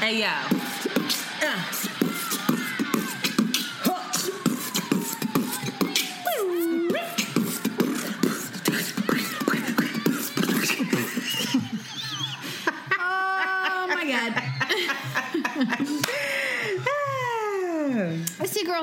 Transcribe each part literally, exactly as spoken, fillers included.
Hey, yo. Uh. Girl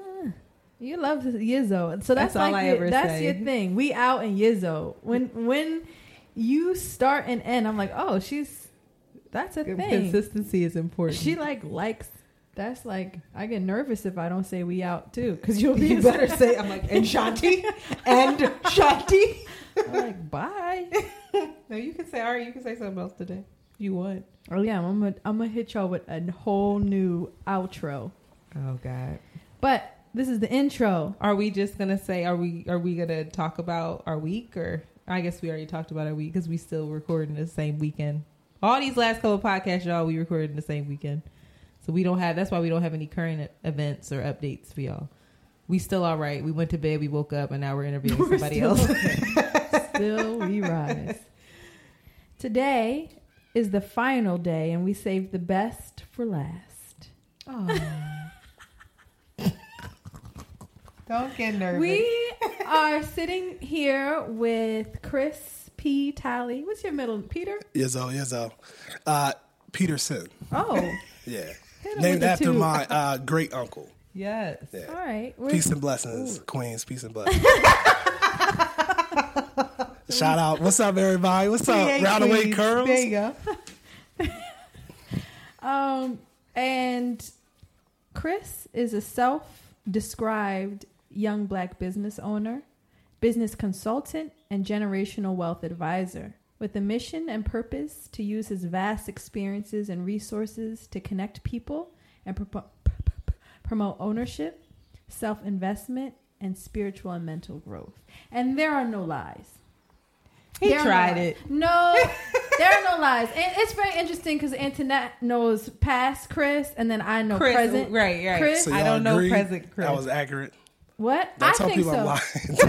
You love Yizzo, so that's, that's all like I your, ever that's say. That's your thing. We out in Yizzo. When when you start and end, I'm like, oh, she's that's a thing. Consistency is important. She like likes. That's like I get nervous if I don't say we out too, because you'll be you better say I'm like and Shanti and Shanti. I'm like bye. No, you can say all right. You can say something else today. You want? Oh yeah, I'm gonna I'm gonna hit y'all with a whole new outro. Oh God, but. This is the intro. Are we just going to say, are we Are we going to talk about our week? Or I guess we already talked about our week because we still recording the same weekend. All these last couple of podcasts, y'all, we recorded the same weekend. So we don't have, that's why we don't have any current events or updates for y'all. We still all right. We went to bed, we woke up, and now we're interviewing we're somebody still else. Okay. Still we rise. Today is the final day, and we saved the best for last. Oh. Don't get nervous. We are sitting here with Chris P. Tally. What's your middle? Peter? Yizzo, Yizzo. Uh, Peterson. Oh. Yeah. Named after my uh, great uncle. Yes. Yeah. All right. We're... Peace and blessings, ooh. Queens. Peace and blessings. Shout out. What's up, everybody? What's up? Round away curls. There you go. um, and Chris is a self-described young black business owner, business consultant, and generational wealth advisor with a mission and purpose to use his vast experiences and resources to connect people and pro- promote ownership, self-investment, and spiritual and mental growth. And there are no lies. He there tried no it. No, there are no lies. And it's very interesting because Antoinette knows past Chris and then I know Chris, present. Right, right. Chris. So I don't agree? know present Chris. That was accurate. What? Don't I tell think people so. I'm lying.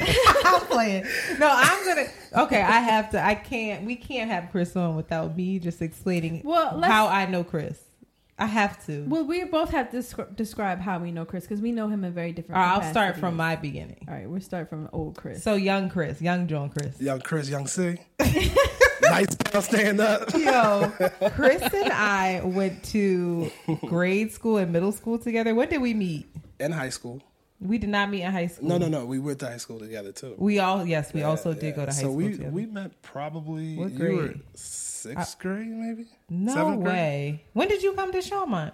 I'm playing. No, I'm gonna. Okay, I have to. I can't. We can't have Chris on without me just explaining well, how I know Chris. I have to. Well, we both have to desc- describe how we know Chris because we know him in very different. All right, I'll start from my beginning. All right, we'll start from old Chris. So young Chris, young John Chris, young Chris, young C. Nice stand up. Yo, Chris and I went to grade school and middle school together. When did we meet? In high school. We did not meet in high school. No, no, no. We went to high school together, too. We all, yes, we yeah, also did yeah. go to high so school we, together. So we met probably, what grade? You were sixth I, grade, maybe? No Seventh way. Grade? When did you come to Shawmont?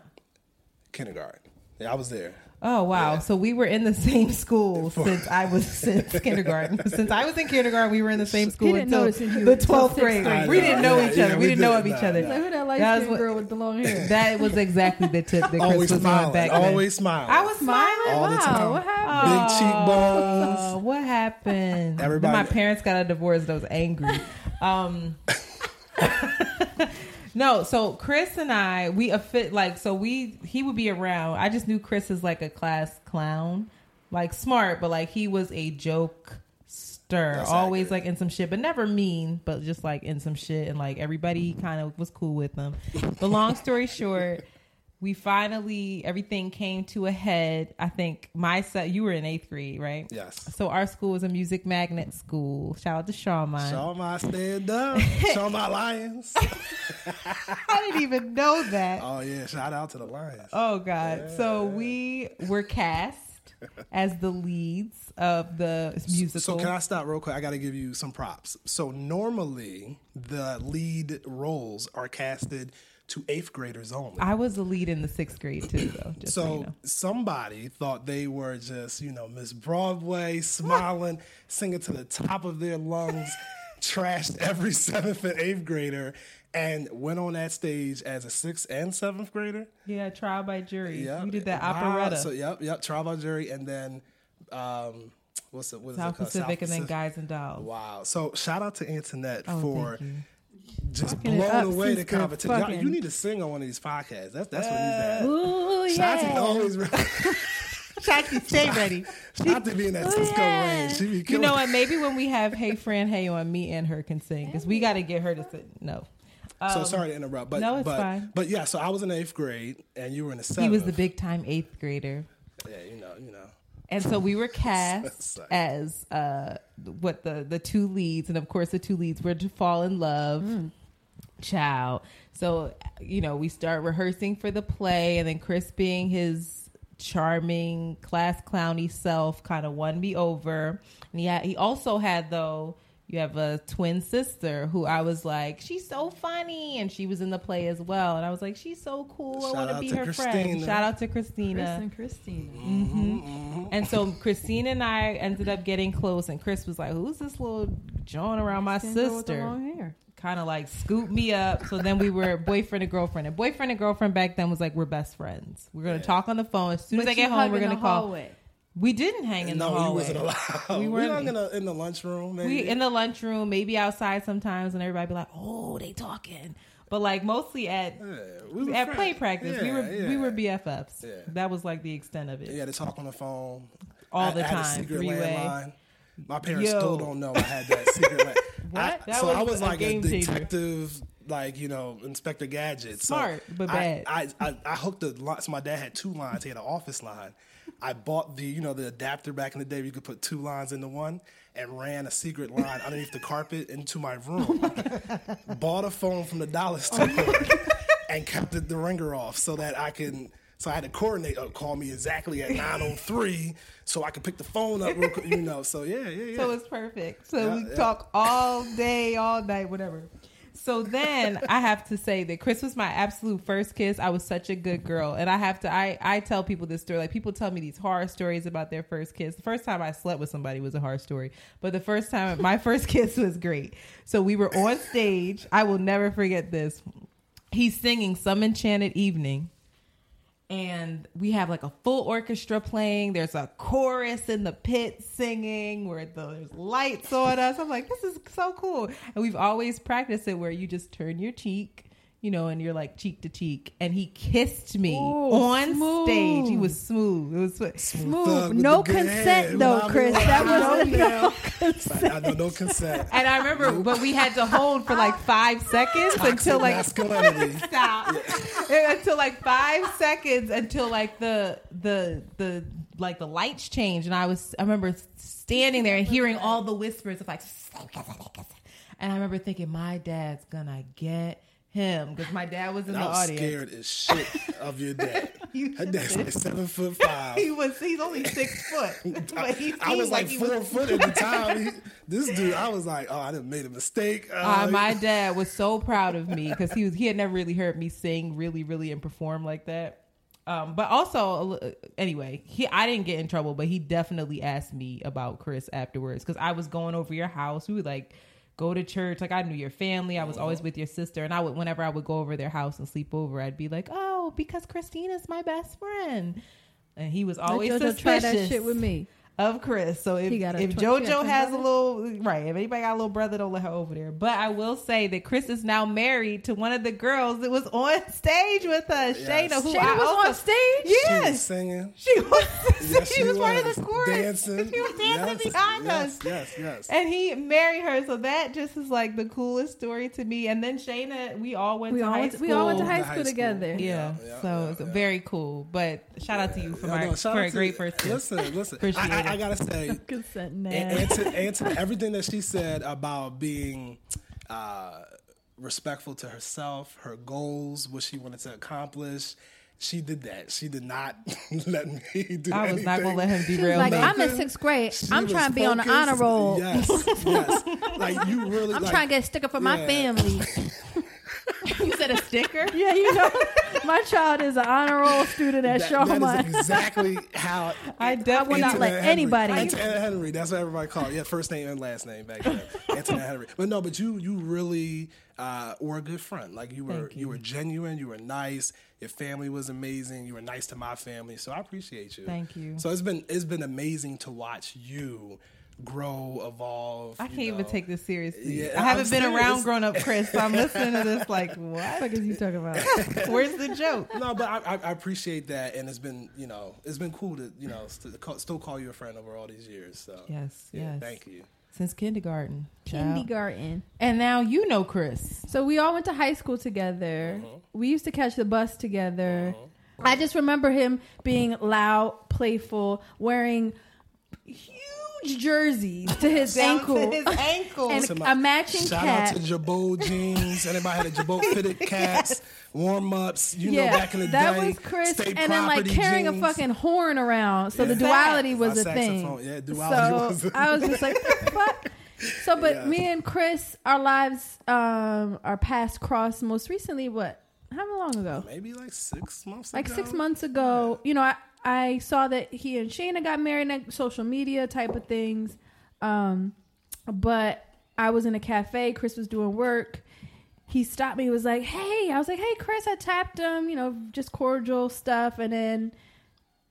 Kindergarten. Yeah, I was there. Oh, wow. Yeah. So we were in the same school For, since I was, since kindergarten. Since I was in kindergarten, we were in the same school until the twelfth grade. grade. We didn't know yeah, each other. Yeah, we, we didn't did, know of nah, each other. Nah, like, who that light skinned girl with the long hair? That was exactly the tip that Chris was smiling, on back then. Always smiling. I was smiling? All wow. The time. What happened? Big cheekbones. Oh, what happened? Everybody. My parents got a divorce and I was angry. Um... No, so Chris and I, we a fit like so we he would be around. I just knew Chris is like a class clown, like smart, but like he was a jokester, that's always accurate. Like in some shit, but never mean, but just like in some shit, and like everybody kind of was cool with him. But long story short, we finally everything came to a head. I think my son, you were in eighth grade, right? Yes. So our school was a music magnet school. Shout out to Shawmont. Shawmont, stand up. Shawmont Lions. I didn't even know that. Oh yeah, shout out to the Lions. Oh God. Yeah. So we were cast as the leads of the musical. So can I stop real quick? I got to give you some props. So normally the lead roles are casted to eighth graders only. I was the lead in the sixth grade too, though. Just so, so you know. Somebody thought they were just, you know, Miss Broadway, smiling, singing to the top of their lungs, trashed every seventh and eighth grader, and went on that stage as a sixth and seventh grader. Yeah, Trial by Jury. Yep. You did that operetta. Wow. So, yep, yep, Trial by Jury, and then um, what's it? What is South it called? Pacific, South and Pacific. Then Guys and Dolls. Wow. So shout out to Antoinette oh, for just fucking blown away the competition. Y'all, you need to sing on one of these podcasts. That's that's uh, what he's at. Ooh, yeah. Always ready. Shotzi, stay ready. Shotzi be in that Cisco yeah. range. She be killing. You know what? Maybe when we have Hey Friend, Hey on, me and her can sing because we got to get her to sing. No. Um, so sorry to interrupt, but no, it's but, fine. But yeah, so I was in the eighth grade and you were in the seventh. He was the big time eighth grader. Yeah, you know, you know. And so we were cast as uh, what the the two leads, and of course the two leads were to fall in love. Mm. Child. So you know, we start rehearsing for the play, and then Chris being his charming class clowny self kind of won me over, and yeah he, he also had though you have a twin sister who I was like, she's so funny, and she was in the play as well, and I was like, she's so cool, I want to be her Christina. friend. Shout out to Christina. Chris and Christina. Mm-hmm. Mm-hmm. And so Christina and I ended up getting close, and Chris was like, who's this little John around my Christina sister long hair? Kind of like scoop me up. So then we were boyfriend and girlfriend. And boyfriend and girlfriend back then was like, we're best friends. We're going to yeah. talk on the phone. As soon but as I get home, we're going to call. Hallway. We didn't hang in no, the hallway. No, we wasn't allowed. We were hung in the, in the lunchroom. Maybe. We in the lunchroom, maybe outside sometimes. And everybody be like, oh, they talking. But like mostly at yeah, we at friends. play practice. Yeah, we were yeah. we were B F Fs. Yeah. That was like the extent of it. Yeah, they talk on the phone. All I, the I time. Had a secret landline. My parents Yo. still don't know I had that secret landline. I, so was I was a like a detective, changer. like, you know, Inspector Gadget. Smart, so but I, bad. I, I, I hooked the line. So my dad had two lines. He had an office line. I bought the, you know, the adapter back in the day where you could put two lines into one, and ran a secret line underneath the carpet into my room. Bought a phone from the dollar store and kept the, the ringer off so that I can... So I had to coordinate, uh, call me exactly at nine oh three so I could pick the phone up real quick, you know. So, yeah, yeah, yeah. So it's perfect. So yeah, we yeah. talk all day, all night, whatever. So then I have to say that Chris was my absolute first kiss. I was such a good girl. And I have to, I, I tell people this story. Like, people tell me these horror stories about their first kiss. The first time I slept with somebody was a horror story. But the first time, my first kiss was great. So we were on stage. I will never forget this. He's singing Some Enchanted Evening. And we have like a full orchestra playing. There's a chorus in the pit singing where the, there's lights on us. I'm like, this is so cool. And we've always practiced it where you just turn your cheek, you know, and you're like cheek to cheek. And he kissed me Ooh, on smooth. stage. He was smooth. It was smooth. smooth. No consent though, well, Chris. Well, that well, was well, no consent. I know no consent. And I remember, nope. but we had to hold for like five seconds until like stop. Yeah. Until like five seconds until like the the the like the lights changed, and I was I remember standing there and hearing all the whispers of like, and I remember thinking, my dad's gonna get him, because my dad was in and the I was audience. Scared as shit of your dad. Her dad's like seven foot five. He was. He's only six foot. But he, I was like, like four was... foot at the time. He, this dude, I was like, oh, I done made a mistake. Uh, uh, my dad was so proud of me because he was. He had never really heard me sing, really, really, and perform like that. Um, but also, anyway, he I didn't get in trouble, but he definitely asked me about Chris afterwards because I was going over your house. We were like. Go to church. Like, I knew your family. I was always with your sister. And I would, whenever I would go over their house and sleep over, I'd be like, oh, because Christina's my best friend. And he was always like, suspicious try that shit with me. Of Chris. So if, if JoJo has a little, right, if anybody got a little brother, don't let her over there. But I will say that Chris is now married to one of the girls that was on stage with us, yes. Shayna. Who Shayna I was also, on stage? Yes. She was singing. She was, yes, she she was, was part of the chorus. Dancing. She was dancing yes, behind yes, us. Yes, yes, yes. And he married her. So that just is like the coolest story to me. And then Shayna, we all went we to all high went, school. We all went to high school, high school together. School. Yeah. yeah, yeah so yeah, it's yeah. very cool. But shout yeah. out to you for, yeah, my, no, for a great first kiss. Listen, listen. Appreciate it. I gotta say, consent now. Answer, answer everything that she said about being uh, respectful to herself, her goals, what she wanted to accomplish. She did that. She did not let me do anything. I was anything. not gonna let him derail like, me. Like, I'm in sixth grade. She I'm trying to be focused. on the honor roll. Yes, yes. Like, you really. I'm like, trying to get a sticker for yeah. my family. You said a sticker? Yeah, you know. My child is an honor roll student at that, Shawmont. That is exactly how. I definitely will not let Henry, anybody. Antoinette Henry, that's what everybody called. Yeah, first name and last name back then. Antoinette Henry. But no, but you, you really uh, were a good friend. Like you were, you. you were genuine. You were nice. Your family was amazing. You were nice to my family, so I appreciate you. Thank you. So it's been it's been amazing to watch you grow, evolve. I can't know. even take this seriously. Yeah, I haven't I'm been serious. around grown up Chris, so I'm listening to this like, what the fuck is you talking about? Where's the joke? No, but I, I appreciate that, and it's been, you know, it's been cool to, you know, st- call, still call you a friend over all these years. So yes, yeah, yes. Thank you. Since kindergarten. Child. Kindergarten. And now you know Chris. So we all went to high school together. Uh-huh. We used to catch the bus together. Uh-huh. I just remember him being loud, playful, wearing huge jerseys to his Down ankle, to his ankle, and my, a matching shout cap. Shout out to Jabot jeans. Anybody had a Jabot fitted caps, yes. warm ups. You yeah. know, back in the that day, that was Chris. And then like carrying jeans. a fucking horn around, so yeah. the duality was my a saxophone. thing. Yeah, duality so was. A I was just like, the fuck. So, but yeah. me and Chris, our lives, um, our paths crossed most recently. What? How long ago? Maybe like six months. Like ago. Like six months ago. Yeah. You know, I. I saw that he and Shayna got married, on social media type of things. Um, but I was in a cafe. Chris was doing work. He stopped me. He was like, hey. I was like, hey, Chris, I tapped him, you know, just cordial stuff. And then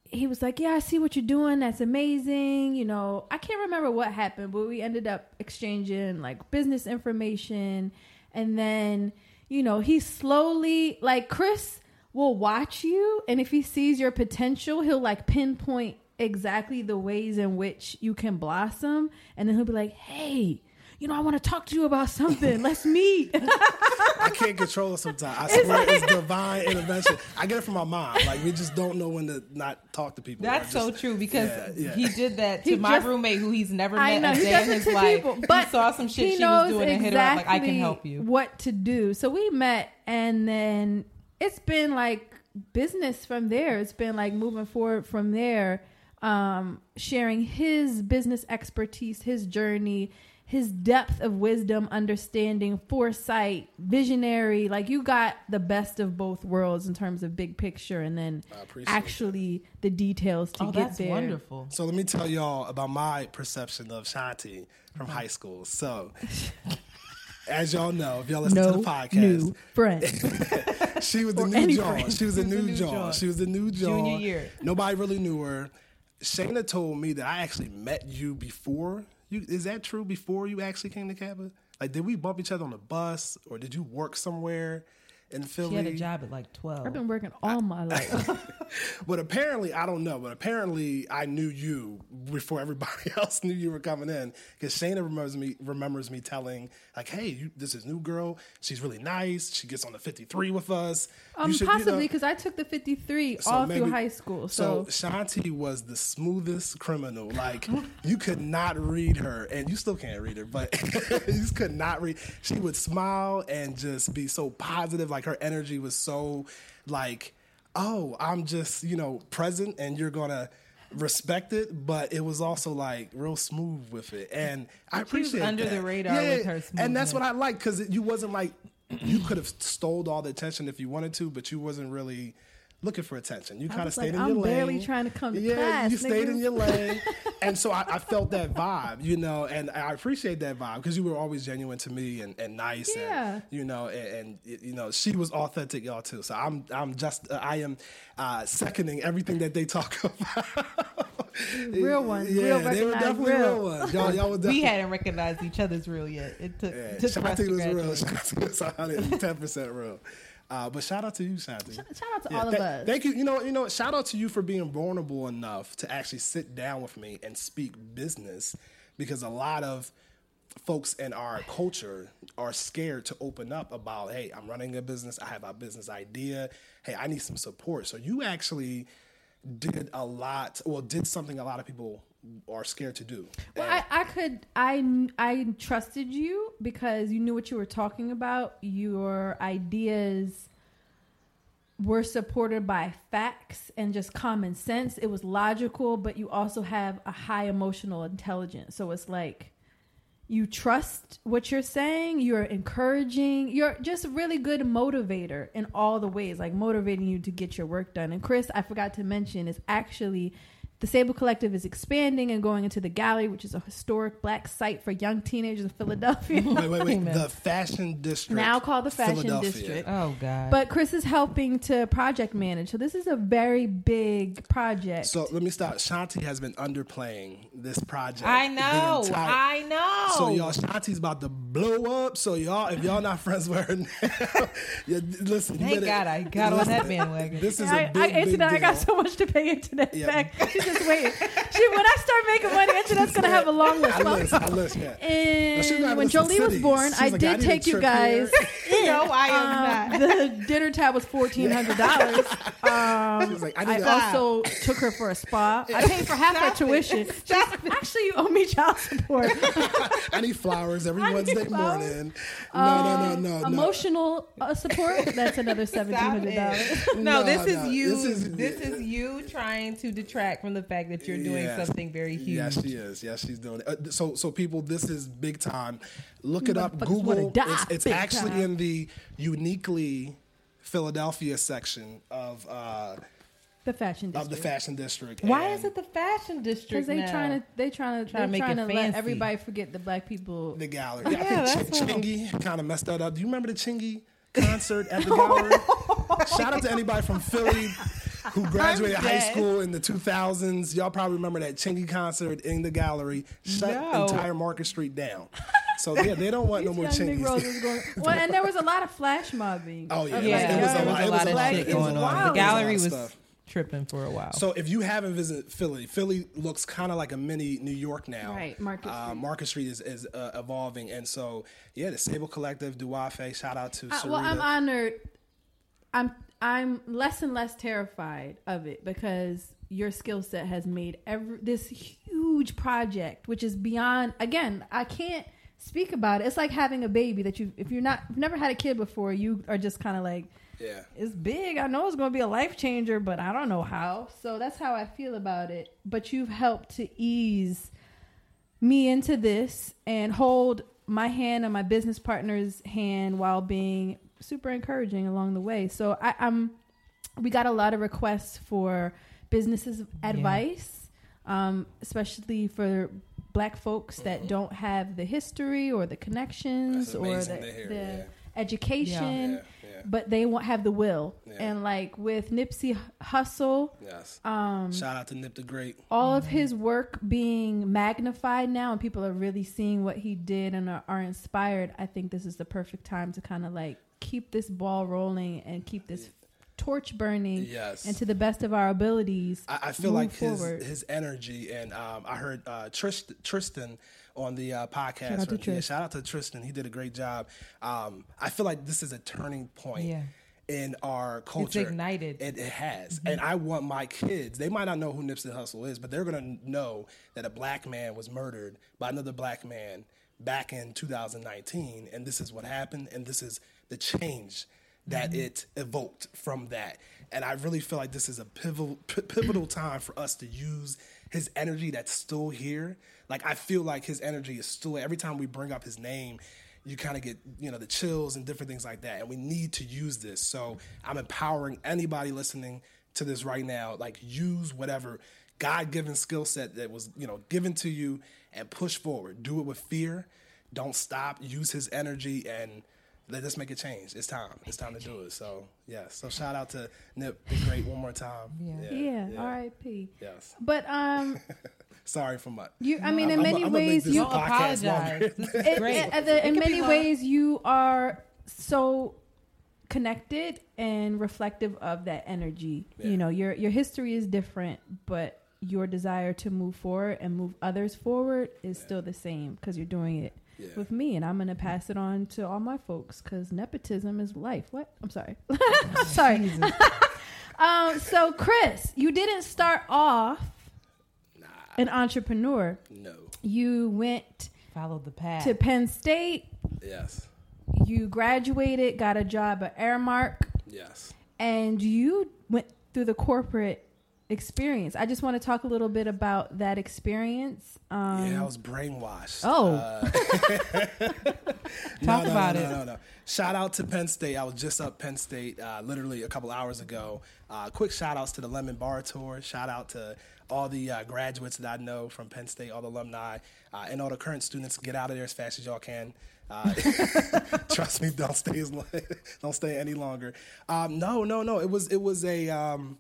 he was like, yeah, I see what you're doing. That's amazing. You know, I can't remember what happened, but we ended up exchanging like business information. And then, you know, he slowly, like Chris will watch you, and if he sees your potential, he'll like pinpoint exactly the ways in which you can blossom, and then he'll be like, hey, you know, I want to talk to you about something. Let's meet. I can't control it sometimes. I it's swear like, it's divine intervention. I get it from my mom. Like, we just don't know when to not talk to people. That's just, so true because yeah, yeah. he did that to he my just, roommate who he's never met know, a day in his life. People, but he saw some shit she was doing exactly and hit her up like, I can help you. What to do. So we met, and then it's been like business from there. It's been like moving forward from there, um, sharing his business expertise, his journey, his depth of wisdom, understanding, foresight, visionary. Like, you got the best of both worlds in terms of big picture and then actually that. the details to oh, get that's there. Wonderful. So let me tell y'all about my perception of Shanti from high school. So as y'all know, if y'all listen no to the podcast, new friend. she was the new John. She was the new John. She was the new John. Junior year. Nobody really knew her. Shayna told me that I actually met you before. You is that true? Before you actually came to Kappa? Like, did we bump each other on the bus, or did you work somewhere in Philly? She had a job at like twelve. I've been working all I, my life. But apparently, I don't know, but apparently I knew you before everybody else knew you were coming in, because Shayna remembers me remembers me telling, like, hey, you, this is new girl. She's really nice. She gets on the fifty-three with us. Um, should, possibly, because you know, I took the fifty-three so all maybe, through high school. So. so Shanti was the smoothest criminal. Like, you could not read her, and you still can't read her, but you just could not read. She would smile and just be so positive. Like, her energy was so like, oh, I'm just, you know, present and you're going to respect it. But it was also like real smooth with it. And I appreciate she was under that. the radar yeah. with her smoothness. And that's what I like, because you wasn't like, you could have stole all the attention if you wanted to, but you wasn't really looking for attention. You kind of stayed like, in I'm your lane. I'm barely trying to come to yeah, class. You niggas. stayed in your lane. And so I, I felt that vibe, you know, and I appreciate that vibe, because you were always genuine to me and, and nice. Yeah. And, you know, and, and, you know, she was authentic, y'all, too. So I'm I'm just, uh, I am uh, seconding everything that they talk about. Real ones. Yeah, real they were definitely real, real ones. Y'all, y'all were definitely. We hadn't recognized each other's real yet. It took, yeah, took us to graduate. Real. Shanti was one hundred ten percent real. Uh, but shout out to you, Shanti. Shout, shout out to yeah, all th- of us. Thank you. You know, you know. Shout out to you for being vulnerable enough to actually sit down with me and speak business, because a lot of folks in our culture are scared to open up about, hey, I'm running a business. I have a business idea. Hey, I need some support. So you actually did a lot, well, did something a lot of people are scared to do. Well, I, I could, I, I trusted you because you knew what you were talking about. Your ideas were supported by facts and just common sense. It was logical, but you also have a high emotional intelligence. So it's like, you trust what you're saying, you're encouraging, you're just a really good motivator in all the ways, like motivating you to get your work done. And Chris, I forgot to mention, is actually the Sable Collective is expanding and going into the Gallery, which is a historic black site for young teenagers in Philadelphia. Wait, wait, wait. The Fashion District. Now called the Fashion District. Oh, God. But Chris is helping to project manage. So this is a very big project. So let me stop. Shanti has been underplaying this project. I know. Entire... I know. So, y'all, Shanti's about to blow up. So, y'all, if y'all not friends with her now, yeah, listen. Thank God I got listen, on that bandwagon. This is I, a big, I, big deal. I got so much to pay into that yeah. back. Just wait. She, when I start making money, internet's gonna have a long list. I list, I list yeah. And no, when Jolie was born, I like, did I take you guys. In. No, I am um, not. The dinner tab was fourteen hundred dollars. Um, like, I, I also took her for a spa. I paid for half her tuition. Actually, you owe me child support. I need flowers every I Wednesday flowers. morning. No, um, no, no, no. Emotional no. support. That's another seventeen hundred dollars. No, no, this is no. you. This is, this is you trying to detract from the fact that you're doing yes. something very huge. Yes, she is. Yes, she's doing it. Uh, so, so people, this is big time. Look it up. Google. It's, it's actually time. In the uniquely Philadelphia section of uh, the fashion district. of the fashion district. Why and is it the fashion district? Because they now? trying to they trying to try to make trying it to fancy. Let everybody forget the black people. The gallery. Yeah, yeah, I think Ch- Chingy kind of messed that up. Do you remember the Chingy concert at the gallery? Shout out to anybody from Philly who graduated high school in the two thousands. Y'all probably remember that Chingy concert in the gallery. Shut no. entire Market Street down. So, yeah, they don't want no more Chingis. Well, and there was a lot of flash mobbing. Oh, yeah. yeah. It, was, it, was lot, it was a lot of shit going on. The gallery was... Stuff. Tripping for a while. So if you haven't visited Philly, Philly looks kind of like a mini New York now. Right, Market Street. Uh, Market Street is, is uh, evolving. And so, yeah, the Sable Collective, Duafe, shout out to Serena. Uh, well, I'm honored. I'm I'm less and less terrified of it because your skill set has made every this huge project, which is beyond, again, I can't speak about it. It's like having a baby that you, if you're not, you've never had a kid before, you are just kind of like, yeah, it's big. I know it's going to be a life changer, but I don't know how. So that's how I feel about it. But you've helped to ease me into this and hold my hand and my business partner's hand while being super encouraging along the way. So I, I'm, we got a lot of requests for businesses advice, yeah. um, especially for black folks mm-hmm. that don't have the history or the connections or the, hear, the yeah. education. Yeah. Yeah. But they won't have the will. Yeah. And like with Nipsey Hussle. Yes. Um, shout out to Nip the Great. All mm-hmm. of his work being magnified now and people are really seeing what he did and are, are inspired. I think this is the perfect time to kind of like keep this ball rolling and keep this torch burning. Yes. And to the best of our abilities. I, I feel like his, his energy. And um, I heard uh, Trist- Tristan on the uh, podcast. Shout out, to yeah, shout out to Tristan. He did a great job. Um, I feel like this is a turning point yeah. in our culture. It's ignited. It, it has. Mm-hmm. And I want my kids, they might not know who Nipsey Hussle is, but they're going to know that a black man was murdered by another black man back in two thousand nineteen. And this is what happened. And this is the change that mm-hmm. it evoked from that. And I really feel like this is a pivotal, p- pivotal time for us to use his energy that's still here. Like, I feel like his energy is still, every time we bring up his name, you kind of get, you know, the chills and different things like that. And we need to use this. So I'm empowering anybody listening to this right now, like, use whatever God-given skill set that was, you know, given to you and push forward. Do it with fear. Don't stop. Use his energy and let us make a change. It's time. It's time to do it. So, yeah. So, shout out to Nip the Great one more time. Yeah. Yeah. yeah. R I P. Yes. But, um... Sorry for my. You, I mean, I'm, in many I'm, ways, I'm you apologize. This is great. It, it, the, in many ways, you are so connected and reflective of that energy. Yeah. You know, your your history is different, but your desire to move forward and move others forward is yeah. still the same because you're doing it yeah. with me, and I'm gonna pass it on to all my folks because nepotism is life. What? I'm sorry. I'm sorry. um. So, Chris, you didn't start off an entrepreneur. No. You went... Followed the path. To Penn State. Yes. You graduated, got a job at Aramark. Yes. And you went through the corporate experience. I just want to talk a little bit about that experience. Um, yeah, I was brainwashed. Oh. Uh, talk no, no, about no, no, it. No, no, no. Shout out to Penn State. I was just up Penn State uh, literally a couple hours ago. Uh, quick shout outs to the Lemon Bar Tour. Shout out to all the uh, graduates that I know from Penn State, all the alumni, uh, and all the current students. Get out of there as fast as y'all can. Uh, trust me, don't stay as long, don't stay any longer. Um, no, no, no. It was it was a um,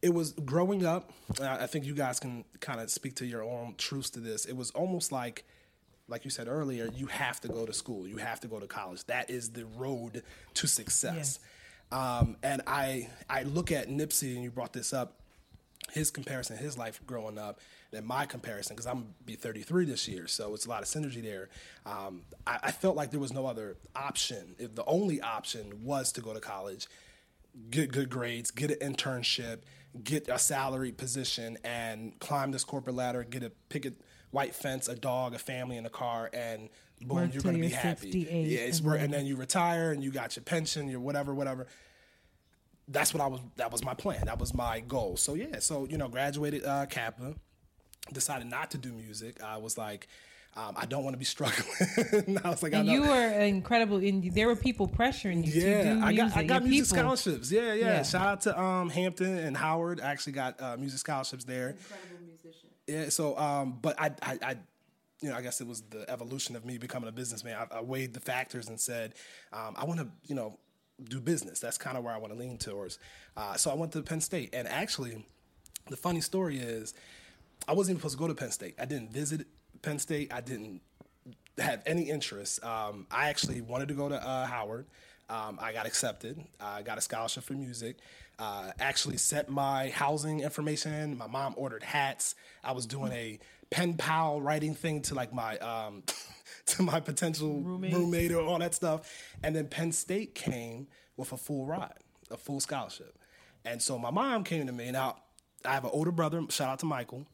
it was growing up. I think you guys can kind of speak to your own truths to this. It was almost like, like you said earlier, you have to go to school, you have to go to college. That is the road to success. Yeah. Um, and I I look at Nipsey, and you brought this up. His comparison, his life growing up, and my comparison, because I'm going to be thirty-three this year, so it's a lot of synergy there. Um, I, I felt like there was no other option. If the only option was to go to college, get good grades, get an internship, get a salary position, and climb this corporate ladder, get a picket white fence, a dog, a family, and a car, and boom, work you're going to be happy. Yeah, it's work, and then you retire, and you got your pension, your whatever, whatever. That's what I was, that was my plan. That was my goal. So yeah, so, you know, graduated uh, Kappa, decided not to do music. I was like, um, I don't want to be struggling. I was like, and I know. You were incredible. And there were people pressuring you yeah, to do I got, music. I got Your music people. scholarships. Yeah, yeah, yeah. Shout out to um, Hampton and Howard. I actually got uh, music scholarships there. Incredible musician. Yeah, so, um, but I, I, I, you know, I guess it was the evolution of me becoming a businessman. I, I weighed the factors and said, um, I want to, you know, do business. That's kind of where I want to lean towards. Uh, so I went to Penn State. And actually, the funny story is I wasn't even supposed to go to Penn State. I didn't visit Penn State. I didn't have any interest. Um, I actually wanted to go to uh, Howard. Um, I got accepted. I got a scholarship for music. Uh, actually set my housing information. My mom ordered hats. I was doing a pen pal writing thing to like my... Um, to my potential roommate. roommate or all that stuff. And then Penn State came with a full ride, a full scholarship. And so my mom came to me. Now, I have an older brother, shout out to Michael.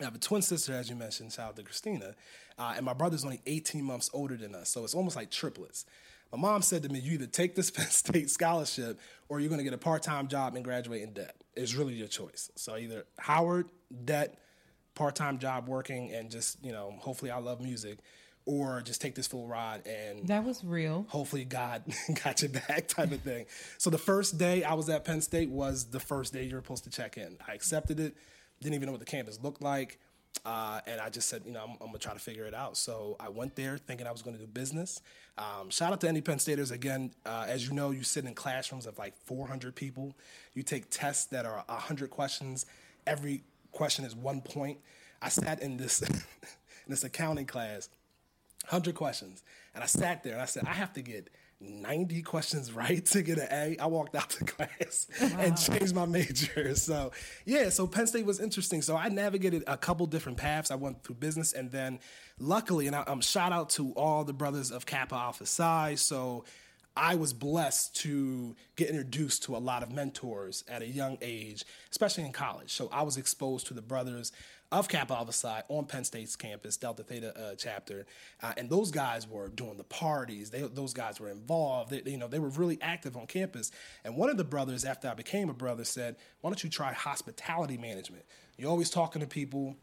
I have a twin sister, as you mentioned, shout out to Christina. Uh, and my brother's only eighteen months older than us, so it's almost like triplets. My mom said to me, you either take this Penn State scholarship or you're going to get a part-time job and graduate in debt. It's really your choice. So either Howard, debt, part-time job working, and just, you know, hopefully I love music, or just take this full ride and... That was real. Hopefully God got your back type of thing. So the first day I was at Penn State was the first day you're supposed to check in. I accepted it. Didn't even know what the campus looked like. Uh, and I just said, you know, I'm, I'm going to try to figure it out. So I went there thinking I was going to do business. Um, shout out to any Penn Staters. Again, uh, as you know, you sit in classrooms of like four hundred people. You take tests that are one hundred questions. Every question is one point. I sat in this in this accounting class... one hundred questions. And I sat there and I said, I have to get ninety questions right to get an A. I walked out the class wow. and changed my major. So, yeah, so Penn State was interesting. So I navigated a couple different paths. I went through business and then luckily, and I, um, shout out to all the brothers of Kappa Alpha Psi. So I was blessed to get introduced to a lot of mentors at a young age, especially in college. So I was exposed to the brothers of Kappa Alpha Psi on Penn State's campus, Delta Theta uh, chapter, uh, and those guys were doing the parties. They, those guys were involved. They, you know, they were really active on campus. And one of the brothers, after I became a brother, said, "Why don't you try hospitality management? You're always talking to people.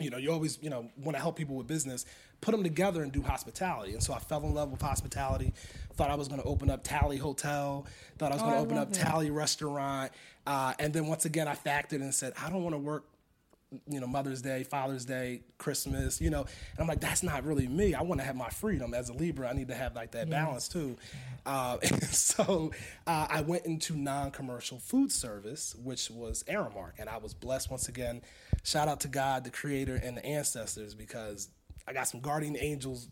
You know, you always, you know, want to help people with business. Put them together and do hospitality." And so I fell in love with hospitality. Thought I was going to open up Tally Hotel. Thought I was oh, going to open up it. Tally Restaurant. Uh, and then once again, I factored and said, I don't want to work. You know, Mother's Day, Father's Day, Christmas, you know, and I'm like, that's not really me. I want to have my freedom as a Libra. I need to have like that yeah. balance too. Uh, so uh, I went into non-commercial food service, which was Aramark. And I was blessed once again. Shout out to God, the creator and the ancestors, because I got some guardian angels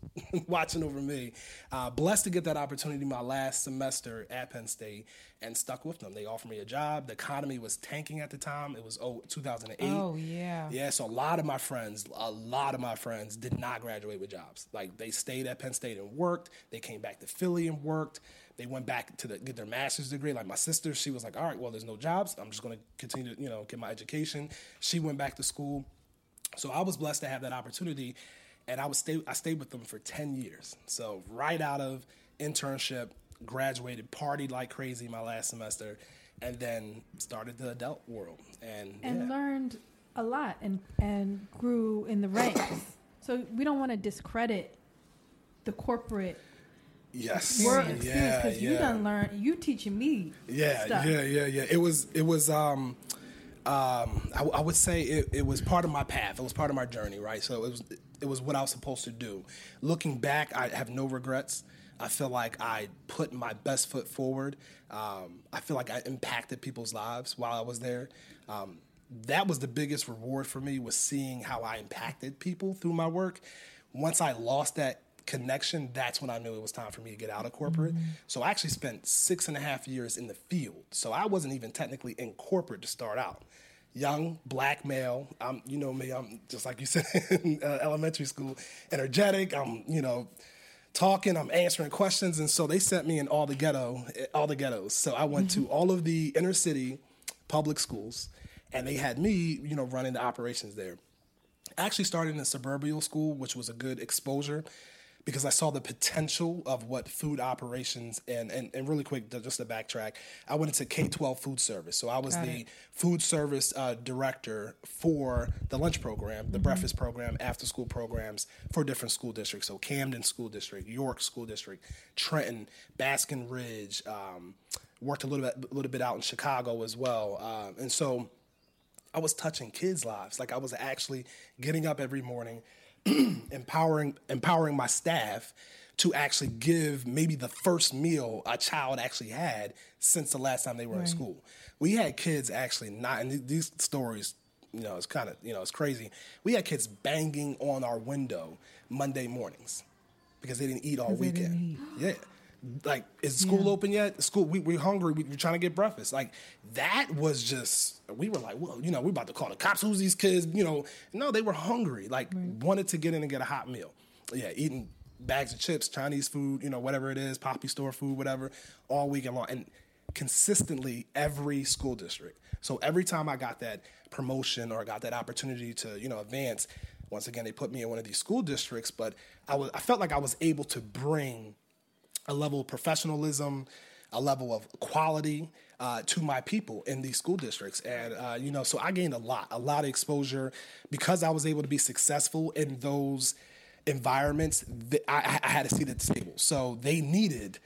watching over me. Uh, blessed to get that opportunity my last semester at Penn State and stuck with them. They offered me a job. The economy was tanking at the time. It was oh, two thousand eight. Oh, yeah. Yeah, so a lot of my friends, a lot of my friends did not graduate with jobs. Like, they stayed at Penn State and worked. They came back to Philly and worked. They went back to the, get their master's degree. Like my sister, she was like, all right, well, there's no jobs. I'm just going to continue to, you know, get my education. She went back to school. So I was blessed to have that opportunity. And I would stay, I stayed with them for ten years. So right out of internship, graduated, partied like crazy my last semester, and then started the adult world. And, and yeah. learned a lot and, and grew in the ranks. So we don't want to discredit the corporate yes. work experience because yeah, yeah. you done learn, you teaching me yeah, stuff. Yeah, yeah, yeah. It was, it was, um, um, I, I would say it, it was part of my path. It was part of my journey, right? So it was, it was what I was supposed to do. Looking back, I have no regrets. I feel like I put my best foot forward. Um, I feel like I impacted people's lives while I was there. Um, that was the biggest reward for me, was seeing how I impacted people through my work. Once I lost that connection, that's when I knew it was time for me to get out of corporate. Mm-hmm. So I actually spent six and a half years in the field. So I wasn't even technically in corporate to start out. Young, black male, I'm, you know me, I'm just like you said in uh, elementary school, energetic, I'm, you know, talking, I'm answering questions. And so they sent me in all the ghetto, all the ghettos. So I went mm-hmm. to all of the inner city public schools, and they had me, you know, running the operations there. I actually started in a suburban school, which was a good exposure because I saw the potential of what food operations, and, and, and really quick, just to backtrack, I went into K twelve food service. So I was Got the it. food service uh, director for the lunch program, the mm-hmm. breakfast program, after school programs for different school districts. So Camden School District, York School District, Trenton, Baskin Ridge, um, worked a little bit, little bit out in Chicago as well. Uh, and so I was touching kids' lives. Like I was actually getting up every morning, empowering empowering my staff to actually give maybe the first meal a child actually had since the last time they were right. in school. We had kids actually not, and these stories, you know, it's kind of, you know, it's crazy. We had kids banging on our window Monday mornings because they didn't eat all weekend. Eat. Yeah. Like, is school yeah. open yet? School, we, we're hungry. We, we're trying to get breakfast. Like, that was just, we were like, well, you know, we're about to call the cops. Who's these kids? You know, no, they were hungry. Like, right. wanted to get in and get a hot meal. Yeah, eating bags of chips, Chinese food, you know, whatever it is, poppy store food, whatever, all weekend long. And consistently every school district. So every time I got that promotion or got that opportunity to, you know, advance, once again, they put me in one of these school districts. But I was, I felt like I was able to bring a level of professionalism, a level of quality uh, to my people in these school districts. And, uh, you know, so I gained a lot, a lot of exposure because I was able to be successful in those environments. I, I had a seat at the table. So they needed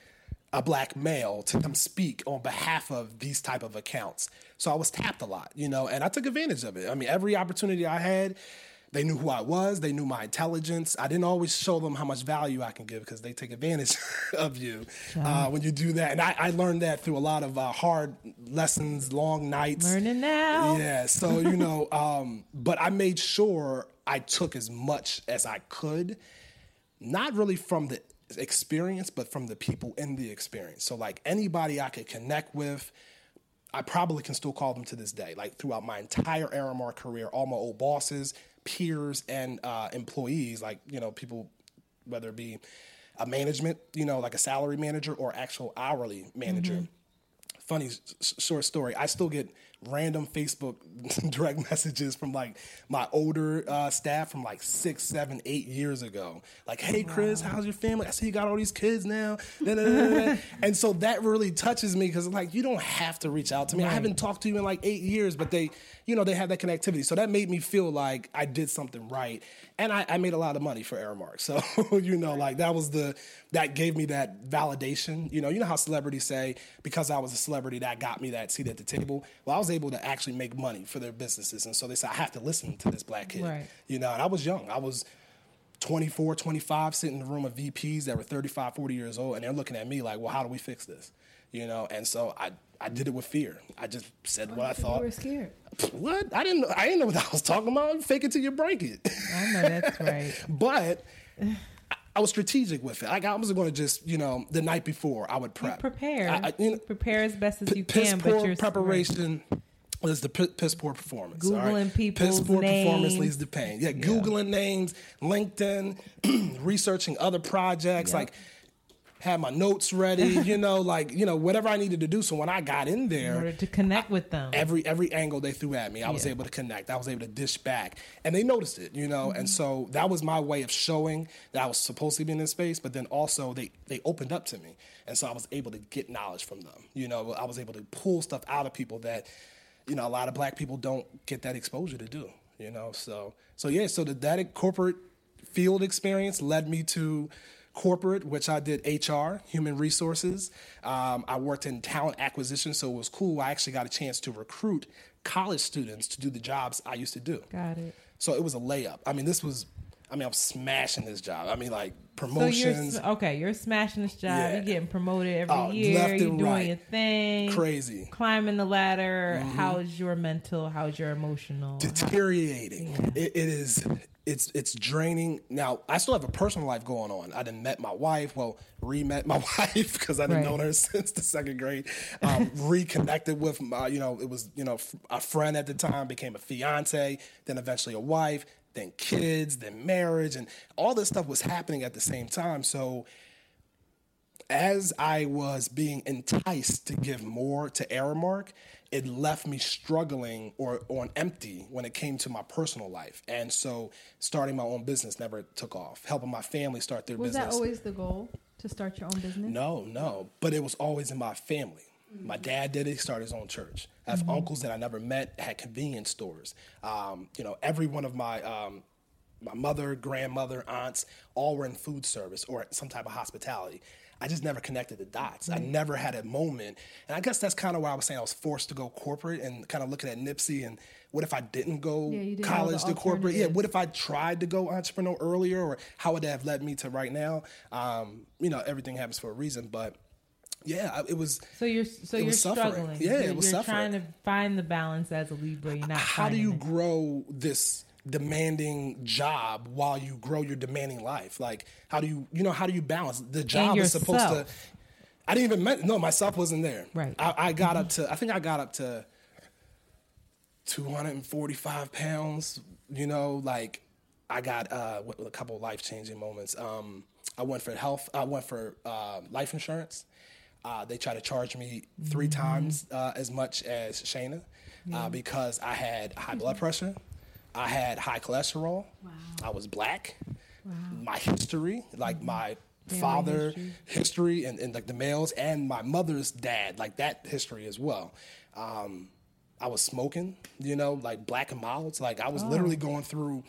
a black male to come speak on behalf of these type of accounts. So I was tapped a lot, you know, and I took advantage of it. I mean, every opportunity I had, they knew who I was. They knew my intelligence. I didn't always show them how much value I can give because they take advantage of you uh, when you do that. And I, I learned that through a lot of uh, hard lessons, long nights. Learning now. Yeah. So, you know, um, but I made sure I took as much as I could, not really from the experience, but from the people in the experience. So, like, anybody I could connect with, I probably can still call them to this day. Like, throughout my entire Aramark career, all my old bosses, peers, and uh, employees, like, you know, people, whether it be a management, you know, like a salary manager or actual hourly manager. Mm-hmm. Funny sh- short story. I still get random Facebook direct messages from, like, my older uh, staff from, like, six, seven, eight years ago. Like, hey, Chris, wow. how's your family? I see you got all these kids now. And so that really touches me because, like, you don't have to reach out to me. Right. I haven't talked to you in, like, eight years, but they, you know, they have that connectivity. So that made me feel like I did something right. And I, I made a lot of money for Aramark. So, you know, like, that was the, that gave me that validation. You know, you know how celebrities say, because I was a celebrity, that got me that seat at the table. Well, I was able to actually make money for their businesses. And so they said, I have to listen to this black kid. Right. You know, and I was young. I was twenty-four, twenty-five, sitting in the room of V Ps that were thirty-five, forty years old. And they're looking at me like, well, how do we fix this? You know, and so I, I did it with fear. I just said oh, what I thought. You were scared. What? I didn't, I didn't know what I was talking about. Fake it till you break it. I know that's right. But I was strategic with it. Like, I was going to just, you know, the night before I would prep. You prepare. I, I, you know, prepare as best as p- you can. Piss poor preparation leads to p- piss poor performance. Googling right? people's names. Piss poor names. Performance leads to pain. Yeah, yeah. Googling names, LinkedIn, researching other projects. Yeah. Like, had my notes ready, you know, like, you know, whatever I needed to do. So when I got in there, in order to connect with them, every every angle they threw at me, I yeah. was able to connect. I was able to dish back, and they noticed it, you know. Mm-hmm. And so that was my way of showing that I was supposed to be in this space. But then also they they opened up to me, and so I was able to get knowledge from them. You know, I was able to pull stuff out of people that, you know, a lot of black people don't get that exposure to do. You know, so so yeah, so the, that corporate field experience led me to corporate, which I did H R, human resources. Um, I worked in talent acquisition, so it was cool. I actually got a chance to recruit college students to do the jobs I used to do. Got it. So it was a layup. I mean, this was, I mean, I'm smashing this job. I mean, like promotions. So you're, okay, you're smashing this job. Yeah. You're getting promoted every oh, year. Left and you're doing right. your thing. Crazy. Climbing the ladder. Mm-hmm. How's your mental? How's your emotional? Deteriorating. Yeah. It, it is... It's it's draining. Now, I still have a personal life going on. I done met my wife. Well, re-met my wife because I didn't right. know her since the second grade. Um, reconnected with my, you know, it was, you know, a friend at the time, became a fiance, then eventually a wife, then kids, then marriage. And all this stuff was happening at the same time. So as I was being enticed to give more to Aramark, it left me struggling or on empty when it came to my personal life. And so starting my own business never took off. Helping my family start their was business. Was that always the goal, to start your own business? No, no. But it was always in my family. Mm-hmm. My dad did it. He started his own church. I have mm-hmm. uncles that I never met had convenience stores. Um, you know, every one of my... Um, My mother, grandmother, aunts, all were in food service or some type of hospitality. I just never connected the dots. Mm-hmm. I never had a moment. And I guess that's kind of why I was saying I was forced to go corporate and kind of looking at Nipsey and what if I didn't go yeah, didn't college to corporate? Yeah, what if I tried to go entrepreneur earlier, or how would that have led me to right now? Um, you know, everything happens for a reason, but... Yeah, it was. So you're so you're suffering. struggling. Yeah, you're, it was you're suffering. Trying to find the balance as a Libra. You're not. How do you it. grow this demanding job while you grow your demanding life? Like, how do you you know how do you balance the job is supposed to? I didn't even mention, no, myself wasn't there. Right. I, I got mm-hmm. up to I think I got up to two hundred forty-five pounds. You know, like I got uh, a couple of life changing moments. Um, I went for health. I went for uh, life insurance. Uh, they tried to charge me three mm-hmm. times uh, as much as Shayna yeah. uh, because I had high blood pressure. I had high cholesterol. Wow. I was black. Wow. My history, like mm-hmm. my Family father history, history and, and like the males and my mother's dad, like that history as well. Um, I was smoking, you know, like Black and Milds. Like I was oh. literally going through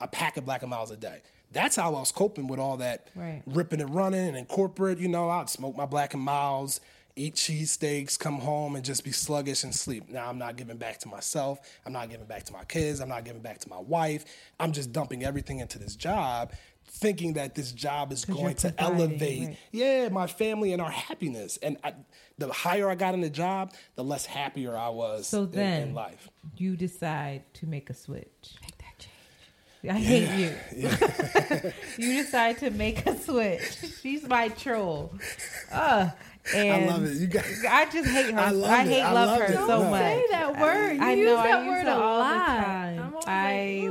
a pack of Black and Milds a day. That's how I was coping with all that right. ripping and running and corporate. You know, I'd smoke my Black and Milds, eat cheesesteaks, come home and just be sluggish and sleep. Now I'm not giving back to myself. I'm not giving back to my kids. I'm not giving back to my wife. I'm just dumping everything into this job, thinking that this job is going to elevate, right. yeah, my family and our happiness. And I, the higher I got in the job, the less happier I was so then in, in life. You decide to make a switch. I hate yeah, you. Yeah. You decide to make a switch. She's my troll. Uh, and I love it. You got, I just hate her. I, love I hate it. love I love her it. so Don't much. Say that word. I, I use know. That I use word it all a lot. The time. I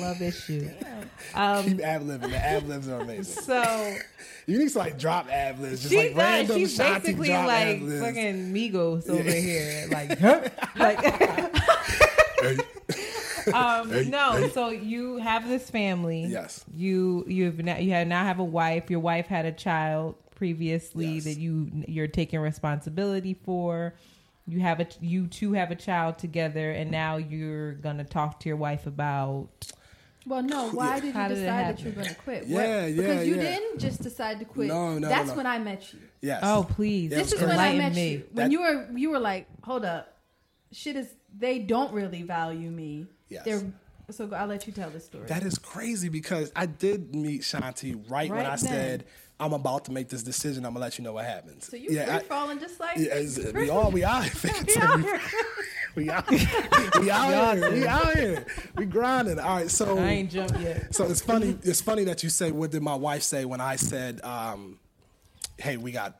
like, love it. You. Um, Keep ad libbing. The ad libs are amazing. So you need to like drop ad libs. Just like does. random. She's basically like fucking Migos over yeah. here. Like, huh? like. Um, hey, no, hey. so you have this family. Yes. You you've now, you have now have a wife. Your wife had a child previously yes. that you you're taking responsibility for. You have a you two have a child together, and now you're gonna talk to your wife about. Well, no. Why yeah. did you did decide that you were gonna quit? Yeah, what? yeah, because you yeah. didn't just decide to quit. No, no. That's no. when I met you. Yes. Oh, please. Yeah, this is crazy. when I met me. you. When that... you were you were like, hold up, shit is they don't really value me. Yes. They're, so I'll let you tell the story. That is crazy because I did meet Shanti right, right when I then. said, I'm about to make this decision. I'm going to let you know what happens. So you're yeah, falling just like... Yeah, uh, we all, we out here. We out here. We out here. We out here. We grinding. All right, so... I ain't jumped yet. So it's funny It's funny that you say, what did my wife say when I said, um, hey, we got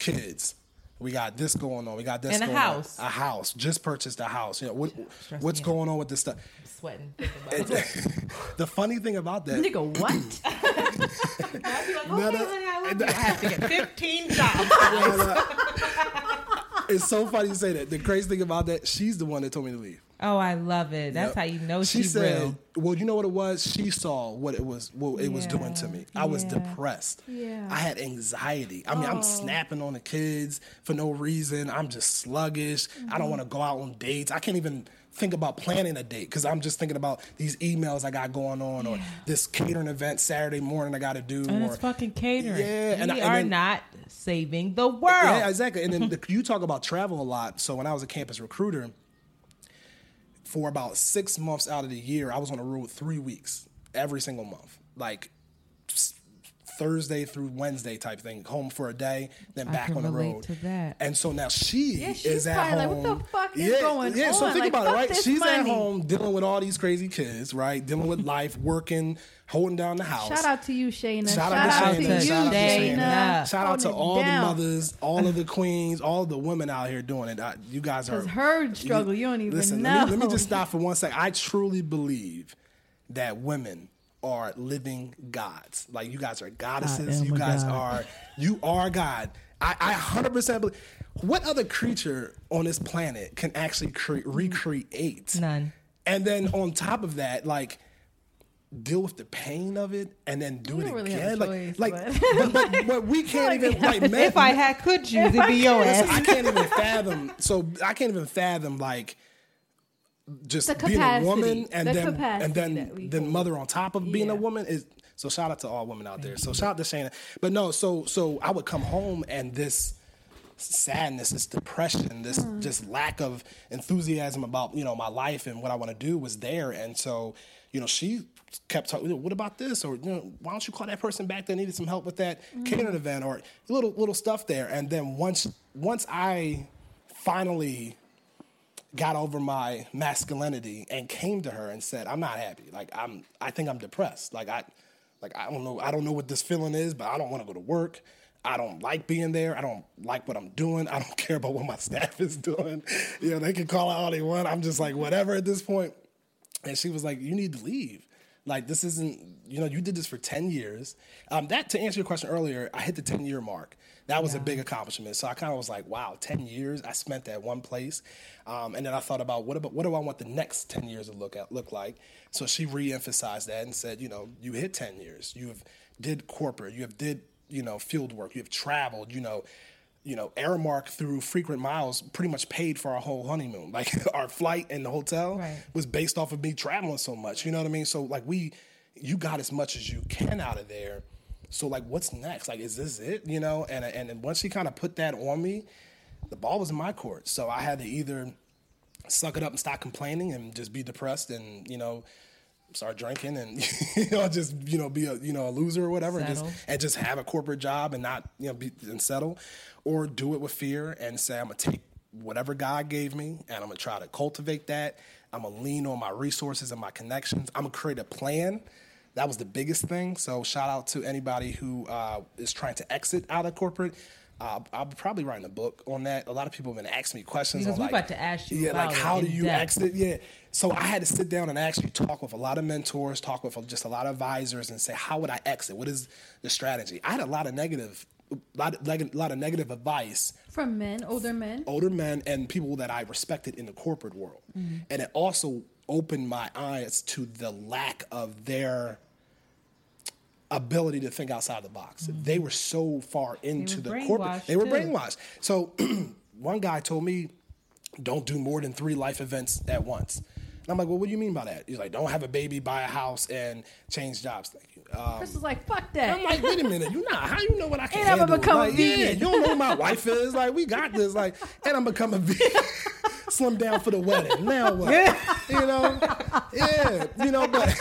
kids. We got this going on. We got this and going on. And a house. On. A house. Just purchased a house. You know, what, what's going out. on with this stuff? I'm sweating. About it. The funny thing about that. Nigga, what? Like, okay, I, I have to get fifteen jobs. It's so funny you say that. The crazy thing about that, she's the one that told me to leave. Oh, I love it. That's yep. how you know she's she said, real. Well, you know what it was? She saw what it was what it yeah. was doing to me. I yeah. was depressed. Yeah. I had anxiety. I mean, oh. I'm snapping on the kids for no reason. I'm just sluggish. Mm-hmm. I don't want to go out on dates. I can't even think about planning a date because I'm just thinking about these emails I got going on yeah. or this catering event Saturday morning I got to do. And or, it's fucking catering. Yeah. We and, and are then, not saving the world. Yeah, exactly. And then the, you talk about travel a lot. So when I was a campus recruiter, for about six months out of the year, I was on the road three weeks every single month, like Thursday through Wednesday type thing. Home for a day, then I back on the road. To that. And so now she yeah, is at home. Like, what the fuck is yeah, going yeah, on? Yeah, so think like, about it, right? She's money. At home dealing with all these crazy kids, right? Dealing with life, working, holding down the house. Shout out to you, Shayna. Shout, Shout out to, out to you, Shayna. Shout out to all down. the mothers, all of the queens, all of the women out here doing it. I, you guys are... her struggle, you, you don't even listen, know. Listen, let, let me just stop for one second. I truly believe that women are living gods. Like, you guys are goddesses. You guys God. are... You are God. I, I one hundred percent believe... What other creature on this planet can actually cre- recreate? None. And then on top of that, like... deal with the pain of it and then do you it really again. Choice, like, like, but, but, but, but we can't even like. Man, if I had, could you? It'd be your ass. I can't even fathom. So I can't even fathom like just the being a woman and the then and then then mother on top of being yeah. a woman is. So shout out to all women out there. So shout out to Shayna. But no, so so I would come home and this sadness, this depression, this mm. just lack of enthusiasm about you know my life and what I want to do was there, and so. You know, she kept talking, what about this? Or, you know, why don't you call that person back that needed some help with that mm-hmm. catering event or little little stuff there. And then once once I finally got over my masculinity and came to her and said, I'm not happy. Like, I'm, I think I'm depressed. Like, I like I don't know. I don't know what this feeling is, but I don't want to go to work. I don't like being there. I don't like what I'm doing. I don't care about what my staff is doing. You know, they can call it all they want. I'm just like, whatever at this point. And she was like, you need to leave. Like, this isn't, you know, you did this for ten years. Um, that, to answer your question earlier, I hit the ten-year mark. That was yeah. a big accomplishment. So I kind of was like, wow, ten years, I spent at one place. Um, and then I thought about, what about what do I want the next ten years to look at look like? So she reemphasized that and said, you know, you hit ten years. You have did corporate. You have did, you know, field work. You have traveled, you know. You know, Aramark through frequent miles pretty much paid for our whole honeymoon. Like, our flight and the hotel right. was based off of me traveling so much. You know what I mean? So, like, we, you got as much as you can out of there. So, like, what's next? Like, is this it? You know? And and once she kind of put that on me, the ball was in my court. So I had to either suck it up and stop complaining and just be depressed and, you know, start drinking and you know just you know be a you know a loser or whatever and just, and just have a corporate job and not you know be and settle, or do it with fear and say I'm gonna take whatever God gave me and I'm gonna try to cultivate that. I'm gonna lean on my resources and my connections. I'm gonna create a plan. That was the biggest thing. So shout out to anybody who uh, is trying to exit out of corporate. Uh, I'll be probably writing a book on that. A lot of people have been asking me questions. Because on we're like, about to ask you. Yeah, like how do you depth. exit? Yeah. So I had to sit down and actually talk with a lot of mentors, talk with just a lot of advisors, and say, how would I exit? What is the strategy? I had a lot of negative, lot of, like, lot of negative advice from men, older men, older men, and people that I respected in the corporate world, mm-hmm. and it also opened my eyes to the lack of their ability to think outside the box. Mm-hmm. They were so far into the corporate. They were too. brainwashed. So one guy told me, don't do more than three life events at once. And I'm like, well, what do you mean by that? He's like, don't have a baby, buy a house, and change jobs. Thank you. Um, Chris is like, fuck that. I'm like, wait a minute. You not. How do you know what I can and handle? And I'm going to become like, a vegan. Yeah, you don't know who my wife is. Like, we got this. Like, and I'm going to become a vegan. Slim down for the wedding. Now what? Yeah. You know? Yeah. You know, but...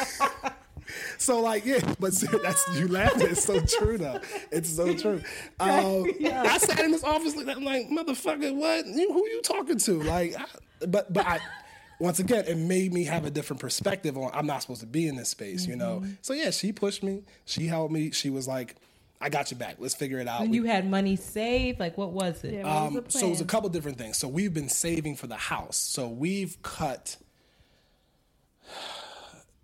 So like yeah, but that's you laughing. It's so true though. It's so true. Um, yeah. I sat in this office like I'm like motherfucker, what? You, who you talking to? Like, I, but but I once again it made me have a different perspective on I'm not supposed to be in this space, mm-hmm. you know. So yeah, she pushed me. She helped me. She was like, I got your back. Let's figure it out. When you we, had money saved, like what was it? Yeah, what was the plan? Um, so it was a couple different things. So we've been saving for the house. So we've cut.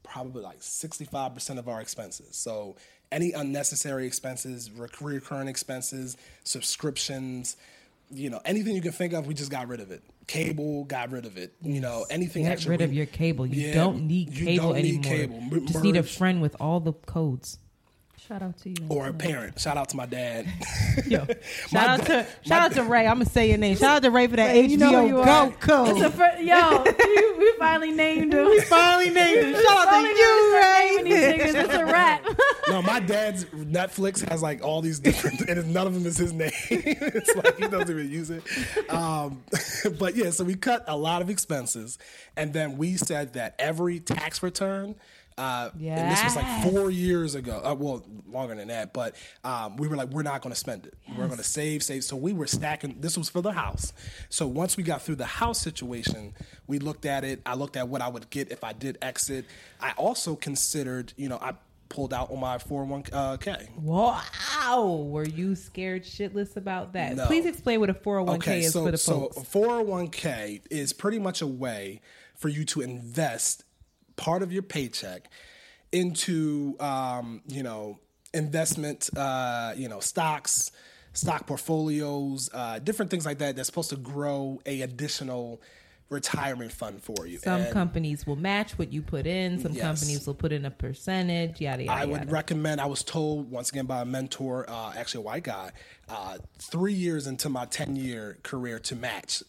Probably like sixty-five percent of our expenses. So any unnecessary expenses, rec- recurring expenses, subscriptions, you know, anything you can think of, we just got rid of it. Cable, got rid of it. You know, anything. Get extra, rid we, of your cable. You yeah, don't need cable you don't need anymore. Cable. M- just need a friend with all the codes. Shout out to you. Or a parent. Shout out to my dad. Yo, shout out to shout out to Ray. I'm gonna say your name. Shout out to Ray for that Ray, H B O you know you Go code. It's fir- yo, you, we finally named him. We finally named him. Shout out to you, Ray. These niggas, it's a wrap. No, my dad's Netflix has like all these different, and none of them is his name. It's like he doesn't even use it. Um, but yeah, so we cut a lot of expenses, and then we said that every tax return. Uh, yes. And this was like four years ago. Uh, well, longer than that. But um, we were like, we're not going to spend it. Yes. We're going to save, save. So we were stacking. This was for the house. So once we got through the house situation, we looked at it. I looked at what I would get if I did exit. I also considered, you know, I pulled out on my four oh one k. Wow. Were you scared shitless about that? No. Please explain what a four oh one k okay, is so, for the folks. So a four oh one k is pretty much a way for you to invest part of your paycheck into, um, you know, investment, uh, you know, stocks, stock portfolios, uh, different things like that. That's supposed to grow a additional retirement fund for you. Some and companies will match what you put in. Some yes. companies will put in a percentage, yada, yada, I would yada. recommend, I was told once again by a mentor, uh, actually a white guy, uh, three years into my ten year career to match.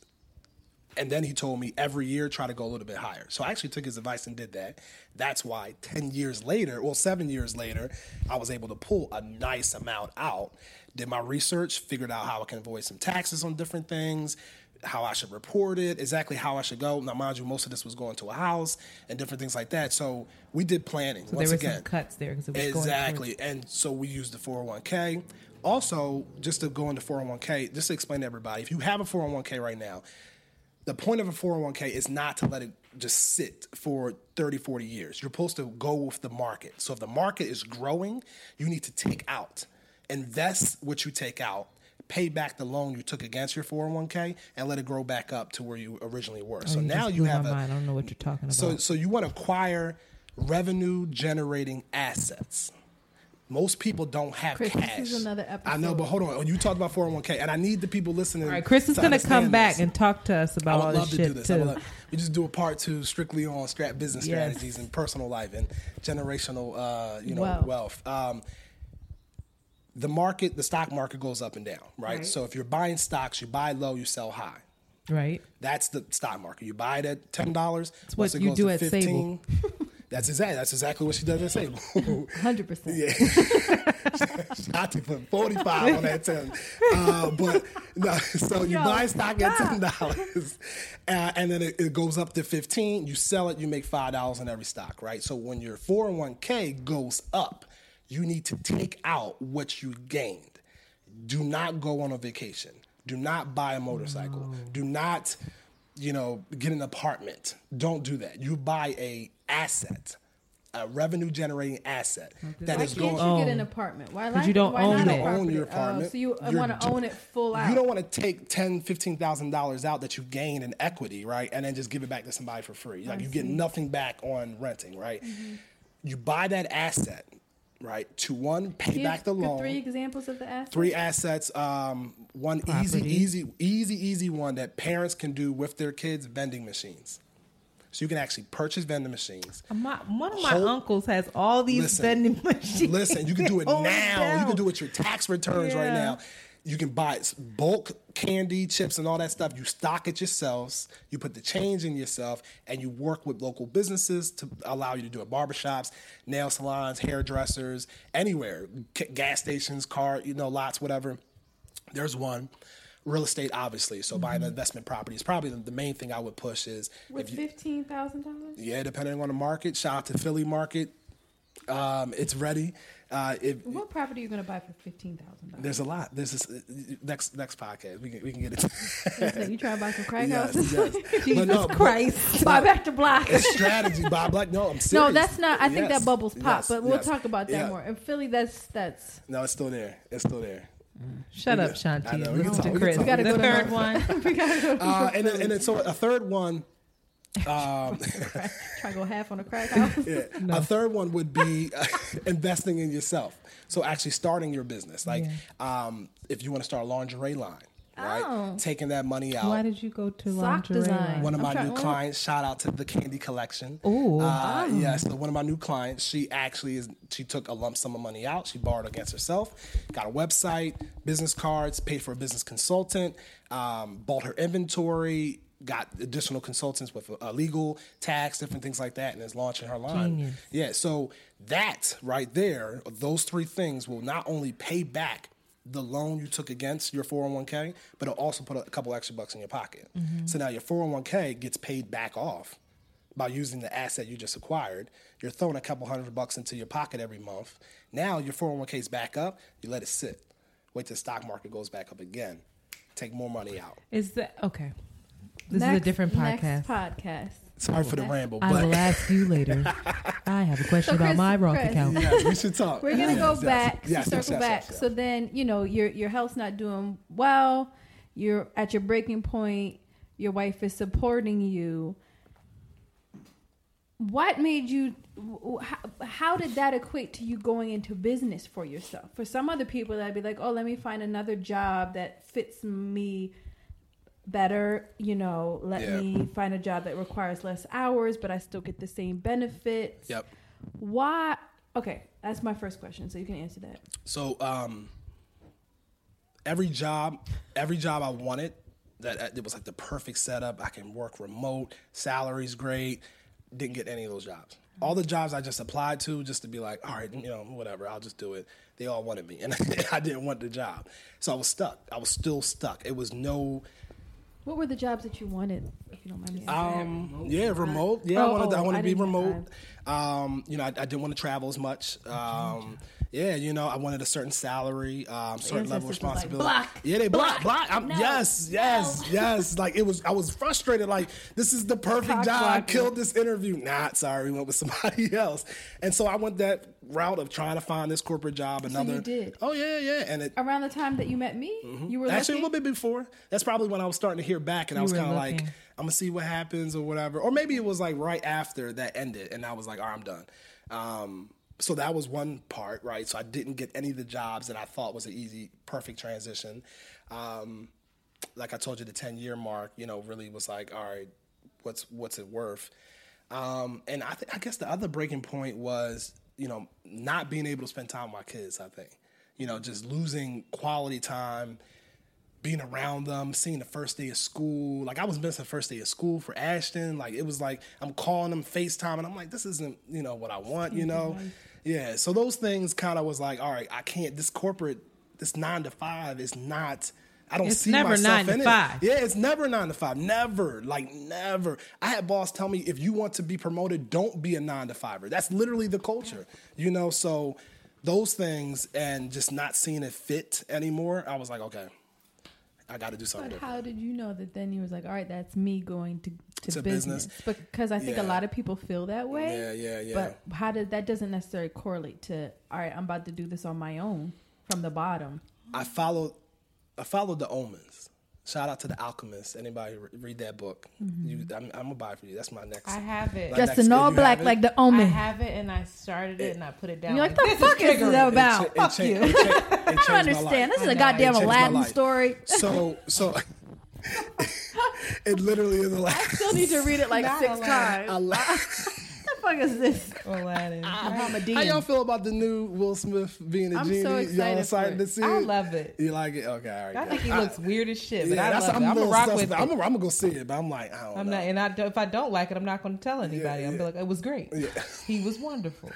And then he told me every year, try to go a little bit higher. So I actually took his advice and did that. That's why ten years later, well, seven years later, I was able to pull a nice amount out, did my research, figured out how I can avoid some taxes on different things, how I should report it, exactly how I should go. Now, mind you, most of this was going to a house and different things like that. So we did planning. So once there were again, some cuts there. It was exactly. Going and so we used the four oh one k. Also, just to go into four oh one k, just to explain to everybody, if you have a four oh one k right now, the point of a four oh one k is not to let it just sit for thirty, forty years. You're supposed to go with the market. So if the market is growing, you need to take out, invest what you take out, pay back the loan you took against your four oh one k, and let it grow back up to where you originally were. Oh, so you now you have a... Mind. I don't know what you're talking about. So, so you want to acquire revenue-generating assets. Most people don't have Chris, cash. This is another episode. I know, but hold on. You talked about four oh one k, and I need the people listening. All right, Chris is going to come back this. and talk to us about all this shit. I would love to do this. Love, we just do a part two strictly on strap business yes. strategies and personal life and generational, uh, you know, wow. wealth. Um, the market, the stock market goes up and down, right? right? So if you're buying stocks, you buy low, you sell high. Right. That's the stock market. You buy it at ten dollars. That's what it you goes do to at fifteen dollars. Sable. That's exactly that's exactly what she does at Sable. one hundred percent. Yeah. Shot to put forty-five on that ten. Uh, but no, so you Yo, buy stock God. at ten dollars uh, and then it, it goes up to fifteen dollars. You sell it, you make five dollars on every stock, right? So when your four oh one k goes up, you need to take out what you gained. Do not go on a vacation. Do not buy a motorcycle. No. Do not, you know, get an apartment. Don't do that. You buy a asset, a revenue generating asset that why is going. Why can't you get an apartment? Why? Because you don't why own, not it. own your apartment. Oh, so you want to own it full out. You don't want to take ten, fifteen thousand dollars out that you gained in equity, right, and then just give it back to somebody for free. Like I you see. get nothing back on renting, right? Mm-hmm. You buy that asset, right? To one, pay Give back the loan. Three examples of the assets. Three assets. Um, one Property. easy, easy, easy, easy one that parents can do with their kids: vending machines. So you can actually purchase vending machines. My, one of my Hold, uncles has all these listen, vending machines. Listen, you can do it oh, now. Down. You can do it with your tax returns yeah. right now. You can buy bulk candy, chips, and all that stuff. You stock it yourselves. You put the change in yourself, and you work with local businesses to allow you to do it. Barbershops, nail salons, hairdressers, anywhere. Gas stations, car, you know, lots, whatever. There's one. Real estate, obviously. So mm-hmm. buying an investment property is probably the, the main thing I would push is... With fifteen thousand dollars? Yeah, depending on the market. Shout out to Philly market. Um, it's ready. Uh, if, what property are you going to buy for fifteen thousand dollars? There's a lot. There's this, uh, next next podcast. We can, we can get it. You trying to buy some crack houses? Yes, yes. Jesus no, Christ. Buy back the block. It's strategy. Buy black. No, I'm serious. No, that's not. I yes. think that bubble's popped, yes. but we'll yes. talk about that yeah. more. And Philly, that's that's... No, it's still there. It's still there. Shut we up, Shanti. Know, we, we, talk, we, we gotta go to the third one. we gotta go. Uh, and then, and then, so a third one Um, Try to go half on a crack house. Yeah. No. A third one would be uh, investing in yourself. So actually starting your business. Like yeah. um, if you want to start a lingerie line. Right, oh. Taking that money out. Why did you go to sock lingerie? Design. One of I'm my new clients. Shout out to the Candy Collection. Ooh, uh, oh, yes. One of my new clients. She actually is. She took a lump sum of money out. She borrowed against herself. Got a website, business cards, paid for a business consultant, um, bought her inventory, got additional consultants with uh, legal, tax, different things like that, and is launching her line. Genius. Yeah. So that right there, those three things will not only pay back the loan you took against your four oh one k, but it'll also put a couple extra bucks in your pocket. Mm-hmm. So now your four oh one k gets paid back off by using the asset you just acquired. You're throwing a couple hundred bucks into your pocket every month. Now your four oh one k is back up. You let it sit. Wait till the stock market goes back up again. Take more money out. Is that okay? This next, is a different podcast. Next podcast. Sorry for the ramble. I but. will ask you later. I have a question so Chris, about my Roth account. Yes, we should talk. We're gonna yes, go yes, back, yes, circle yes, yes, back. Yes, yes. So then, you know, your your health's not doing well. You're at your breaking point. Your wife is supporting you. What made you? How, how did that equate to you going into business for yourself? For some other people, that'd be like, oh, let me find another job that fits me better, you know, let yeah. me find a job that requires less hours, but I still get the same benefits. Yep. Why? Okay, that's my first question, so you can answer that. So, um, every job, every job I wanted, that it was like the perfect setup. I can work remote, salary's great. Didn't get any of those jobs. All the jobs I just applied to just to be like, all right, you know, whatever, I'll just do it. They all wanted me, and I didn't want the job. So I was stuck. I was still stuck. It was no... What were the jobs that you wanted, if you don't mind me saying? Um, remote. Yeah, remote. Yeah, oh, I wanted, oh, I wanted I to be remote. Um, you know, I, I didn't want to travel as much. Um, yeah, you know, I wanted a certain salary, um, certain level of responsibility. Like, block. Yeah, they block, block. block. No. Yes, yes, no. yes. Like, it was, I was frustrated. Like, this is the perfect Talk job. Blocking. I killed this interview. Nah, sorry, we went with somebody else. And so I went that route of trying to find this corporate job. Another. So you did. Oh, yeah, yeah. And it, around the time that you met me, mm-hmm. you were actually looking? A little bit before. That's probably when I was starting to hear back, and you I was kind of like, I'm gonna see what happens or whatever, or maybe it was like right after that ended and I was like, all right, I'm done. Um so that was one part, right? So I didn't get any of the jobs that I thought was an easy perfect transition. Um like I told you, the ten year mark, you know, really was like, all right, what's what's it worth? Um and I think I guess the other breaking point was, you know, not being able to spend time with my kids. I think, you know, just losing quality time, being around them, seeing the first day of school. Like, I was missing the first day of school for Ashton. Like, it was like, I'm calling them FaceTime, and I'm like, this isn't, you know, what I want, you know? Yeah, so those things kind of was like, all right, I can't, this corporate, this nine to five is not, I don't it's see myself in it. It's never nine to five. Yeah, it's never nine to five. Never. Like, never. I had boss tell me, if you want to be promoted, don't be a nine to fiver. That's literally the culture, you know? So those things, and just not seeing it fit anymore, I was like, okay, I got to do something. But how did you know that then you was like, all right, that's me going to, to, to business? business. Because I think yeah. a lot of people feel that way. Yeah, yeah, yeah. But how did that doesn't necessarily correlate to, all right, I'm about to do this on my own from the bottom. I followed, I followed the omens. Shout out to the Alchemist. Anybody read that book? Mm-hmm. You, I'm, I'm gonna buy it for you. That's my next. I have it. Like just an all black, like the Omen. I have it, and I started it, and I put it down. You're like, like the fuck is this about? It cha- fuck it you. Cha- it cha- it I don't understand. This is a goddamn Aladdin story. So, so it literally is Aladdin. I still need to read it like Not six times. Aladdin. What the fuck is this? Aladdin. Mama D. How y'all feel about the new Will Smith being a I'm genie? So excited y'all excited to see it? I love it. You like it? Okay, all right. I good. think he I, looks weird as shit, but yeah, I love it. I'm, I'm gonna rock with it. I'm gonna go see it, but I'm like, I don't I'm know. Not, and I, if I don't like it, I'm not gonna tell anybody. Yeah, yeah. I'm gonna be like, it was great. Yeah. He was wonderful.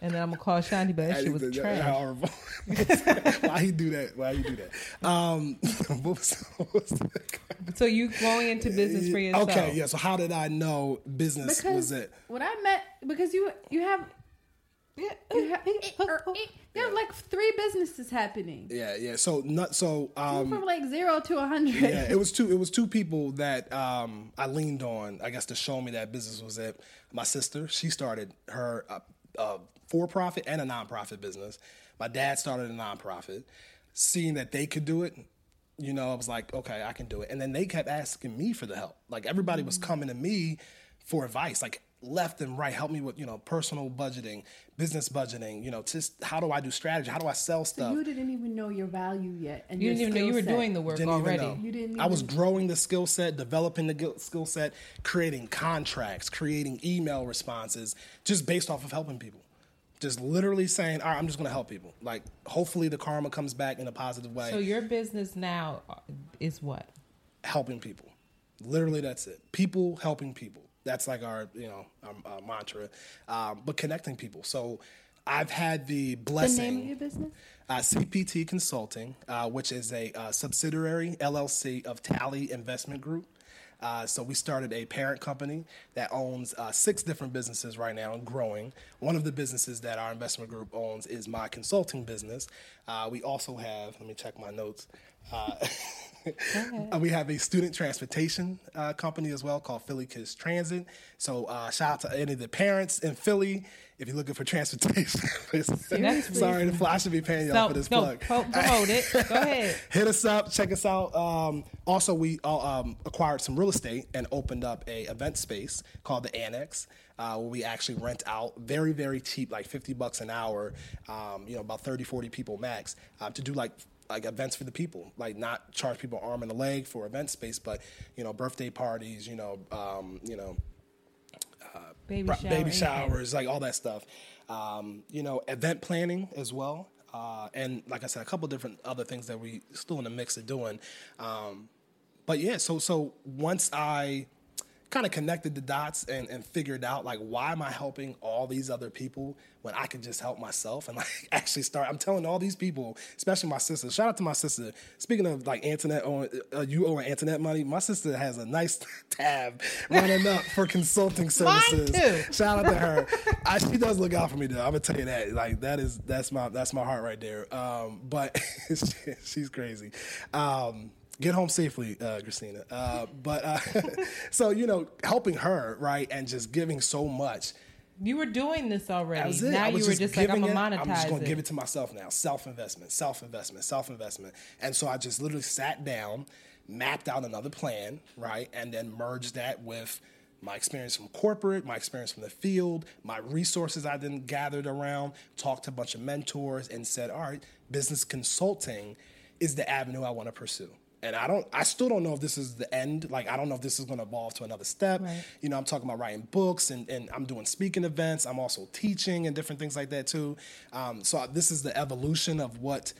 And then I'm gonna call Shiny, but that shit was trash. Horrible. Why he do that? Why he do that? Um, what was, what was that? So you going into business for yourself? Okay, yeah. So how did I know business because was it? When I met, because you you have yeah you have, you have like three businesses happening. Yeah, yeah. So not so um, from like zero to a hundred. Yeah, it was two. It was two people that um, I leaned on, I guess, to show me that business was it. My sister, she started her. Uh, Uh, for-profit and a non-profit business. My dad started a non-profit. Seeing that they could do it, You know, I was like, okay, I can do it. And then they kept asking me for the help. Like, everybody was coming to me for advice, like left and right. Help me with, you know, personal budgeting, business budgeting, you know, just how do I do strategy? How do I sell stuff? So you didn't even know your value yet. And you didn't even know you were doing the work already. You didn't even I was growing the skill set, developing the skill set, creating contracts, creating email responses, just based off of helping people. Just literally saying, all right, I'm just going to help people. Like, hopefully the karma comes back in a positive way. So your business now is what? Helping people. Literally, that's it. People helping people. That's like our, you know, our, our mantra. Um, but connecting people. So I've had the blessing. The name of your business? Uh, C P T Consulting, uh, which is a uh, subsidiary L L C of Tally Investment Group. Uh, so we started a parent company that owns uh, six different businesses right now and growing. One of the businesses that our investment group owns is my consulting business. Uh, we also have, let me check my notes. Uh, okay. We have a student transportation uh, company as well called Philly Kids Transit. So uh, shout out to any of the parents in Philly if you're looking for transportation. Sorry, the fly, I should be paying y'all so, for this no, plug. Hold, hold it. Go ahead. Hit us up. Check us out. Um, also, we um, acquired some real estate and opened up a event space called the Annex. Uh, where we actually rent out very, very cheap, like fifty bucks an hour, um, you know, about thirty, forty people max, uh, to do like like events for the people, like not charge people arm and a leg for event space, but, you know, birthday parties, you know, um, you know, uh, baby, shower, baby showers, like all that stuff, um, you know, event planning as well. Uh, and like I said, a couple of different other things that we still in the mix of doing. Um, but yeah, so, so once I kind of connected the dots and, and figured out, like, why am I helping all these other people when I can just help myself and, like, actually start? I'm telling all these people, especially my sister. Shout out to my sister. Speaking of, like, Antoinette, or, uh, you owe Antoinette money, my sister has a nice tab running up for consulting services. Mine too. Shout out to her. I, she does look out for me, though. I'm going to tell you that. Like, that is, that's my, that's my heart right there. Um, but she's crazy. Um, Get home safely, uh, Christina. Uh, but uh, so, you know, helping her, right, and just giving so much. You were doing this already. Now you just were just like, I'm going to monetize it. I'm just going to give it to myself now. Self-investment, self-investment, self-investment. And so I just literally sat down, mapped out another plan, right, and then merged that with my experience from corporate, my experience from the field, my resources I then gathered around, talked to a bunch of mentors, and said, all right, business consulting is the avenue I want to pursue. And I don't, I still don't know if this is the end. Like, I don't know if this is going to evolve to another step. Right. You know, I'm talking about writing books and, and I'm doing speaking events. I'm also teaching and different things like that too. Um, so I, this is the evolution of what,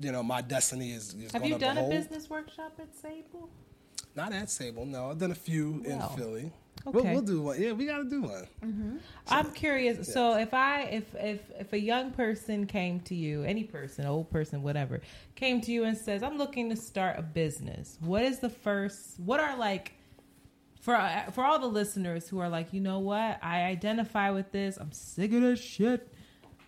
you know, my destiny is, is going to behold. Have you done a business workshop at Sable? Not at Sable, no. I've done a few well, in Philly. Okay. We'll, we'll do one. Yeah, we got to do one. Mm-hmm. So, I'm curious. Yeah. So if I, if, if, if a young person came to you, any person, old person, whatever, came to you and says, I'm looking to start a business. What is the first, what are like, for, for all the listeners who are like, you know what? I identify with this. I'm sick of this shit.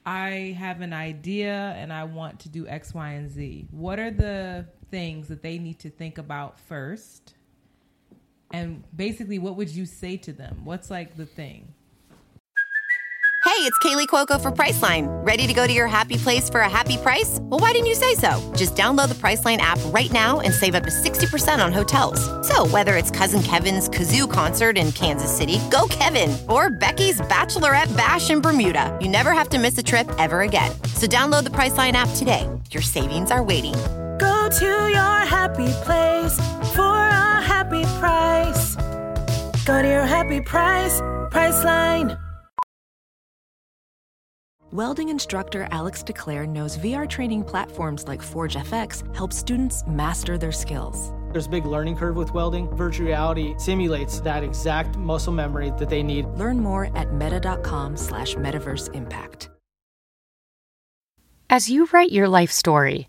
I have an idea and I want to do X, Y, and Z. What are the things that they need to think about first? And basically, what would you say to them? What's like the thing? Hey, it's Kaylee Cuoco for Priceline. Ready to go to your happy place for a happy price? Well, why didn't you say so? Just download the Priceline app right now and save up to sixty percent on hotels. So whether it's Cousin Kevin's Kazoo Concert in Kansas City, go Kevin, or Becky's Bachelorette Bash in Bermuda, you never have to miss a trip ever again. So download the Priceline app today. Your savings are waiting. Go to your happy place for a happy price. Go to your happy price, Priceline. Welding instructor Alex DeClaire knows V R training platforms like ForgeFX help students master their skills. There's a big learning curve with welding. Virtual reality simulates that exact muscle memory that they need. Learn more at meta.com slash metaverse impact. As you write your life story,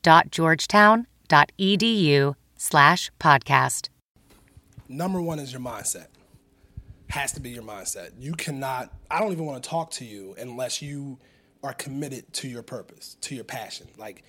dot georgetown dot com. Edu slash podcast. Number one is your mindset. Has to be your mindset. You cannot, I don't even want to talk to you unless you are committed to your purpose, to your passion. Like,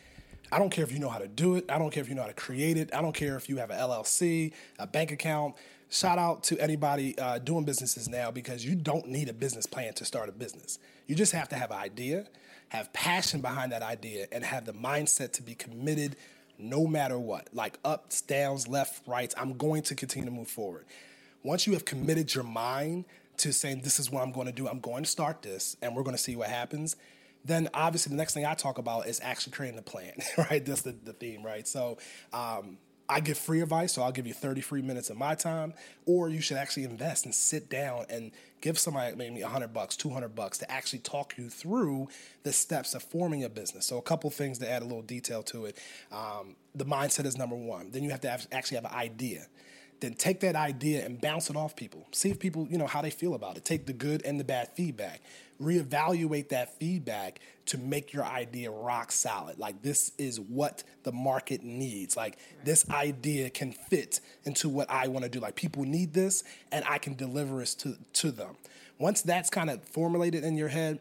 I don't care if you know how to do it. I don't care if you know how to create it. I don't care if you have an L L C, a bank account. Shout out to anybody uh, doing businesses now, because you don't need a business plan to start a business. You just have to have an idea, have passion behind that idea, and have the mindset to be committed no matter what. Like ups, downs, left, rights, I'm going to continue to move forward. Once you have committed your mind to saying, this is what I'm going to do, I'm going to start this, and we're going to see what happens, then obviously the next thing I talk about is actually creating a plan, right? That's the, the theme, right? So um, I give free advice, so I'll give you thirty free minutes of my time, or you should actually invest and sit down and give somebody maybe one hundred bucks, two hundred bucks to actually talk you through the steps of forming a business. So a couple things to add a little detail to it. Um, the mindset is number one. Then you have to have, actually have an idea. Then take that idea and bounce it off people. See if people, you know, how they feel about it. Take the good and the bad feedback. Reevaluate that feedback to make your idea rock solid. Like, this is what the market needs. Like, this idea can fit into what I want to do. Like, people need this, and I can deliver this to, to them. Once that's kind of formulated in your head,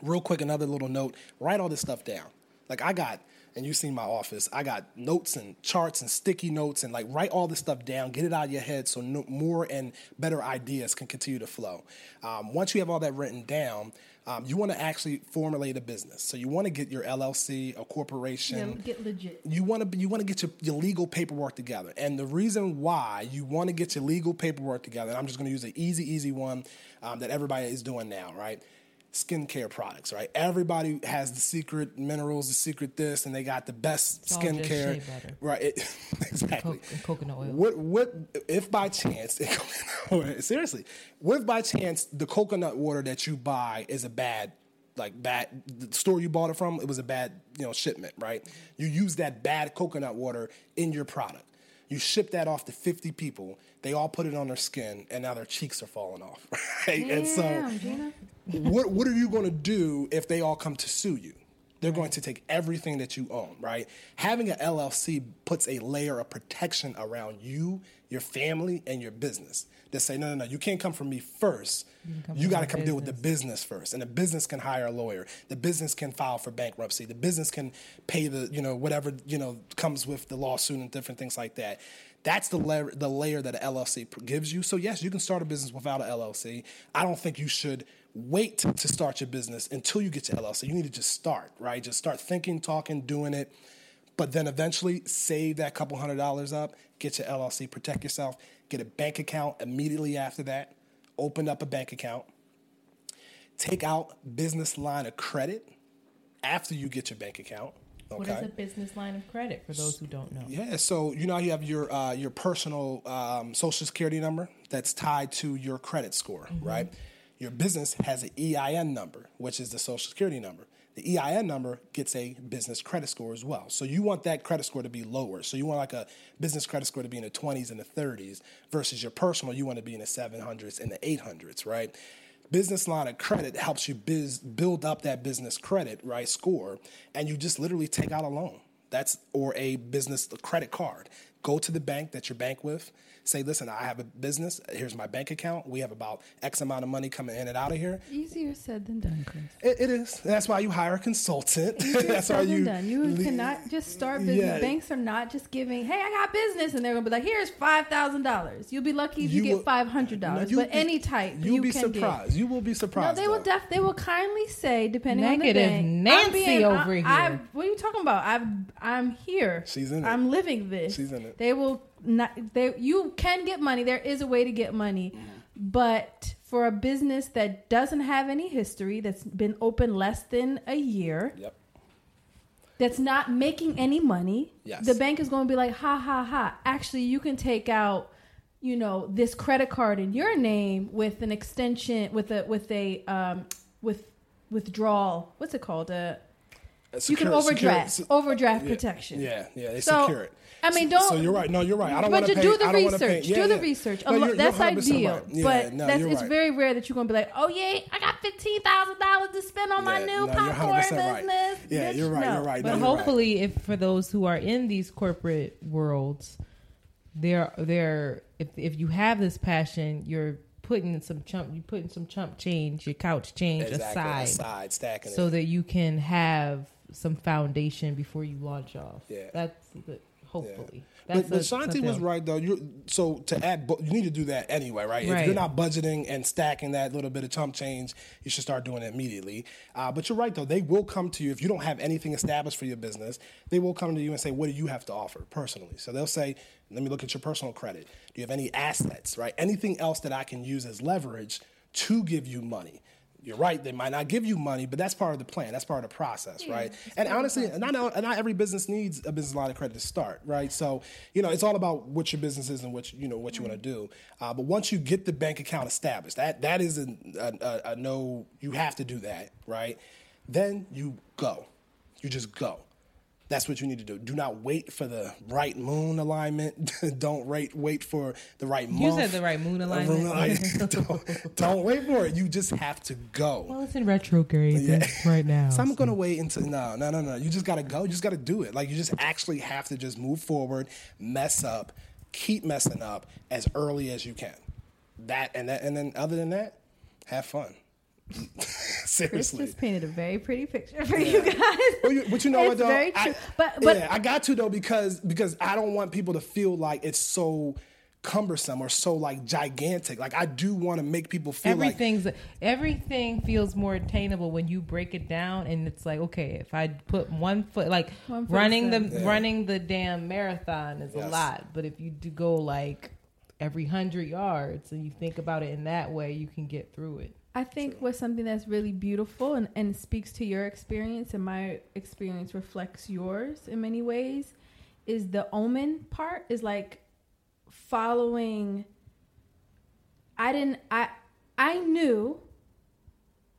real quick, another little note, write all this stuff down. Like, I got... and you've seen my office, I got notes and charts and sticky notes, and like write all this stuff down, get it out of your head so no, more and better ideas can continue to flow. Um, once you have all that written down, um, you want to actually formulate a business. So you want to get your L L C, a corporation. Yeah, get legit. You want to you want to get your, your legal paperwork together. And the reason why you want to get your legal paperwork together, and I'm just going to use an easy, easy one um, that everybody is doing now, right? Skincare products, right? Everybody has the secret minerals, the secret this, and they got the best skincare, right? It, exactly. Co- coconut oil. What? What? If by chance, seriously, what if by chance the coconut water that you buy is a bad, like bad the store you bought it from? It was a bad, you know, shipment, right? You use that bad coconut water in your product. You ship that off to fifty people. They all put it on their skin, and now their cheeks are falling off. Right? Damn, and so, what what are you going to do if they all come to sue you? They're going to take everything that you own, right? Having an L L C puts a layer of protection around you, your family, and your business. They say, no, no, no, you can't come from me first. You, you got to come business. Deal with the business first. And the business can hire a lawyer. The business can file for bankruptcy. The business can pay the, you know, whatever, you know, comes with the lawsuit and different things like that. That's the layer, the layer that an L L C gives you. So, yes, you can start a business without an L L C. I don't think you should wait to start your business until you get your L L C. You need to just start, right? Just start thinking, talking, doing it. But then eventually save that couple hundred dollars up, get your L L C, protect yourself, get a bank account immediately after that, open up a bank account, take out business line of credit after you get your bank account. Okay. What is a business line of credit for those who don't know? Yeah, so you know you have your uh, your personal um, social security number that's tied to your credit score, mm-hmm. right? Your business has an E I N number, which is the social security number. The E I N number gets a business credit score as well. So you want that credit score to be lower. So you want like a business credit score to be in the twenties and the thirties versus your personal, you want to be in the seven hundreds and the eight hundreds, right? Business line of credit helps you biz, build up that business credit, right, score, and you just literally take out a loan. That's or a business a credit card. Go to the bank that you're bank with. Say, listen, I have a business. Here's my bank account. We have about X amount of money coming in and out of here. Easier said than done, Chris. It, it is. That's why you hire a consultant. Easier That's said why than you done. You le- cannot just start business. Yeah. Banks are not just giving, hey, I got business, and they're gonna be like, here's five thousand dollars. You'll be lucky if you, you get five hundred dollars. No, but be, any type, you'll you be can surprised. Get. You will be surprised. No, they though. will. Def- they will kindly say, depending Negative on the bank. Negative Nancy being, over I, here. I, what are you talking about? I've, I'm here. She's in it. I'm living this. She's in it. They will. Not they you can get money. There is a way to get money, mm. but for a business that doesn't have any history, that's been open less than a year, yep. that's not making any money, yes. the bank is going to be like, ha ha ha. Actually, you can take out, you know, this credit card in your name with an extension with a with a um with withdrawal. What's it called? A Secure, you can overdrive, overdraft yeah, protection. Yeah, yeah, they so, secure it. I mean, don't. So you're right. No, you're right. I don't want to pay. But do the research. Yeah, do the yeah. research. No, you're, that's you're ideal. Right. Yeah, but no, that's, it's right. very rare that you're going to be like, oh yeah, I got fifteen thousand dollars to spend on yeah, my new no, popcorn business. Right. Yeah, you're right. No. You're right. But no, you're hopefully, right. if for those who are in these corporate worlds, they're they're if if you have this passion, you're. Putting some chump, you putting some chump change, your couch change exactly, aside, aside stacking so it. That you can have some foundation before you launch off. Yeah, that's the, hopefully. Yeah. That's but, a, but Shanti something. Was right though. You're, so to add, you need to do that anyway, right? right? If you're not budgeting and stacking that little bit of chump change, you should start doing it immediately. Uh, but you're right though. They will come to you if you don't have anything established for your business. They will come to you and say, "What do you have to offer personally?" So they'll say. Let me look at your personal credit. Do you have any assets, right? Anything else that I can use as leverage to give you money? You're right. They might not give you money, but that's part of the plan. That's part of the process, right? Yeah, and honestly, not, not every business needs a business line of credit to start, right? So, you know, it's all about what your business is and what you, you know what you want to do. Uh, but once you get the bank account established, that that is a, a, a no. You have to do that, right? Then you go. You just go. That's what you need to do. Do not wait for the right moon alignment. Don't wait, wait for the right month. You said the right moon alignment. don't, don't wait for it. You just have to go. Well, it's in retrograde yeah. right now. So, so I'm going to wait until... No, no, no, no. You just got to go. You just got to do it. Like, you just actually have to just move forward, mess up, keep messing up as early as you can. That and that, and then other than that, have fun. Seriously, Chris just painted a very pretty picture for yeah. you guys. Well, you, but you know what, though, very true. I, but, but yeah, I got to though because because I don't want people to feel like it's so cumbersome or so like gigantic. Like I do want to make people feel everything's, like everything feels more attainable when you break it down and it's like, okay, if I put one foot, like one running the yeah. running the damn marathon is yes. a lot, but if you do go like every hundred yards and you think about it in that way, you can get through it. I think what's something that's really beautiful and, and speaks to your experience, and my experience reflects yours in many ways, is the omen part is like following. I didn't, I, I knew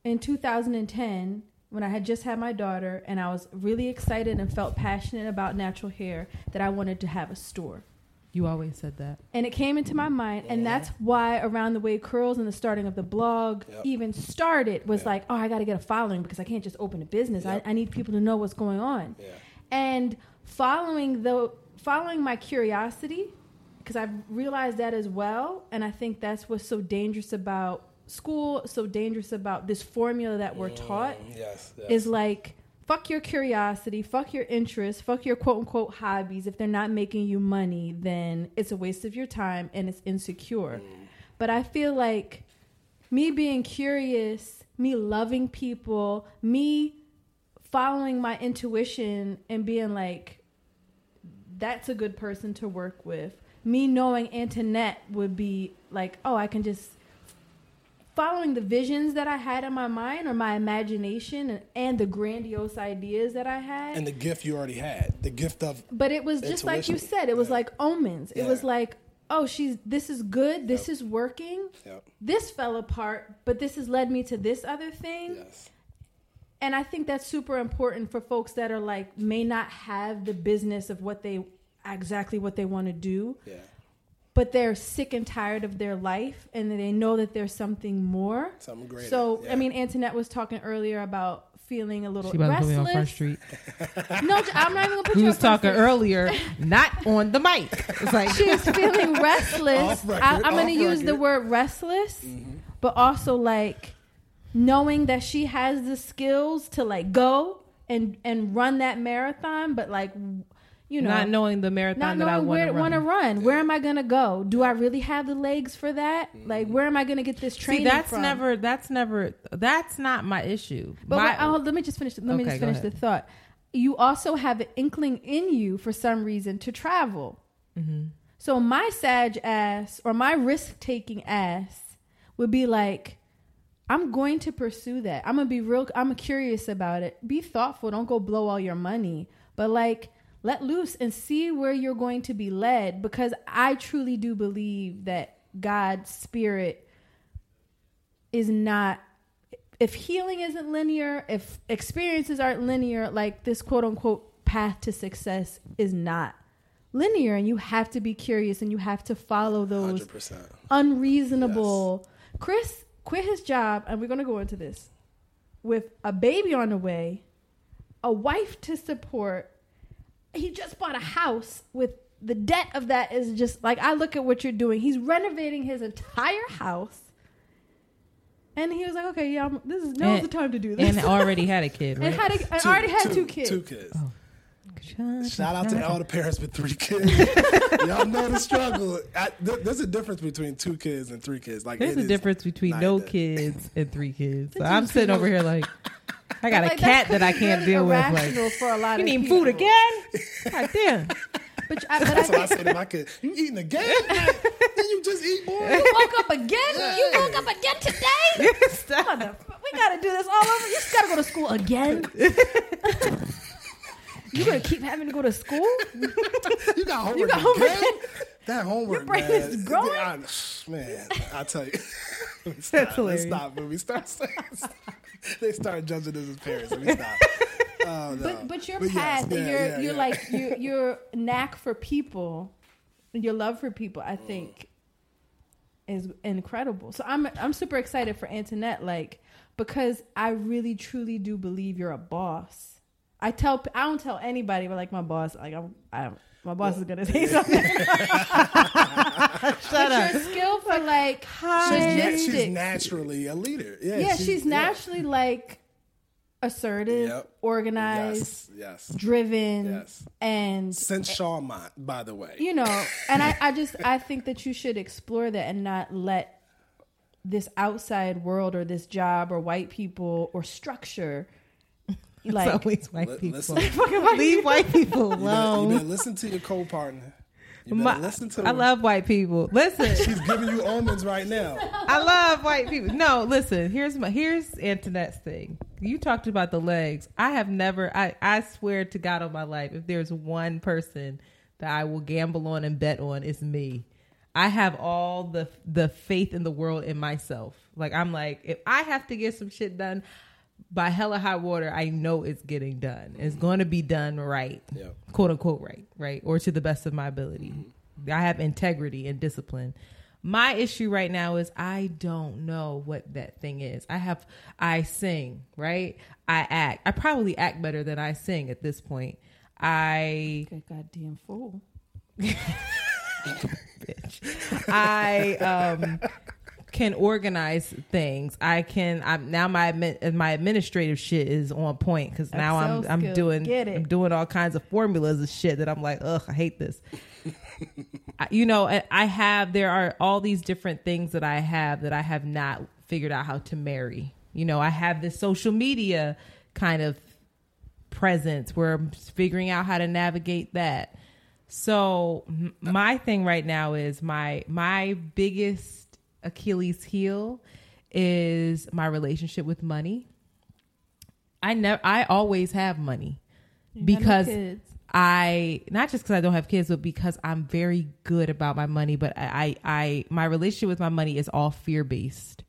in two thousand ten when I had just had my daughter and I was really excited and felt passionate about natural hair that I wanted to have a store. You always said that. And it came into my mind, and that's why Around the Way Curls and the starting of the blog yep. even started was yep. like, oh, I got to get a following because I can't just open a business. Yep. I, I need people to know what's going on. Yeah. And following the following my curiosity, because I've realized that as well, and I think that's what's so dangerous about school, so dangerous about this formula that we're mm, taught, yes, yes. is like, fuck your curiosity, fuck your interests, fuck your quote-unquote hobbies. If they're not making you money, then it's a waste of your time and it's insecure. Mm. But I feel like me being curious, me loving people, me following my intuition and being like, that's a good person to work with. Me knowing Antoinette would be like, oh, I can just... following the visions that I had in my mind or my imagination and, and the grandiose ideas that I had. And the gift you already had. The gift of But it was just intuition. Like you said. It yeah. was like omens. Yeah. It was like, oh, she's this is good. This yep. is working. Yep. This fell apart, but this has led me to this other thing. Yes. And I think that's super important for folks that are like, may not have the business of what they, exactly what they want to do. Yeah. But they're sick and tired of their life, and they know that there's something more. Something greater. So, yeah. I mean, Antoinette was talking earlier about feeling a little she restless. She about to put me on Front Street. No, I'm not even going to put we you on Front Street. Who was talking earlier, not on the mic. It's like she's feeling restless. Record, I, I'm going to use the word restless, mm-hmm. but also, like, knowing that she has the skills to, like, go and, and run that marathon, but, like... You know, not knowing the marathon not knowing that I want to run. run. Where am I going to go? Do I really have the legs for that? Like, where am I going to get this training See, that's from? never, that's never, that's not my issue. But my, oh, let me just finish. Let okay, me just finish the thought. You also have an inkling in you for some reason to travel. Mm-hmm. So my sag ass or my risk taking ass would be like, I'm going to pursue that. I'm going to be real. I'm curious about it. Be thoughtful. Don't go blow all your money. But like, let loose and see where you're going to be led, because I truly do believe that God's spirit is not if healing isn't linear, if experiences aren't linear, like this quote unquote path to success is not linear, and you have to be curious and you have to follow those one hundred percent unreasonable. Yes. Chris quit his job, and we're going to go into this, with a baby on the way, a wife to support. He just bought a house with the debt of that is just like, I look at what you're doing. He's renovating his entire house. And he was like, okay, yeah, I'm, this is now's the time to do this. And already had a kid, right? And had a, and two, already had two, two kids. Two kids. Oh. Shout out to all the parents with three kids. Y'all know the struggle. I, th- there's a difference between two kids and three kids. Like, there's a difference between no kids and three kids. So I'm sitting over here like, I got like, a cat that I can't deal with. Like, for a lot you of need people. Food again? God damn. But I, but that's I, what I say to my kid. You eating again? Didn't you just eat, boy? You woke up again? Yeah. You woke up again today? Stop. We got to do this all over. You just got to go to school again? You're going to keep having to go to school? You got homework, you got homework again? again? That homework, your brain man. is growing? I, man, I tell you. Let's stop. Let's stop. When we start saying they start judging us as parents. Let me stop. Oh, no. But but your but path, yes, yeah, your yeah, your yeah. like your your knack for people, your love for people, I think, mm. is incredible. So I'm I'm super excited for Antoinette, like, because I really truly do believe you're a boss. I tell I don't tell anybody, but like my boss, like I'm, I'm my boss well, is gonna say yeah. something. Shut but up. Your skill for like high. She's, she's naturally a leader. Yeah, yeah she's, she's naturally yeah. like. Assertive, yep. organized, yes, yes. driven, yes. and since Shawmont, by the way, you know. And I, I just, I think that you should explore that and not let this outside world or this job or white people or structure. Like it's always white li- people. Listen, leave white people alone. You better, you better listen to your co-partner. You My, listen to. I her. love white people. Listen, she's giving you almonds right now. I love white people. No, listen. Here's my here's Antoinette's thing. You talked about the legs. I have never. I I swear to God on my life, if there's one person that I will gamble on and bet on, it's me. I have all the the faith in the world in myself. Like I'm like, if I have to get some shit done by hella hot water, I know it's getting done. It's going to be done right, yep. quote unquote right, right, or to the best of my ability. Mm-hmm. I have integrity and discipline. My issue right now is I don't know what that thing is. I have, I sing, right? I act. I probably act better than I sing at this point. I Good goddamn fool. Bitch. I um. can organize things. I can. I'm now my my administrative shit is on point because now I'm I'm doing I'm doing all kinds of formulas and shit that I'm like, ugh, I hate this. I, you know, I have there are all these different things that I have that I have not figured out how to marry. You know, I have this social media kind of presence where I'm figuring out how to navigate that. So my thing right now is my my biggest Achilles heel is my relationship with money. I never, I always have money you because have no I, not just because I don't have kids, but because I'm very good about my money. But I, I, I my relationship with my money is all fear-based.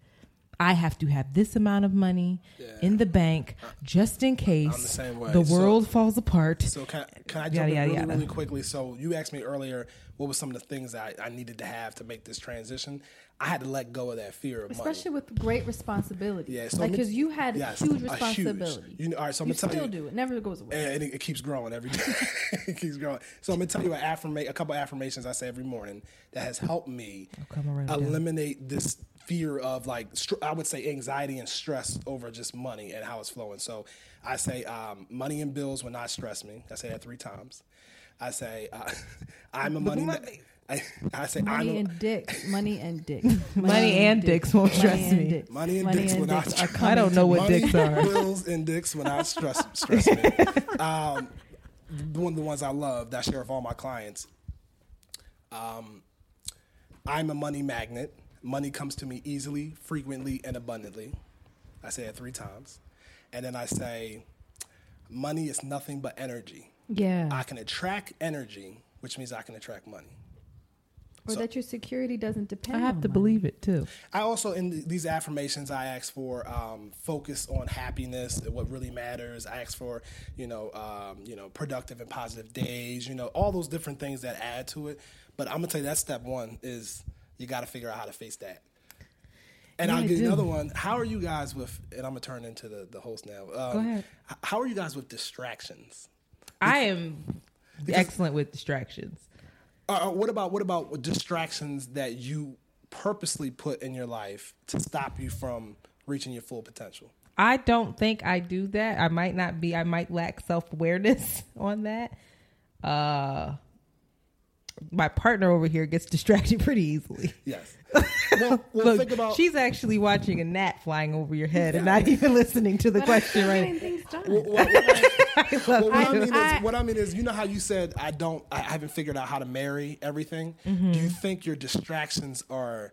I have to have this amount of money yeah. in the bank just in case the, the world so, falls apart. So can, can I jump yada, in really, yada. really quickly? So you asked me earlier, what were some of the things I, I needed to have to make this transition? I had to let go of that fear of money. Especially with great responsibility. Yeah, so because like, you had yes, huge responsibility. Huge. You know, all right, so I'm you gonna still tell you, do it. Never goes away. And it, it keeps growing every day. It keeps growing. So I'm going to tell you an affirma- a couple affirmations I say every morning that has helped me eliminate down. this fear of, like, st- I would say anxiety and stress over just money and how it's flowing. So I say um, money and bills will not stress me. I say that three times. I say uh, I'm a money... money. I, I say money I'm, and dicks, money and dicks, money, money and dicks, dicks won't stress me. Dicks. Money and money dicks will not. Stress I don't know what dicks are. Bills and dicks will not stress stress me. Um, one of the ones I love that I share with all my clients. Um, I'm a money magnet. Money comes to me easily, frequently, and abundantly. I say it three times, and then I say, money is nothing but energy. Yeah, I can attract energy, which means I can attract money. Or so, that your security doesn't depend on I have on to money. Believe it, too. I also, in th- these affirmations, I ask for um, focus on happiness, what really matters. I ask for, you know, um, you know, productive and positive days, you know, all those different things that add to it. But I'm going to tell you that step one is you got to figure out how to face that. And yeah, I'll get another one. How are you guys with, and I'm going to turn into the, the host now. Um, Go ahead. How are you guys with distractions? I am because, excellent with distractions. Uh, what about what about distractions that you purposely put in your life to stop you from reaching your full potential? I don't think I do that. I might not be. I might lack self-awareness on that. Uh, my partner over here gets distracted pretty easily. Yes. Well, well, look, think about... she's actually watching a gnat flying over your head and not even listening to the but question right now. Well, well, I love well, what, I mean I, is, what I mean is, you know how you said, I don't, I haven't figured out how to marry everything. Mm-hmm. Do you think your distractions are,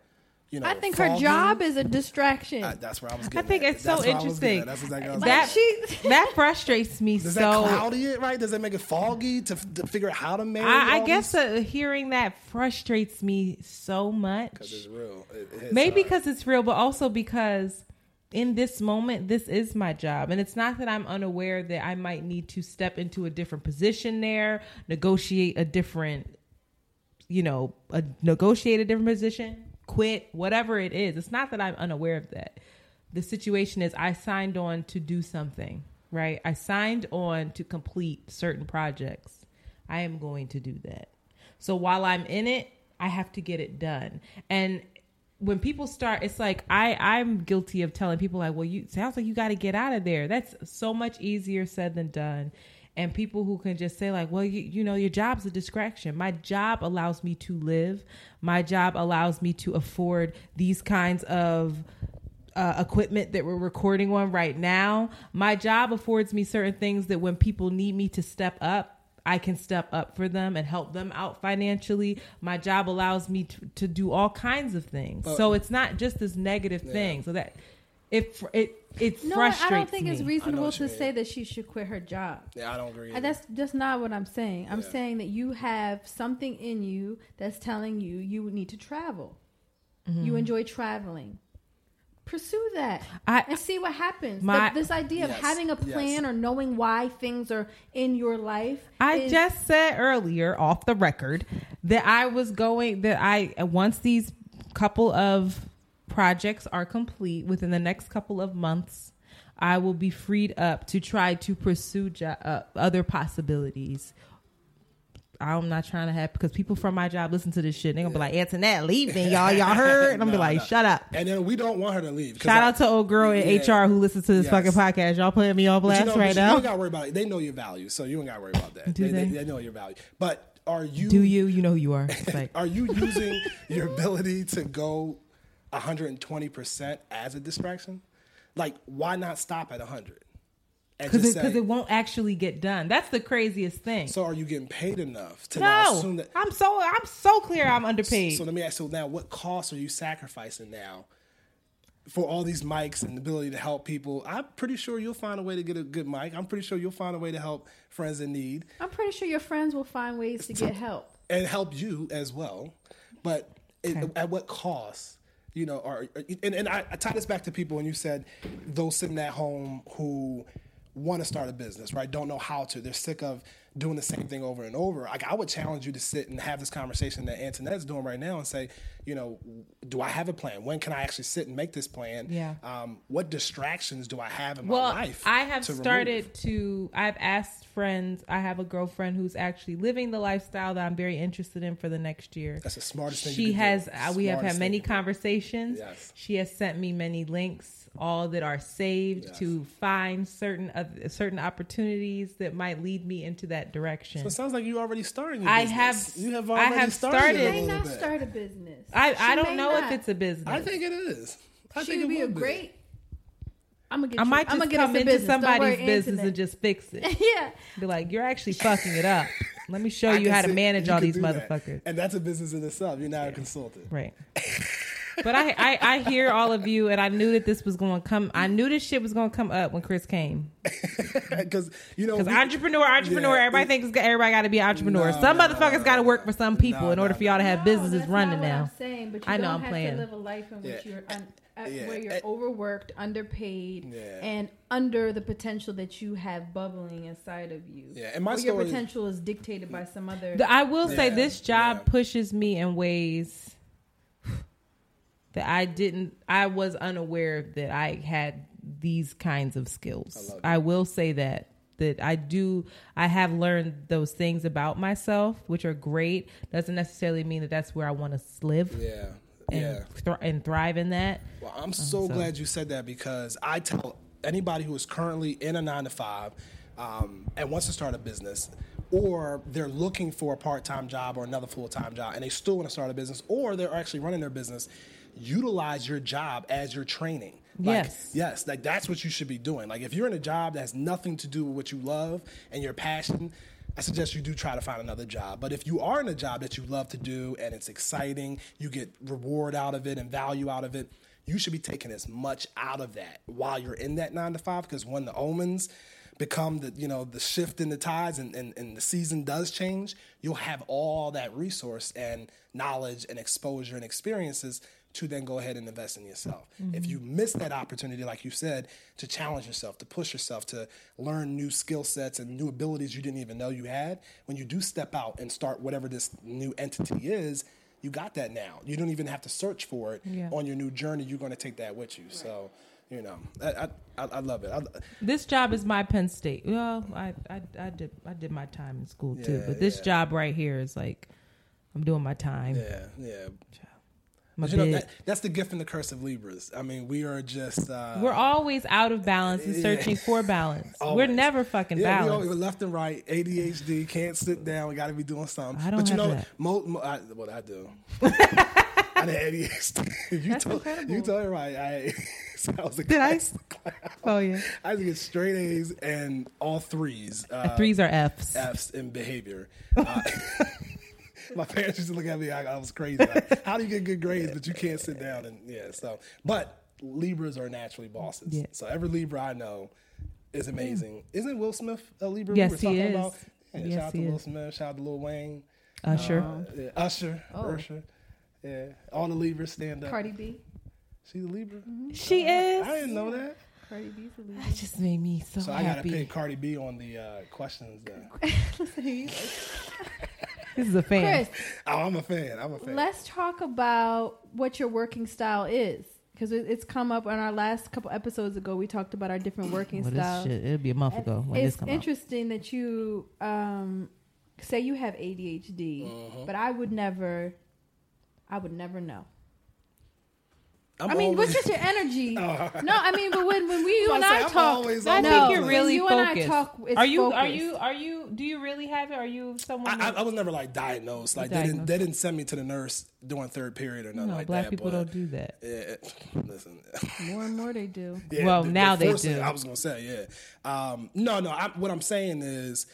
you know, I think foggy? Her job is a distraction. Uh, that's where I was getting I think at. It's that's so interesting. That's exactly what I was that, she, that frustrates me does so. Does that cloudy it, right? Does that make it foggy to, to figure out how to marry I, I guess uh, hearing that frustrates me so much. Because it's real. It, it Maybe because it's real, but also because... in this moment, this is my job. And it's not that I'm unaware that I might need to step into a different position there, negotiate a different, you know, a, negotiate a different position, quit, whatever it is. It's not that I'm unaware of that. The situation is I signed on to do something, right? I signed on to complete certain projects. I am going to do that. So while I'm in it, I have to get it done. And when people start, it's like, I, I'm guilty of telling people like, well, you sounds like you got to get out of there. That's so much easier said than done. And people who can just say like, well, you, you know, your job's a distraction. My job allows me to live. My job allows me to afford these kinds of uh, equipment that we're recording on right now. My job affords me certain things that when people need me to step up, I can step up for them and help them out financially. My job allows me to, to do all kinds of things. But, so it's not just this negative yeah. thing. So that it it it no, frustrates me. I don't think me. It's reasonable to mean. Say that she should quit her job. Yeah, I don't agree. That's that's not what I'm saying. I'm yeah. saying that you have something in you that's telling you you need to travel. Mm-hmm. You enjoy traveling. Pursue that I, and see what happens. My, the, this idea yes, of having a plan yes. or knowing why things are in your life. I is, just said earlier off the record that I was going, that I, once these couple of projects are complete within the next couple of months, I will be freed up to try to pursue jo- uh, other possibilities. I'm not trying to have, because people from my job listen to this shit. They're going to yeah. be like, Antoinette, leave then, y'all. Y'all heard? And I'm no, be like, no. shut up. And then we don't want her to leave. Shout I, out to old girl yeah, in H R who listens to this yes. fucking podcast. Y'all putting me on blast you know, right you now. You don't got to worry about it. They know your value, so you don't got to worry about that. Do they, they? They, they know your value. But are you... Do you? You know who you are. Like, are you using your ability to go one hundred twenty percent as a distraction? Like, why not stop at one hundred? Because it, it won't actually get done. That's the craziest thing. So are you getting paid enough to no, not assume that? I'm so I'm so clear I'm underpaid. So, so let me ask you now, what costs are you sacrificing now for all these mics and the ability to help people? I'm pretty sure you'll find a way to get a good mic. I'm pretty sure you'll find a way to help friends in need. I'm pretty sure your friends will find ways to get help. And help you as well. But okay. it, at what cost? You know, are, and, and I, I tie this back to people when you said those sitting at home who want to start a business, right? Don't know how to. They're sick of doing the same thing over and over. Like, I would challenge you to sit and have this conversation that Antoinette's doing right now and say, you know, do I have a plan? When can I actually sit and make this plan? Yeah. Um, what distractions do I have in well, my life? I have to started remove? to, I've asked friends, I have a girlfriend who's actually living the lifestyle that I'm very interested in for the next year. That's the smartest thing she you has, do. Smartest we have had many conversations. Yes. She has sent me many links, all that are saved yes. to find certain uh, certain opportunities that might lead me into that direction. So it sounds like you already started your I business. Have, you have already I have started. started she may not bit. start a business. I, I don't know not. if it's a business. I think it is. I she think would it be a be. great. I'm gonna get. I you. might just I'm come into business. somebody's worry, business and just fix it. yeah. Be like, you're actually fucking it up. Let me show you how to manage all these motherfuckers. That. And that's a business in itself. You're not yeah. a consultant, right? But I, I, I hear all of you, and I knew that this was going to come. I knew this shit was going to come up when Chris came. Because you know, because entrepreneur, entrepreneur. Yeah, everybody it, thinks everybody got to be an entrepreneur. Nah, some nah, motherfuckers nah, got to work for some people nah, in order nah, for y'all to have no, businesses that's running not what now. I'm saying, but you I know don't I'm have playing. To live a life in which yeah. you're un, uh, yeah. where you're overworked, underpaid, yeah. and under the potential that you have bubbling inside of you. Yeah, and my story, your potential is dictated by some other. The, I will yeah, say this job yeah. pushes me in ways that I didn't, I was unaware that I had these kinds of skills. I, I will say that, that I do, I have learned those things about myself, which are great. Doesn't necessarily mean that that's where I want to live. Yeah. And, yeah. Th- and thrive in that. Well, I'm so, um, so glad you said that, because I tell anybody who is currently in a nine to five um, and wants to start a business, or they're looking for a part-time job or another full-time job and they still want to start a business, or they're actually running their business, utilize your job as your training. Like, yes. Yes. Like, that's what you should be doing. Like, if you're in a job that has nothing to do with what you love and your passion, I suggest you do try to find another job. But if you are in a job that you love to do and it's exciting, you get reward out of it and value out of it, you should be taking as much out of that while you're in that nine to five, because when the omens become the, you know, the shift in the tides and, and, and the season does change, you'll have all that resource and knowledge and exposure and experiences to then go ahead and invest in yourself. Mm-hmm. If you miss that opportunity, like you said, to challenge yourself, to push yourself, to learn new skill sets and new abilities you didn't even know you had, when you do step out and start whatever this new entity is, you got that now. You don't even have to search for it. Yeah. On your new journey, you're going to take that with you. Right. So, you know, I I, I love it. I, this job is my Penn State. Well, I, I, I, did, I did my time in school, yeah, too. But this yeah. job right here is like, I'm doing my time. Yeah, yeah. You know, that, that's the gift and the curse of Libras. I mean, we are just... Uh, we're always out of balance and searching yeah. for balance. Always. We're never fucking yeah, balanced. We're left and right, A D H D, can't sit down, we got to be doing something. I don't but you have know, that. Mo, mo, I, well, I do. I did A D H D. You that's told, incredible. You told me right. I, so I was a did class, I? Class. Oh, yeah. I used to get straight A's and all threes. Uh, threes are F's. F's in behavior. Uh, my parents used to look at me. I, I was crazy. Like, how do you get good grades, but you can't sit down and yeah. So, but Libras are naturally bosses. Yeah. So every Libra I know is amazing. Yeah. Isn't Will Smith a Libra? Yes, we were talking he is. About? Yeah, yes, shout out to Will is. Smith. Shout out to Lil Wayne. Usher. Uh, yeah, Usher. Oh. Usher. Yeah. All the Libras stand up. Cardi B. She's a Libra. Mm-hmm. She uh, is. I didn't know that. Cardi B's a Libra. That just made me so. So happy. I gotta pick Cardi B on the uh, questions. Then. This is a fan. Chris, oh, I'm a fan. I'm a fan. Let's talk about what your working style is, because it, it's come up on our last couple episodes ago. We talked about our different working well, styles. This shit, it'll be a month and ago when this comes out. It's interesting that you um, say you have A D H D, uh-huh. but I would never, I would never know. I'm I mean, always... what's just your energy? Oh. No, I mean, but when, when we you and I, I talk, I think you're really you focused. And I talk, it's are you? Focused. Are you? Are you? Do you really have it? Are you someone? I, I, I was never like diagnosed. Like diagnosed. they didn't. They didn't send me to the nurse during third period or nothing no, like black that. Black people but, don't do that. Yeah, listen. More and more they do. Yeah, well, they, now they do. I was gonna say, yeah. Um, no, no. I, what I'm saying is,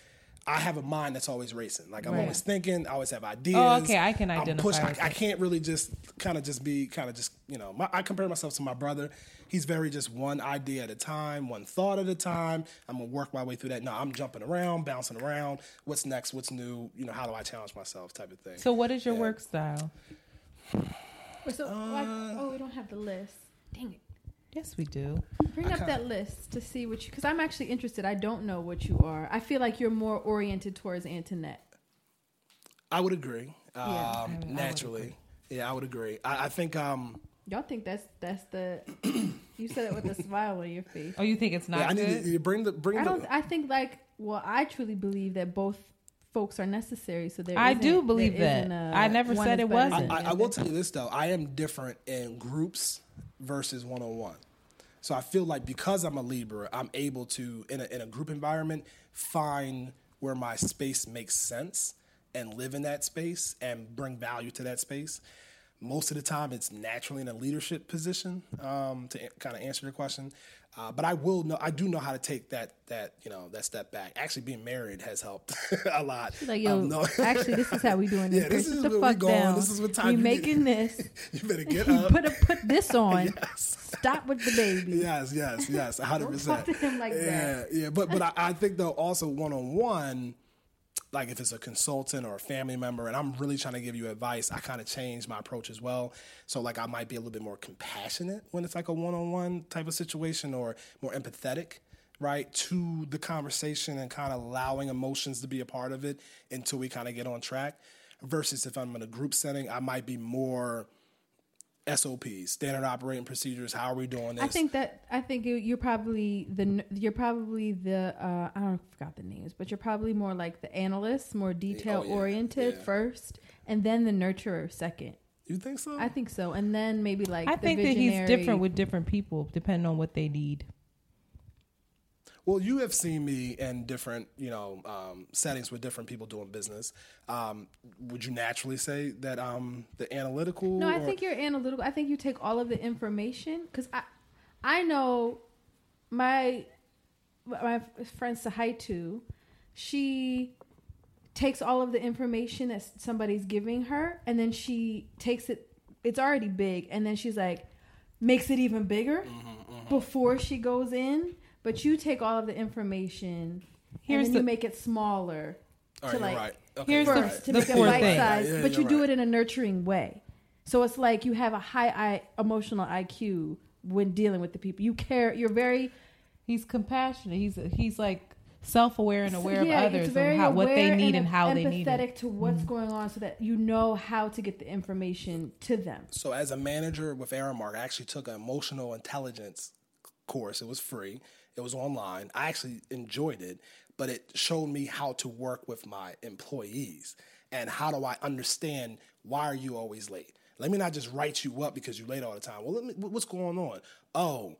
I have a mind that's always racing. Like, I'm right. always thinking. I always have ideas. Oh, okay. I can identify. I'm pushing. I, I can't really just kind of just be kind of just, you know, my, I compare myself to my brother. He's very just one idea at a time, one thought at a time. I'm going to work my way through that. No, I'm jumping around, bouncing around. What's next? What's new? You know, how do I challenge myself type of thing. So what is your yeah. work style? So, uh, like, oh, we don't have the list. Dang it. Yes, we do. Bring I up kinda, that list to see what you... Because I'm actually interested. I don't know what you are. I feel like you're more oriented towards Antoinette. I would agree. Yeah, um, I would, naturally. I agree. Yeah, I would agree. I, I think... Um, y'all think that's that's the... You said it with a smile on your face. Oh, you think it's not yeah, good? I need to, you bring the... Bring I, don't, the I think like... Well, I truly believe that both... folks are necessary, so there I do believe that. A, I never said it wasn't. I, I, I will tell you this, though. I am different in groups versus one-on-one. So I feel like because I'm a Libra, I'm able to, in a, in a group environment, find where my space makes sense and live in that space and bring value to that space. Most of the time, it's naturally in a leadership position, um, to a- kind of answer your question. Uh, but I will know, I do know how to take that, that, you know, that step back. Actually, being married has helped a lot. She's like, yo, um, no. Actually, this is how we doing this. Yeah, this, this is, is where we going. Down. This is what time we you making get, this. You better get up. Put a, put this on. Yes. Stop with the baby. Yes, yes, yes. How to present. Talk to him like yeah, that. Yeah, yeah. But but I, I think though also one on one. Like if it's a consultant or a family member and I'm really trying to give you advice, I kind of change my approach as well. So like I might be a little bit more compassionate when it's like a one-on-one type of situation, or more empathetic, right, to the conversation and kind of allowing emotions to be a part of it until we kind of get on track. Versus if I'm in a group setting, I might be more S O Ps, standard operating procedures. How are we doing this? I think that I think you're probably the you're probably the uh, I don't forgot the names, but you're probably more like the analyst, more detail oh, yeah. oriented yeah. first, and then the nurturer second. You think so? I think so, and then maybe like I the think visionary. That he's different with different people depending on what they need. Well, you have seen me in different, you know, um, settings with different people doing business. Um, would you naturally say that um, the analytical? No, I or? think you're analytical. I think you take all of the information, because I, I know my my friend Sahaitu, she takes all of the information that somebody's giving her, and then she takes it. It's already big, and then she's like, makes it even bigger mm-hmm, mm-hmm. before she goes in. But you take all of the information Here's and then the, you make it smaller right, to like right. okay, Here's first the, to the make it bite thing. Size, yeah, yeah, but you do right. it in a nurturing way. So it's like you have a high I, emotional I Q when dealing with the people. You care. You're very. He's compassionate. He's he's like self-aware and aware yeah, of others and how, what they need and, and how they need it. Empathetic to what's mm-hmm. going on, so that you know how to get the information to them. So as a manager with Aramark, I actually took an emotional intelligence course. It was free. It was online. I actually enjoyed it, but it showed me how to work with my employees and how do I understand why are you always late? Let me not just write you up because you're late all the time. Well, let me, what's going on? Oh,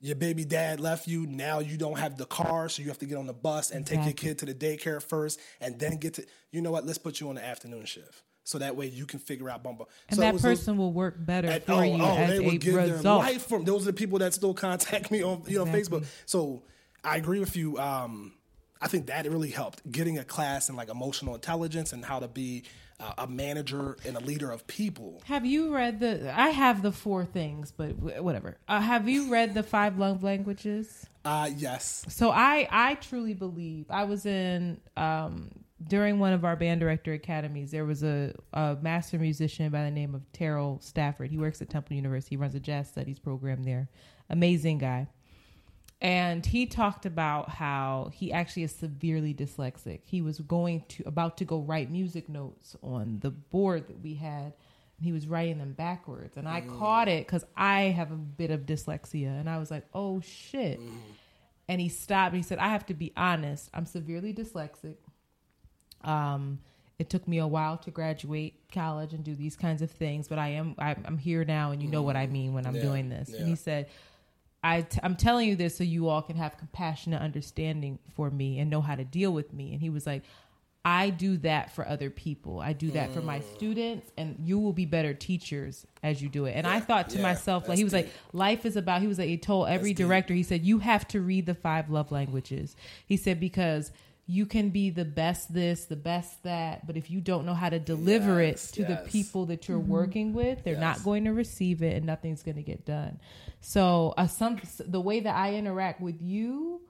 your baby dad left you. Now you don't have the car, so you have to get on the bus and exactly. take your kid to the daycare first and then get to, you know what, let's put you on the afternoon shift. So that way you can figure out bumble. And so that was, person will work better at, for oh, you oh, as they will a give result. Their life from, those are the people that still contact me on you know exactly. Facebook. So I agree with you. Um, I think that really helped getting a class in like emotional intelligence and how to be uh, a manager and a leader of people. Have you read the? I have the four things, but whatever. Uh, have you read the Five Love Languages? Uh, yes. So I I truly believe I was in. Um, During one of our band director academies, there was a, a master musician by the name of Terrell Stafford. He works at Temple University. He runs a jazz studies program there. Amazing guy. And he talked about how he actually is severely dyslexic. He was going to about to go write music notes on the board that we had. And he was writing them backwards. And I mm. caught it because I have a bit of dyslexia. And I was like, oh, shit. Mm. And he stopped. And he said, I have to be honest. I'm severely dyslexic. Um, it took me a while to graduate college and do these kinds of things, but I am, I, I'm here now. And you know what I mean when I'm yeah, doing this. Yeah. And he said, I t- I'm telling you this so you all can have compassionate understanding for me and know how to deal with me. And he was like, I do that for other people. I do that mm. for my students, and you will be better teachers as you do it. And yeah, I thought to yeah, myself, like, he was deep. Like, life is about, he was like, he told every that's director, deep. He said, you have to read the Five Love Languages. He said, because you can be the best this, the best that, but if you don't know how to deliver yes, it to yes. the people that you're mm-hmm. working with, they're yes. not going to receive it, and nothing's going to get done. So uh, some, the way that I interact with you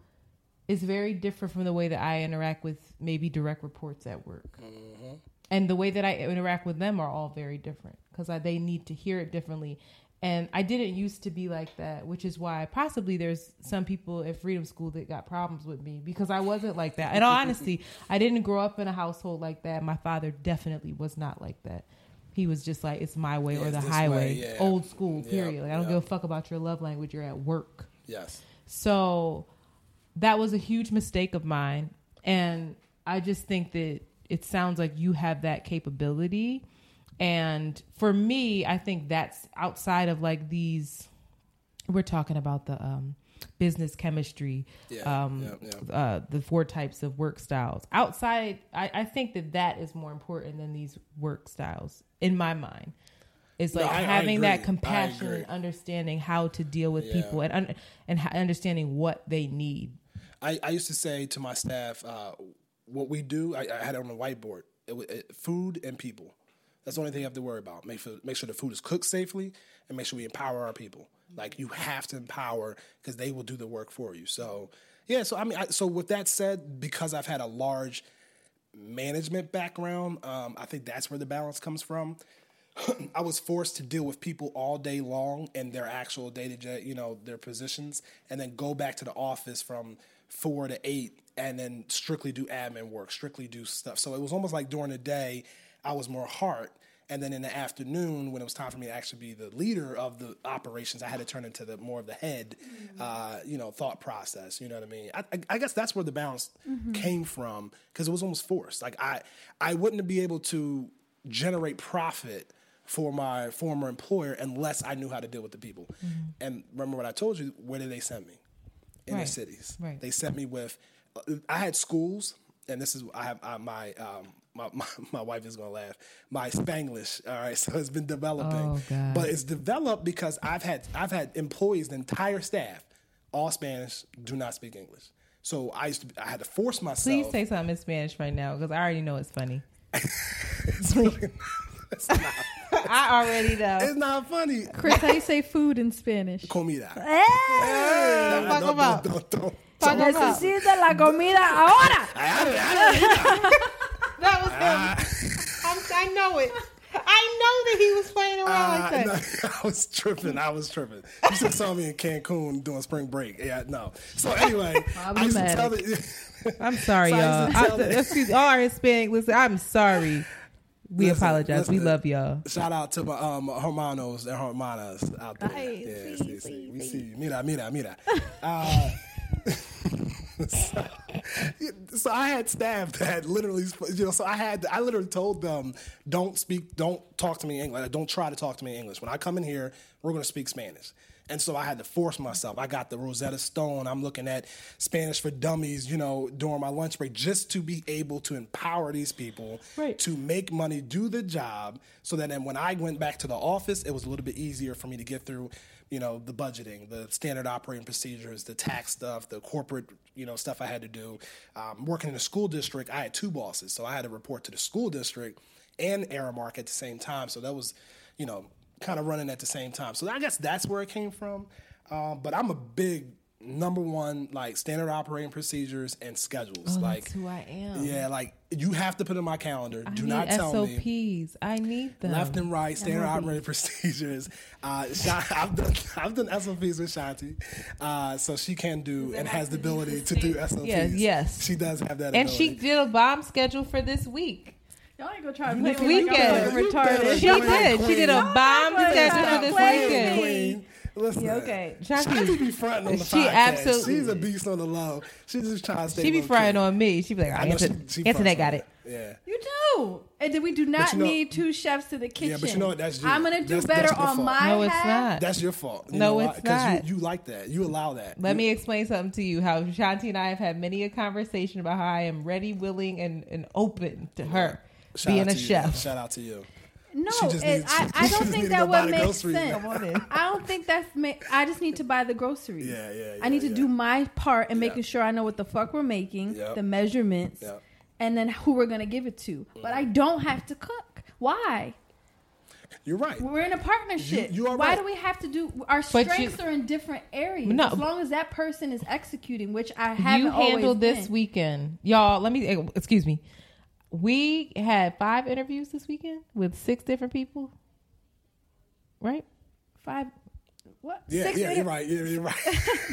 is very different from the way that I interact with maybe direct reports at work. Mm-hmm. And the way that I interact with them are all very different because they need to hear it differently. And I didn't used to be like that, which is why possibly there's some people at Freedom School that got problems with me because I wasn't like that. In all honesty, I didn't grow up in a household like that. My father definitely was not like that. He was just like, it's my way yeah, or the highway. Way, yeah. Old school, yep, period. Like, I don't yep. give a fuck about your love language. You're at work. Yes. So that was a huge mistake of mine. And I just think that it sounds like you have that capability. And for me, I think that's outside of like these, we're talking about the um, business chemistry, yeah, um, yeah, yeah. Uh, the four types of work styles. Outside, I, I think that that is more important than these work styles in my mind. It's like no, I, having I that compassion and understanding how to deal with yeah. people and un- and understanding what they need. I, I used to say to my staff, uh, what we do, I, I had it on a whiteboard, it, it, food and people. That's the only thing you have to worry about. Make, for, make sure the food is cooked safely and make sure we empower our people. Like, you have to empower because they will do the work for you. So, yeah, so I mean, I, so with that said, because I've had a large management background, um, I think that's where the balance comes from. I was forced to deal with people all day long and their actual day-to-day, you know, their positions, and then go back to the office from four to eight and then strictly do admin work, strictly do stuff. So it was almost like during the day I was more heart, and then in the afternoon when it was time for me to actually be the leader of the operations, I had to turn into the more of the head, uh, you know, thought process. You know what I mean? I, I, I guess that's where the balance mm-hmm. came from, because it was almost forced. Like I, I wouldn't be able to generate profit for my former employer unless I knew how to deal with the people. Mm-hmm. And remember what I told you, where did they send me? In right. the cities. Right. They sent me with, I had schools, and this is, I have I, my, um, my, my, my wife is going to laugh, my Spanglish, all right, so it's been developing. Oh, but it's developed because I've had, I've had employees, the entire staff, all Spanish, do not speak English. So I used to, I had to force myself. Please say something in Spanish right now, because I already know it's funny. It's really not. It's not. I already know. It's not funny. Chris, how you say food in Spanish? Comida. Hey! Hey! Fuck them up. Necesita la comida ahora. That was him. Uh, I'm, I know it. I know that he was playing around uh, like that. No, I was tripping. I was tripping. You just saw me in Cancun during spring break. Yeah, no. So anyway, I used to tell the, I'm sorry, so y'all. I I, excuse all our Hispanic listeners. I'm sorry. We listen, apologize. Listen, we love y'all. Shout out to my um, hermanos and hermanas out there. Ay, yeah, see, see, see. We see you. Mira, mira, mira. Uh, so, so I had staff that literally, you know, so I had, I literally told them, don't speak, don't talk to me in English. Don't try to talk to me in English. When I come in here, we're going to speak Spanish. And so I had to force myself. I got the Rosetta Stone. I'm looking at Spanish for Dummies, you know, during my lunch break, just to be able to empower these people right. to make money, do the job. So that then when I went back to the office, it was a little bit easier for me to get through, you know, the budgeting, the standard operating procedures, the tax stuff, the corporate, you know, stuff I had to do. Um, working in the school district, I had two bosses. So I had to report to the school district and Aramark at the same time. So that was, you know, kind of running at the same time. So I guess that's where it came from. Um, but I'm a big number one, like standard operating procedures and schedules. Oh, like, that's who I am. Yeah, like you have to put in my calendar. I do not tell S O Ps. Me. S O Ps. I need them. Left and right, standard operating procedures. Uh, I've done I've done S O Ps with Shanti. Uh, so she can do and has the ability to do S O Ps. Yes, yes. She does have that and ability. And she did a bomb schedule for this week. Y'all ain't gonna try to play this weekend. Like retarded. She did. She did a bomb schedule for this weekend. Queen. Listen, yeah, okay. She be fronting on the she podcast. Absolutely, she's a beast on the low. She's just trying to stay. She be fronting on me. She be like, I know Anthony got it. Yeah, you do. And then we do not you know, need two chefs to the kitchen. Yeah, but you know what? That's you. I'm gonna do that's, better that's on fault. My no, it's half. Not. That's your fault. You no, it's not. Because you, you like that. You allow that. Let you, me explain something to you. How Shanti and I have had many a conversation about how I am ready, willing, and and open to her. Shout being a chef. Shout out to you. No, it, to, I, I don't think that would make sense. I don't think that's. Ma- I just need to buy the groceries. Yeah, yeah, yeah. I need to yeah. do my part in yeah. making sure I know what the fuck we're making, yep. the measurements, yep. and then who we're gonna give it to. Mm. But I don't have to cook. Why? You're right. We're in a partnership. You, you are Why right. do we have to do? Our strengths you, are in different areas. No, as long as that person is executing, which I haven't. You handled this been. Weekend, y'all. Let me. Excuse me. We had five interviews this weekend with six different people, right? Five, what? Yeah, six yeah, you're right. Yeah, you're right.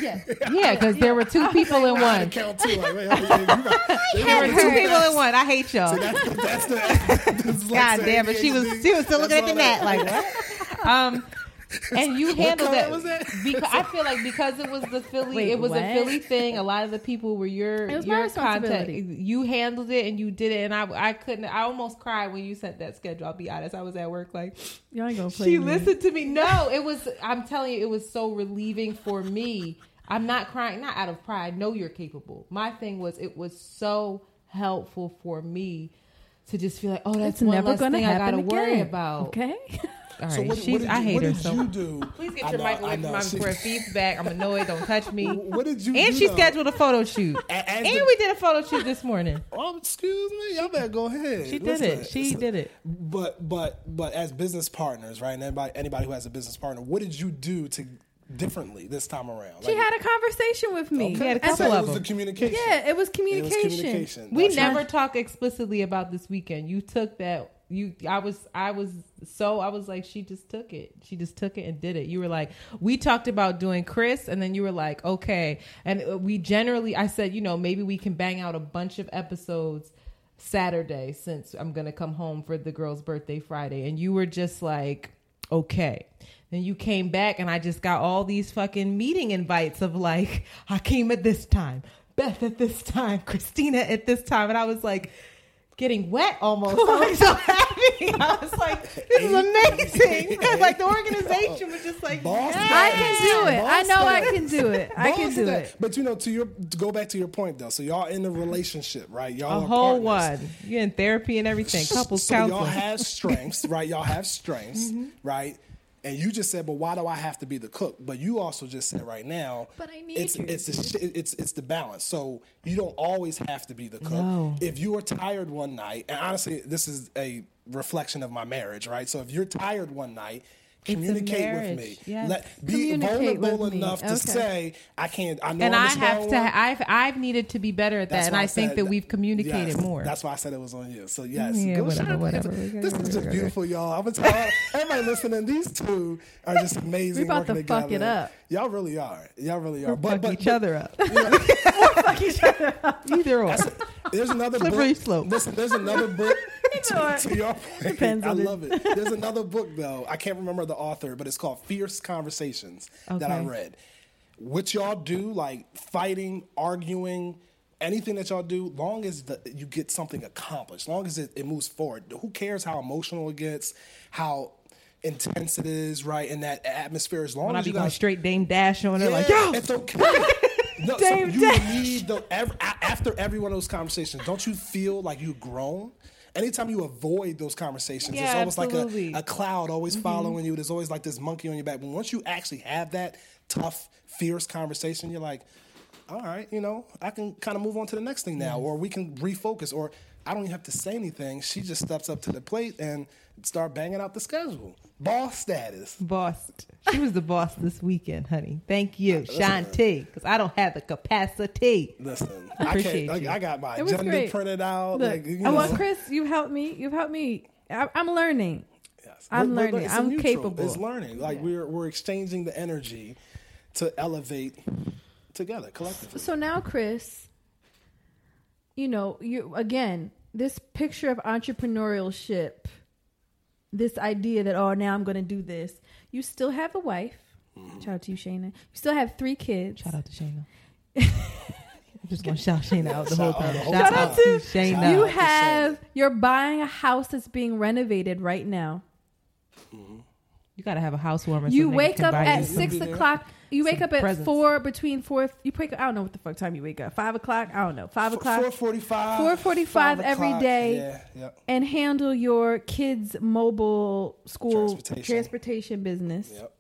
yeah, yeah, because yeah. there were two people in one. There were two people in one. I hate y'all. So that's, that's the, that's God damn it! She was she was still looking at the mat like what? Um, and you handled that. Was that? Because I feel like because it was the Philly, Wait, it was what? a Philly thing. A lot of the people were your your contact. You handled it and you did it. And I, I couldn't. I almost cried when you sent that schedule. I'll be honest. I was at work like y'all ain't gonna play. She me. listened to me. No, it was. I'm telling you, it was so relieving for me. I'm not crying. Not out of pride. I know you're capable. My thing was it was so helpful for me to just feel like, oh, that's it's one never less gonna thing I gotta again. worry about. Okay. All so right. What, what did, I hate what her did so. You do? Please get I your know, mic away from my she... feedback. I'm annoyed. Don't touch me. What did you? And do, she though? Scheduled a photo shoot. and and the... we did a photo shoot this morning. Oh, excuse me. Y'all better go ahead. She did it. She did it. But but but as business partners, right? And anybody anybody who has a business partner, what did you do to? Differently this time around. She like, had a conversation with me. Okay. We had a couple of them. It was a communication. Yeah, it was communication. It was communication. We That's never right. talk explicitly about this weekend. You took that. You, I was, I was so I was like, she just took it. She just took it and did it. You were like, we talked about doing Chris, and then you were like, okay. And we generally, I said, you know, maybe we can bang out a bunch of episodes Saturday since I'm gonna come home for the girl's birthday Friday, and you were just like, okay. Then you came back and I just got all these fucking meeting invites of like, Hakeem at this time, Beth at this time, Christina at this time. And I was like getting wet almost. I was so happy. I was like, this is amazing. Like the organization was just like, yeah. I can do it. I know I can do it. I can do it. But you know, to your to go back to your point though. So y'all in a relationship, right? Y'all a whole one. You're in therapy and everything. Couples so counseling. Y'all have strengths, right? Y'all have strengths, mm-hmm. right? And you just said, but why do I have to be the cook? But you also just said right now, but I need it's you. It's, the, it's it's the balance. So you don't always have to be the cook. No. If you are tired one night, and honestly, this is a reflection of my marriage, right? So if you're tired one night, communicate with me. Yes. Let, be vulnerable enough okay. to say, I can't, I know and I'm I have one. to, I've, I've needed to be better at that. That's and I, I think that, that we've communicated yes, more. That's why I said it was on you. So, yes. Yeah, whatever, whatever. This is just beautiful, y'all. I'm tired. Everybody listening, these two are just amazing. We're about to together. fuck it up. Y'all really are. Y'all really are. Or but, fuck but, each but, other up. You know, or fuck each other up. Either or. There's another Slippery book. Slope. Listen, there's another book. To, to your point, I love it. it. There's another book though. I can't remember the author, but it's called Fierce Conversations okay. that I read. What y'all do, like fighting, arguing, anything that y'all do, long as the, you get something accomplished, long as it, it moves forward. Who cares how emotional it gets, how intense it is, right? And that atmosphere, as long when as I you be guys, going straight Dame Dash on yeah, it, like yo, it's okay. No, so you Dash. need the every, after every one of those conversations. Don't you feel like you've grown? Anytime you avoid those conversations, yeah, it's almost absolutely. like a, a cloud always mm-hmm. following you. There's always like this monkey on your back. But once you actually have that tough, fierce conversation, you're like, all right, you know, I can kind of move on to the next thing now, mm-hmm. or we can refocus, or I don't even have to say anything. She just steps up to the plate and start banging out the schedule. Boss status. Boss. She was the boss this weekend, honey. Thank you, Shanti, because I don't have the capacity. Listen, Appreciate I can't. You. I got my agenda great. printed out. Look, like, you know. Well, Chris, you've helped me. You've helped me. I, I'm learning. Yes. I'm we're, learning. We're, I'm neutral. capable. It's learning. Like yeah. we're we're exchanging the energy to elevate together collectively. So now, Chris, you know, you again this picture of entrepreneurship. This idea that, oh, now I'm going to do this. You still have a wife. Mm-hmm. Shout out to you, Shayna. You still have three kids. Shout out to Shayna. I'm just going to shout Shayna out the whole time. Shout, shout out, out to Shayna. You have, you're buying a house that's being renovated right now. Mm-hmm. You got to have a housewarming. You so wake up at six o'clock. You wake up at presents. four, between four, you wake up, I don't know what the fuck time you wake up. Five o'clock, I don't know. Five F- o'clock. four forty-five four forty-five every o'clock. day. Yeah, yeah. And handle your kids' mobile school transportation, transportation business. Yep.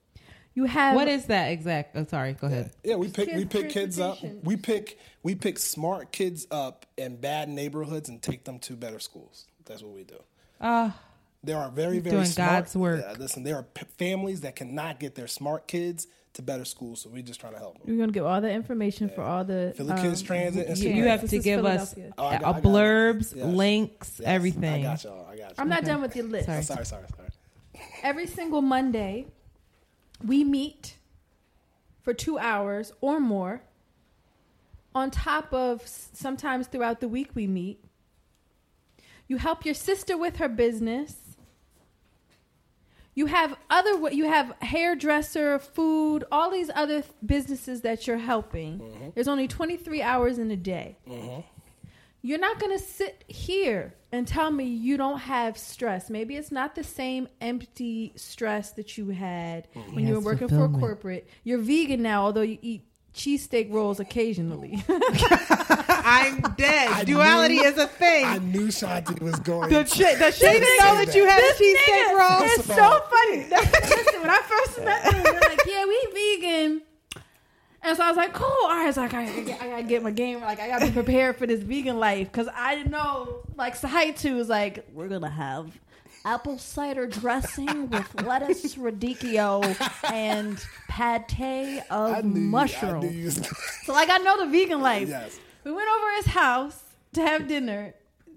You have. What is that exact? Oh, sorry, go yeah. ahead. Yeah, we pick kids, we pick kids up. We pick we pick smart kids up in bad neighborhoods and take them to better schools. That's what we do. Ah. Uh, There are very, very doing smart. God's work. Yeah, listen, there are p- families that cannot get their smart kids to better schools, so we're just trying to help them. We're going to give all the information yeah. for all the... Philly um, Kids Transit. And you, you have to give us oh, got, a blurbs, yes. links, yes. everything. I got y'all. I got y'all. I'm not okay. done with your list. Sorry, sorry, sorry. sorry. Every single Monday, we meet for two hours or more. On top of sometimes throughout the week we meet. You help your sister with her business. You have other you have hairdresser, food, all these other th- businesses that you're helping. Mm-hmm. There's only twenty-three hours in a day. Mm-hmm. You're not going to sit here and tell me you don't have stress. Maybe it's not the same empty stress that you had mm-hmm. when yes, you were working for a corporate. You're vegan now, although you eat cheesesteak rolls occasionally. I'm dead. I Duality knew, is a thing. I knew Shanti was going. Does she, does she didn't know that, that you had this a cheesesteak roll? It's so funny. Listen, when I first met him, we were like, yeah, we vegan. And so I was like, cool. All right, so I gotta get, I gotta get my game. Like, I gotta be prepared for this vegan life. Because I didn't know, like, Sahaitu was like, we're gonna have apple cider dressing with lettuce, radicchio, and pate of mushrooms. So, like, I know the vegan life. Yes. We went over his house to have dinner.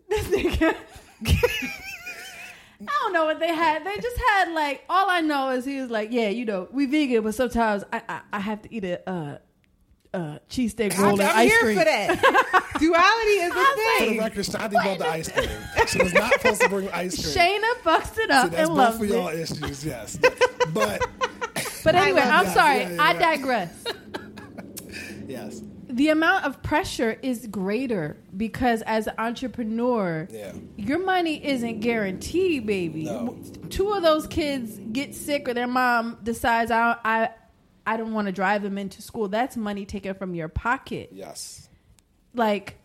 This nigga, I don't know what they had. They just had, like, all I know is he was like, yeah, you know, we vegan, but sometimes I, I, I have to eat a uh, uh, cheesesteak roll and ice cream. I'm here for that. Duality is a thing. For the record, Shanti brought the ice cream. She was not supposed to bring ice cream. Shayna fucked it up. See, that's and both for y'all issues, yes. But but anyway, I'm that. sorry. Yeah, yeah, I yeah. digress. Yes. The amount of pressure is greater because as an entrepreneur, yeah. your money isn't guaranteed, baby. No. Two of those kids get sick or their mom decides I I, I don't want to drive them into school. That's money taken from your pocket. Yes. Like,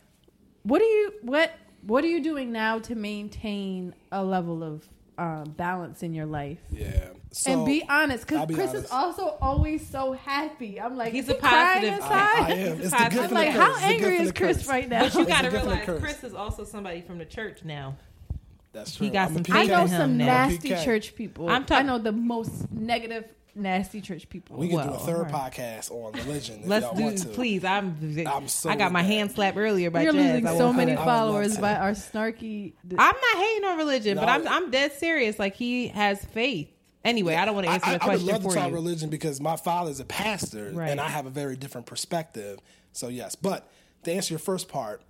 what are you what what are you doing now to maintain a level of um, balance in your life? Yeah. So, and be honest, because Chris honest. is also always so happy. I'm like, he's is a he positive. I, I am. It's positive. I'm like, how angry is Chris curse. right now? But you got to realize, Chris is also somebody from the church now. That's true. He got I'm some. I know some nasty church people. I'm talking. I know the most negative. Nasty church people. We can well, do a third right. podcast on religion. If Let's y'all do, want to. please. I'm. I'm so I got my hand slapped earlier by You're Jazz. Losing I so many I followers by our snarky. D- I'm not hating on religion, no, but I'm I'm dead serious. Like he has faith. Anyway, yeah, I don't want to answer I, the I, question for you. I would love to talk you. religion because my father is a pastor, right. and I have a very different perspective. So yes, but to answer your first part,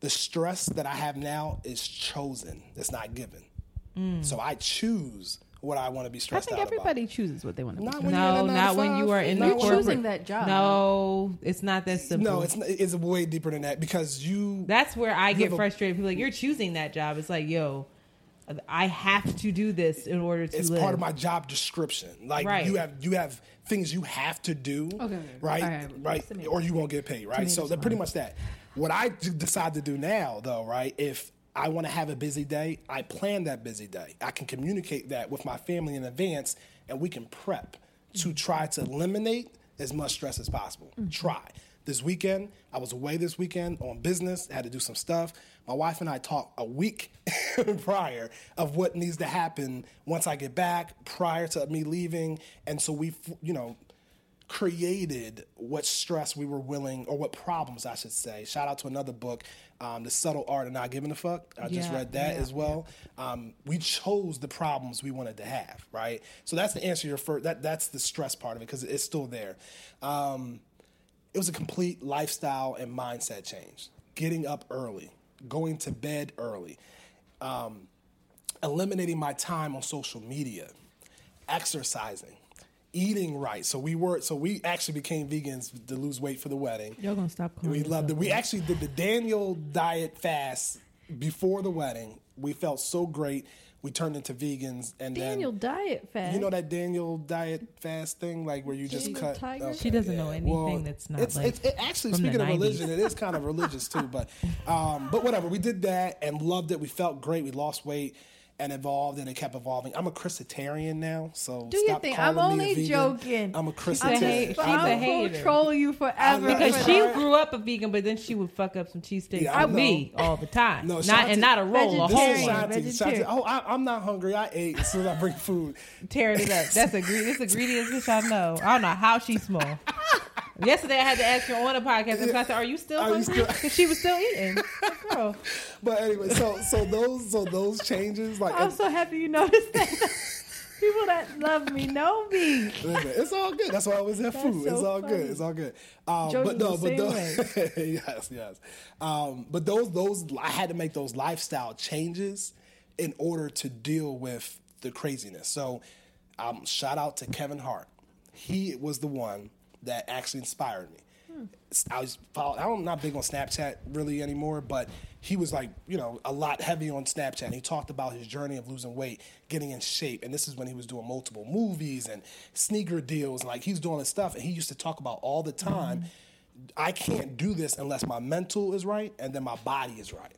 the stress that I have now is chosen. It's not given. Mm. So I choose. What I want to be stressed out about. I think everybody about. chooses what they want to be. Not when no, not when you are in the corporate. You're choosing that job. No, it's not that simple. No, it's it's way deeper than that because you. That's where I get frustrated. A, People are like, you're choosing that job. It's like, yo, I have to do this in order to. It's live. Part of my job description. Like right. you have you have things you have to do. Okay. Right. Right. right. right. Or you won't get paid. Right. So they're pretty much that. What I decide to do now, though, right, if. I want to have a busy day. I plan that busy day. I can communicate that with my family in advance, and we can prep to try to eliminate as much stress as possible. Mm-hmm. Try. This weekend, I was away this weekend on business. I had to do some stuff. My wife and I talked a week prior of what needs to happen once I get back, prior to me leaving. And so we, you know, created what stress we were willing, or what problems I should say. Shout out to another book, um, The Subtle Art of Not Giving a Fuck. I yeah, just read that yeah, as well. Yeah. Um, we chose the problems we wanted to have, right? So that's the answer to your first, that, that's the stress part of it because it's still there. Um, it was a complete lifestyle and mindset change. Getting up early, going to bed early, um, eliminating my time on social media, exercising, eating right. So we were, so we actually became vegans to lose weight for the wedding. Y'all gonna stop calling. We loved it. We actually did the Daniel Diet Fast before the wedding. We felt so great. We turned into vegans. And Daniel then, Diet Fast. You know that Daniel Diet Fast thing? Like where you Daniel just cut. Okay, she doesn't yeah. know anything well, that's not it's, like it's, it actually, from speaking the of nineties. Religion, it is kind of religious too, but, um, but whatever. We did that and loved it. We felt great. We lost weight. And evolved, and it kept evolving. I'm a Chrisitarian now, so do stop you think calling I'm only me a vegan. joking? I'm a Chrisitarian. I will troll you forever because for she that. grew up a vegan, but then she would fuck up some cheesesteaks yeah, with me all the time. No, not Shanti, and not a roll, a whole one. Oh, I, I'm not hungry. I ate as soon as I bring food. Tearing it up. That's a this ingredient which I know. I don't know how she's small. Yesterday I had to ask her on a podcast, and yeah. I said, "Are you still hungry?" Because she was still eating. Like, girl. But anyway, so so those so those changes. Like, I'm and, so happy you noticed that. People that love me know me. It's all good. That's why I was at food. So it's all funny. good. It's all good. Um, but no, but those, yes, yes. Um, but those those I had to make those lifestyle changes in order to deal with the craziness. So, um, shout out to Kevin Hart. He was the one that actually inspired me. Hmm. I was following, I'm not big on Snapchat really anymore, but he was like, you know, a lot heavy on Snapchat. And he talked about his journey of losing weight, getting in shape. And this is when he was doing multiple movies and sneaker deals. Like, he's doing his stuff. And he used to talk about all the time, mm-hmm. I can't do this unless my mental is right and then my body is right.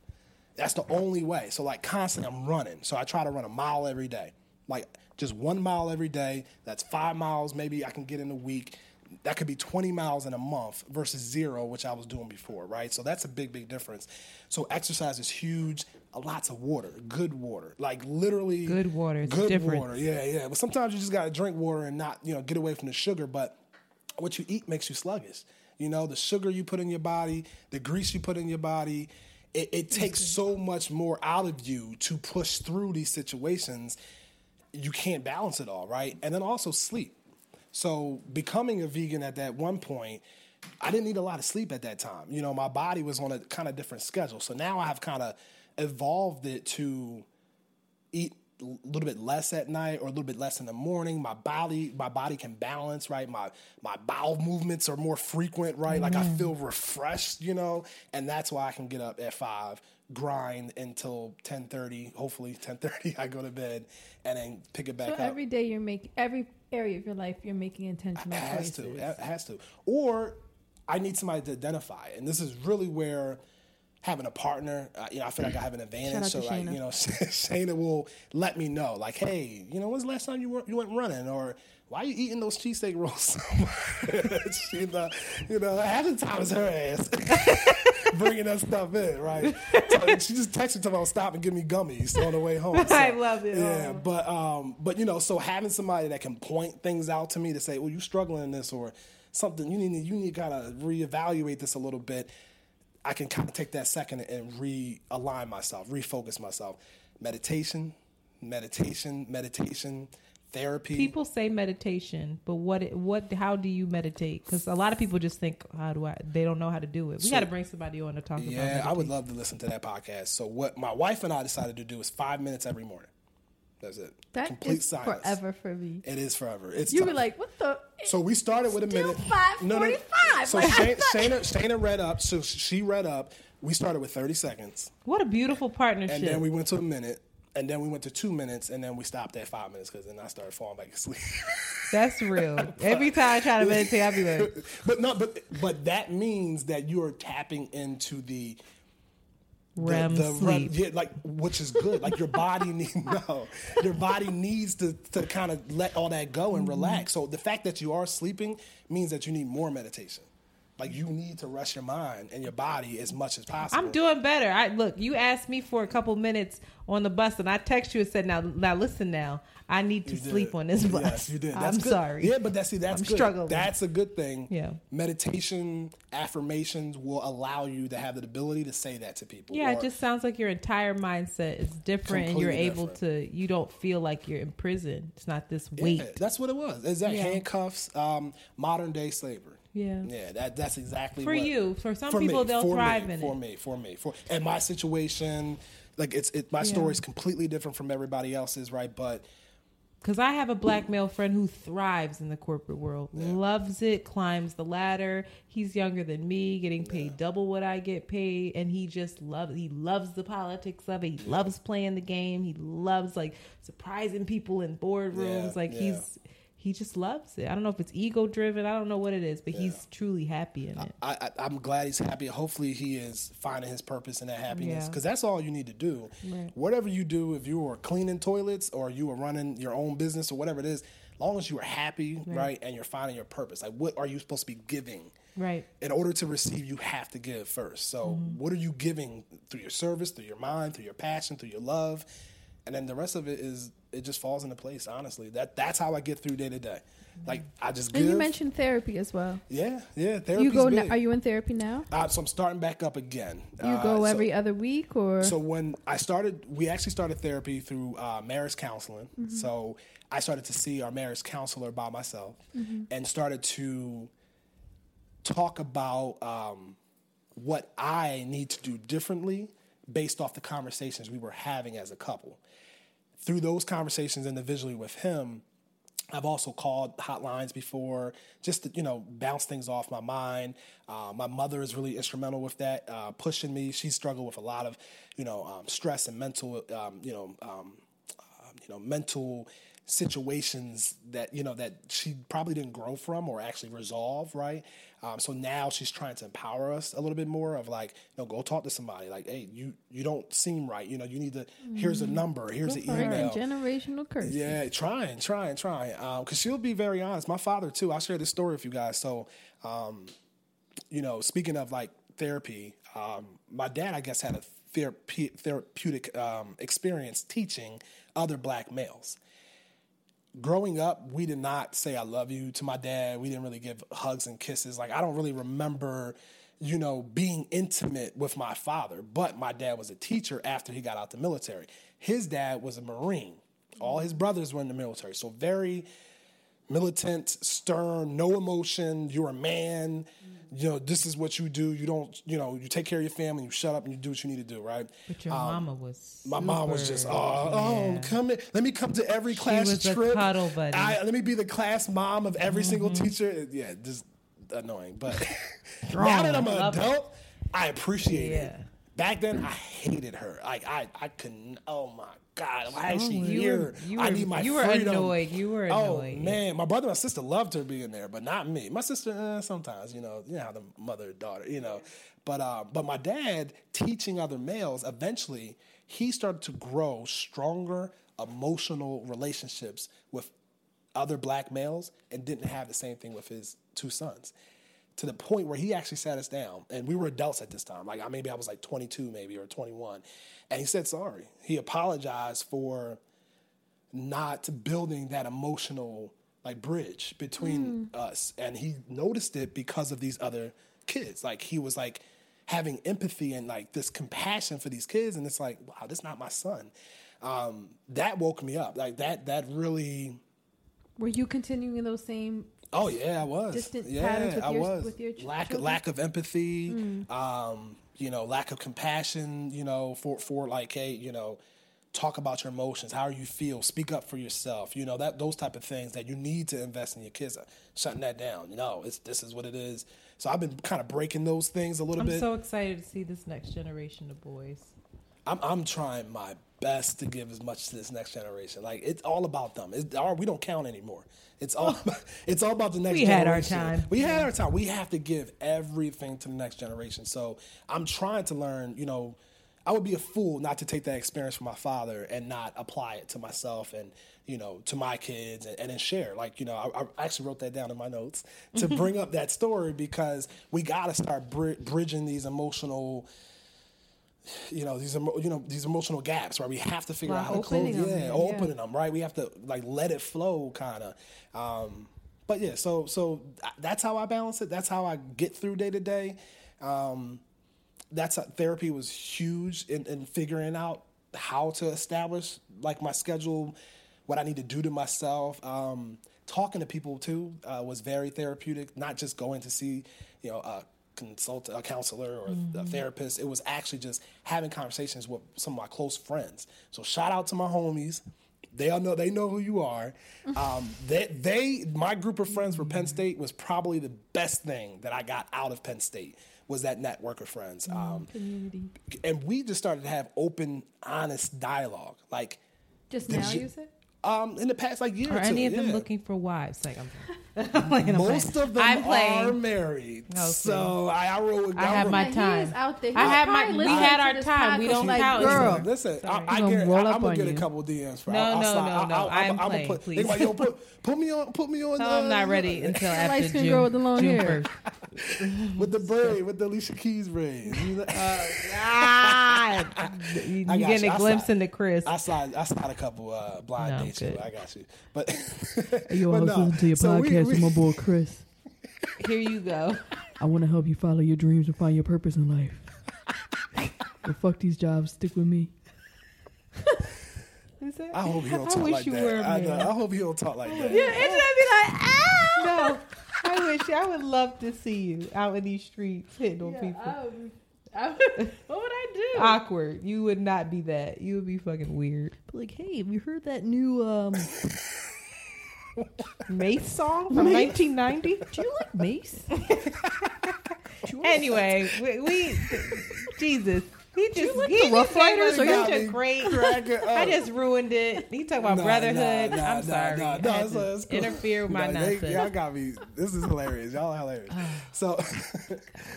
That's the only way. So, like, constantly I'm running. So I try to run a mile every day. Like, just one mile every day. That's five miles maybe I can get in a week. That could be twenty miles in a month versus zero, which I was doing before, right? So that's a big, big difference. So exercise is huge. Uh, lots of water, good water, like literally. Good water. It's good difference. Water, yeah, yeah. But sometimes you just got to drink water and not, you know, get away from the sugar. But what you eat makes you sluggish. You know, the sugar you put in your body, the grease you put in your body, it, it takes so much more out of you to push through these situations. You can't balance it all, right? And then also sleep. So becoming a vegan at that one point, I didn't need a lot of sleep at that time. You know, my body was on a kind of different schedule. So now I have kind of evolved it to eat a little bit less at night or a little bit less in the morning. My body, my body can balance, right? My my bowel movements are more frequent, right? Mm-hmm. Like I feel refreshed, you know, and that's why I can get up at five, grind until ten thirty, hopefully ten thirty I go to bed and then pick it back so up. So every day you're making, every area of your life you're making intentional choices. It has to. It has to. Or I need somebody to identify. And this is really where having a partner, uh, you know, I feel like I have an advantage. So, like, Shayna. you know, Shayna will let me know, like, hey, you know, when's the last time you were, you went running? Or why are you eating those cheesesteak rolls so much? She's not, you know, half the time it's her ass bringing that stuff in, right? So she just texted me talking about stop and give me gummies on the way home. So, I love it. Yeah, all. but um, but you know, so having somebody that can point things out to me to say, well, you struggling in this or something, you need to, you need to kind of reevaluate this a little bit. I can kind of take that second and realign myself, refocus myself. Meditation, meditation, meditation, therapy. People say meditation, but what, what, how do you meditate? Because a lot of people just think, how do I, they don't know how to do it. We so, got to bring somebody on to talk yeah, about meditation. Yeah, I would love to listen to that podcast. So what my wife and I decided to do is five minutes every morning. That's it. That Complete is silence. forever for me. It is forever. It's you tough. Were like, what the? So we started with a minute. Five no, no. forty-five. So like, Shayna, Shayna, Shayna read up. So she read up. We started with thirty seconds. What a beautiful partnership. And then we went to a minute. And then we went to two minutes, and then we stopped at five minutes because then I started falling back asleep. That's real. but, Every time I try to meditate, I be like, but no, but but that means that you are tapping into the. R E M the, the sleep, R E M, yeah, like which is good. Like your body needs no, your body needs to to kind of let all that go and relax. So the fact that you are sleeping means that you need more meditation. Like you need to rest your mind and your body as much as possible. I'm doing better. I look, you asked me for a couple minutes on the bus, and I text you and said, "Now, now listen, now I need to sleep on this bus." Yes, you did. That's I'm good. sorry. Yeah, but that's see, that's I'm good. Struggling. That's a good thing. Yeah, meditation affirmations will allow you to have the ability to say that to people. Yeah, or it just sounds like your entire mindset is different, and you're able different. to. You don't feel like you're in prison. It's not this weight. Yeah, that's what it was. Is that yeah. handcuffs? Um, modern day slavery. Yeah, yeah, that that's exactly for what, you. For some for people, me, they'll thrive me, in for it. Me, for me, for me, for and my situation, like it's it. My yeah. story is completely different from everybody else's, right? But because I have a black male friend who thrives in the corporate world, yeah. loves it, climbs the ladder. He's younger than me, getting paid yeah. double what I get paid, and he just loves. He loves the politics of it. He yeah. loves playing the game. He loves like surprising people in boardrooms. Yeah. Like yeah. he's. He just loves it. I don't know if it's ego driven. I don't know what it is, but yeah. he's truly happy in it. I, I, I'm glad he's happy. Hopefully he is finding his purpose in that happiness because yeah. that's all you need to do. Right. Whatever you do, if you are cleaning toilets or you are running your own business or whatever it is, as long as you are happy, right. right, and you're finding your purpose. Like, what are you supposed to be giving? Right. In order to receive, you have to give first. So mm-hmm. what are you giving through your service, through your mind, through your passion, through your love? And then the rest of it is, it just falls into place, honestly. That That's how I get through day to day. Like, I just give. And you mentioned therapy as well. Yeah, yeah, therapy's big. Na- are you in therapy now? Uh, so I'm starting back up again. You uh, go every so, other week or? So when I started, we actually started therapy through uh, marriage counseling. Mm-hmm. So I started to see our marriage counselor by myself mm-hmm. and started to talk about um, what I need to do differently based off the conversations we were having as a couple. Through those conversations individually with him, I've also called hotlines before just to, you know, bounce things off my mind. Uh, my mother is really instrumental with that, uh, pushing me. She struggled with a lot of, you know, um, stress and mental, um, you know, um, uh, you know, mental situations that, you know, that she probably didn't grow from or actually resolve, right? Um, so now she's trying to empower us a little bit more of like, you know, go talk to somebody. Like, hey, you you don't seem right. You know, you need to, mm-hmm. here's a number, here's an email. Generational curse. Yeah, trying, trying, trying. Um, because she'll be very honest. My father, too, I'll share this story with you guys. So, um, you know, speaking of like therapy, um, my dad, I guess, had a therapy, therapeutic um, experience teaching other black males. Growing up, we did not say I love you to my dad. We didn't really give hugs and kisses. Like, I don't really remember, you know, being intimate with my father. But my dad was a teacher after he got out the military. His dad was a Marine. All his brothers were in the military. So very militant, stern, no emotion. You're a man. You know, this is what you do. You don't, you know, you take care of your family, you shut up and you do what you need to do, right? But your um, mama was My super, mom was just, oh, yeah. oh, come in. Let me come to every class she was trip. A cuddle buddy. I, let me be the class mom of every mm-hmm. single teacher. Yeah, just annoying. But now that I'm an Love adult, it. I appreciate yeah. it. Back then, I hated her. Like, I, I couldn't, oh my God, why is she here? I need my freedom. You were annoyed. You were annoyed. Oh, man. My brother and my sister loved her being there, but not me. My sister, eh, sometimes, you know, you know how the mother, daughter, you know. But, uh, but my dad, teaching other males, eventually, he started to grow stronger emotional relationships with other black males and didn't have the same thing with his two sons. To the point where he actually sat us down, and we were adults at this time. Like, maybe I was like twenty-two, maybe, or twenty-one. And he said sorry. He apologized for not building that emotional, like, bridge between mm. us. And he noticed it because of these other kids. Like, he was, like, having empathy and, like, this compassion for these kids. And it's like, wow, this is not my son. Um, that woke me up. Like, that that really... Were you continuing those same... Oh yeah, I was. Distant yeah, patterns with I your, was. With your ch- lack children? Lack of empathy, mm. um, you know, lack of compassion, you know, for for like, hey, you know, talk about your emotions. How you feel. Speak up for yourself. You know, that those type of things that you need to invest in your kids. Shutting that down. You know, it's this is what it is. So I've been kind of breaking those things a little I'm bit. I'm so excited to see this next generation of boys. I'm I'm trying my best to give as much to this next generation. Like, it's all about them. It's our, we don't count anymore. It's all about, it's all about the next we generation. We had our time. We yeah. had our time. We have to give everything to the next generation. So I'm trying to learn, you know, I would be a fool not to take that experience from my father and not apply it to myself and, you know, to my kids and, and then share. Like, you know, I, I actually wrote that down in my notes to bring up that story because we got to start br- bridging these emotional You know these, you know these emotional gaps, right? We have to figure well, out how to close, them, yeah, yeah, opening them, right? We have to like let it flow, kind of. Um, but yeah, so so that's how I balance it. That's how I get through day to day. Um, that's how, therapy was huge in, in figuring out how to establish like my schedule, what I need to do to myself. Um, talking to people too uh, was very therapeutic. Not just going to see, you know. Uh, consult a counselor or mm-hmm. a therapist. It was actually just having conversations with some of my close friends. So shout out to my homies. They all know they know who you are. Um, they they my group of friends for Penn State was probably the best thing that I got out of Penn State was that network of friends. Um, community. And we just started to have open, honest dialogue. Like just now you said? Um, in the past, like, year or, or two. Are any of them yeah. looking for wives? Like, I'm, I'm playing, Most playing. of them I'm are married. Okay. So, I, I, will, I, I have my time. Out there. I have my, we had our time. We don't like, count. Girl, listen, Sorry. I, I get, roll I, I'm going to get you. a couple D Ms from No, no, no, no. I'm playing, put, please. Like, yo, put, put me on, put me on. No, the, I'm not ready until after June. Light-skinned girl with the long hair. With the braid, with the Alicia Keys braid. You're getting a glimpse into Chris. I saw a couple blind dates. Good. I got you. But you all no. listen to your so podcast we, we, with my boy Chris. Here you go. I want to help you follow your dreams and find your purpose in life. But fuck these jobs. Stick with me. Is that, I hope you don't I talk wish like you that. Were, I, know, I hope you don't talk like that. Yeah, it's gonna be like, ow! No, I wish. I would love to see you out in these streets hitting yeah, on people. Um, I would, what would I do? Awkward. You would not be that. You would be fucking weird. But like, hey, have you heard that new um, Mace song from nineteen ninety? Do you like Mace? You anyway, we, we Jesus. He just you the Rough Riders. Or you just great. I just ruined it. He talk about nah, brotherhood. Nah, nah, I'm nah, sorry. Nah, nah, I had so to cool. Interfere with my nah, nonsense. They, y'all got me. This is hilarious. Y'all are hilarious. Oh, so,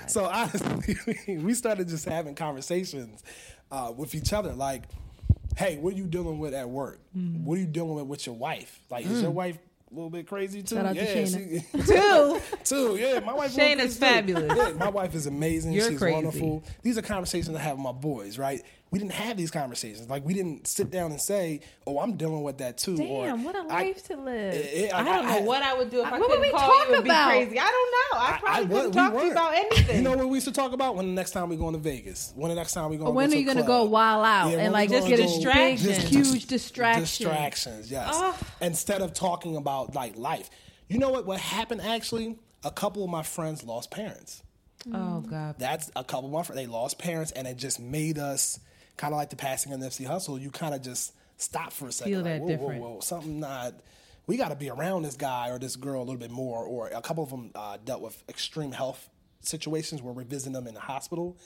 so honestly, we started just having conversations uh, with each other, like, "Hey, what are you dealing with at work? Mm. What are you dealing with with your wife? Like, mm. is your wife?" A little bit crazy too. Shout out yeah, to Shayna. She, two, two. Yeah, my wife. Shayna's fabulous. Yeah, my wife is amazing. You're She's crazy. Wonderful. These are conversations I have with my boys, right? We didn't have these conversations. Like we didn't sit down and say, "Oh, I'm dealing with that too." Damn, or, what a life I, to live! It, it, I, I don't I, know what I would do if I, I couldn't call you. Would be crazy. I don't know. I probably I, I, couldn't we talk weren't. to you about anything. You know what we used to talk about? When the next time we going to Vegas? When the next time we going? Or when to are you going to go wild out yeah, and like just get distractions? Just huge distractions. Distractions. Yes. Instead of talking about like life. You know what what happened actually? A couple of my friends lost parents. Oh God. That's a couple of my friends. They lost parents and it just made us kind of like the passing of Nipsey Hussle. You kind of just stop for a second. Feel that like, whoa, different. Whoa, whoa, something not we gotta be around this guy or this girl a little bit more. Or a couple of them uh, dealt with extreme health situations where we're visiting them in the hospital.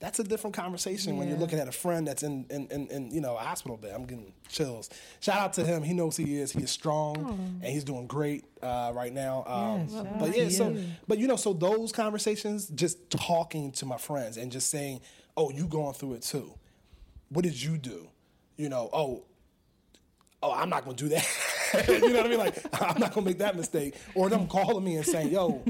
That's a different conversation yeah. when you're looking at a friend that's in, in, in, in you know, a hospital bed. I'm getting chills. Shout out to him. He knows he is. He is strong, oh. and he's doing great uh, right now. Um, yes, but, yeah, so, but, you know, so those conversations, just talking to my friends and just saying, oh, you going through it too. What did you do? You know, oh, oh I'm not going to do that. You know what I mean? Like, I'm not going to make that mistake. Or them calling me and saying, yo,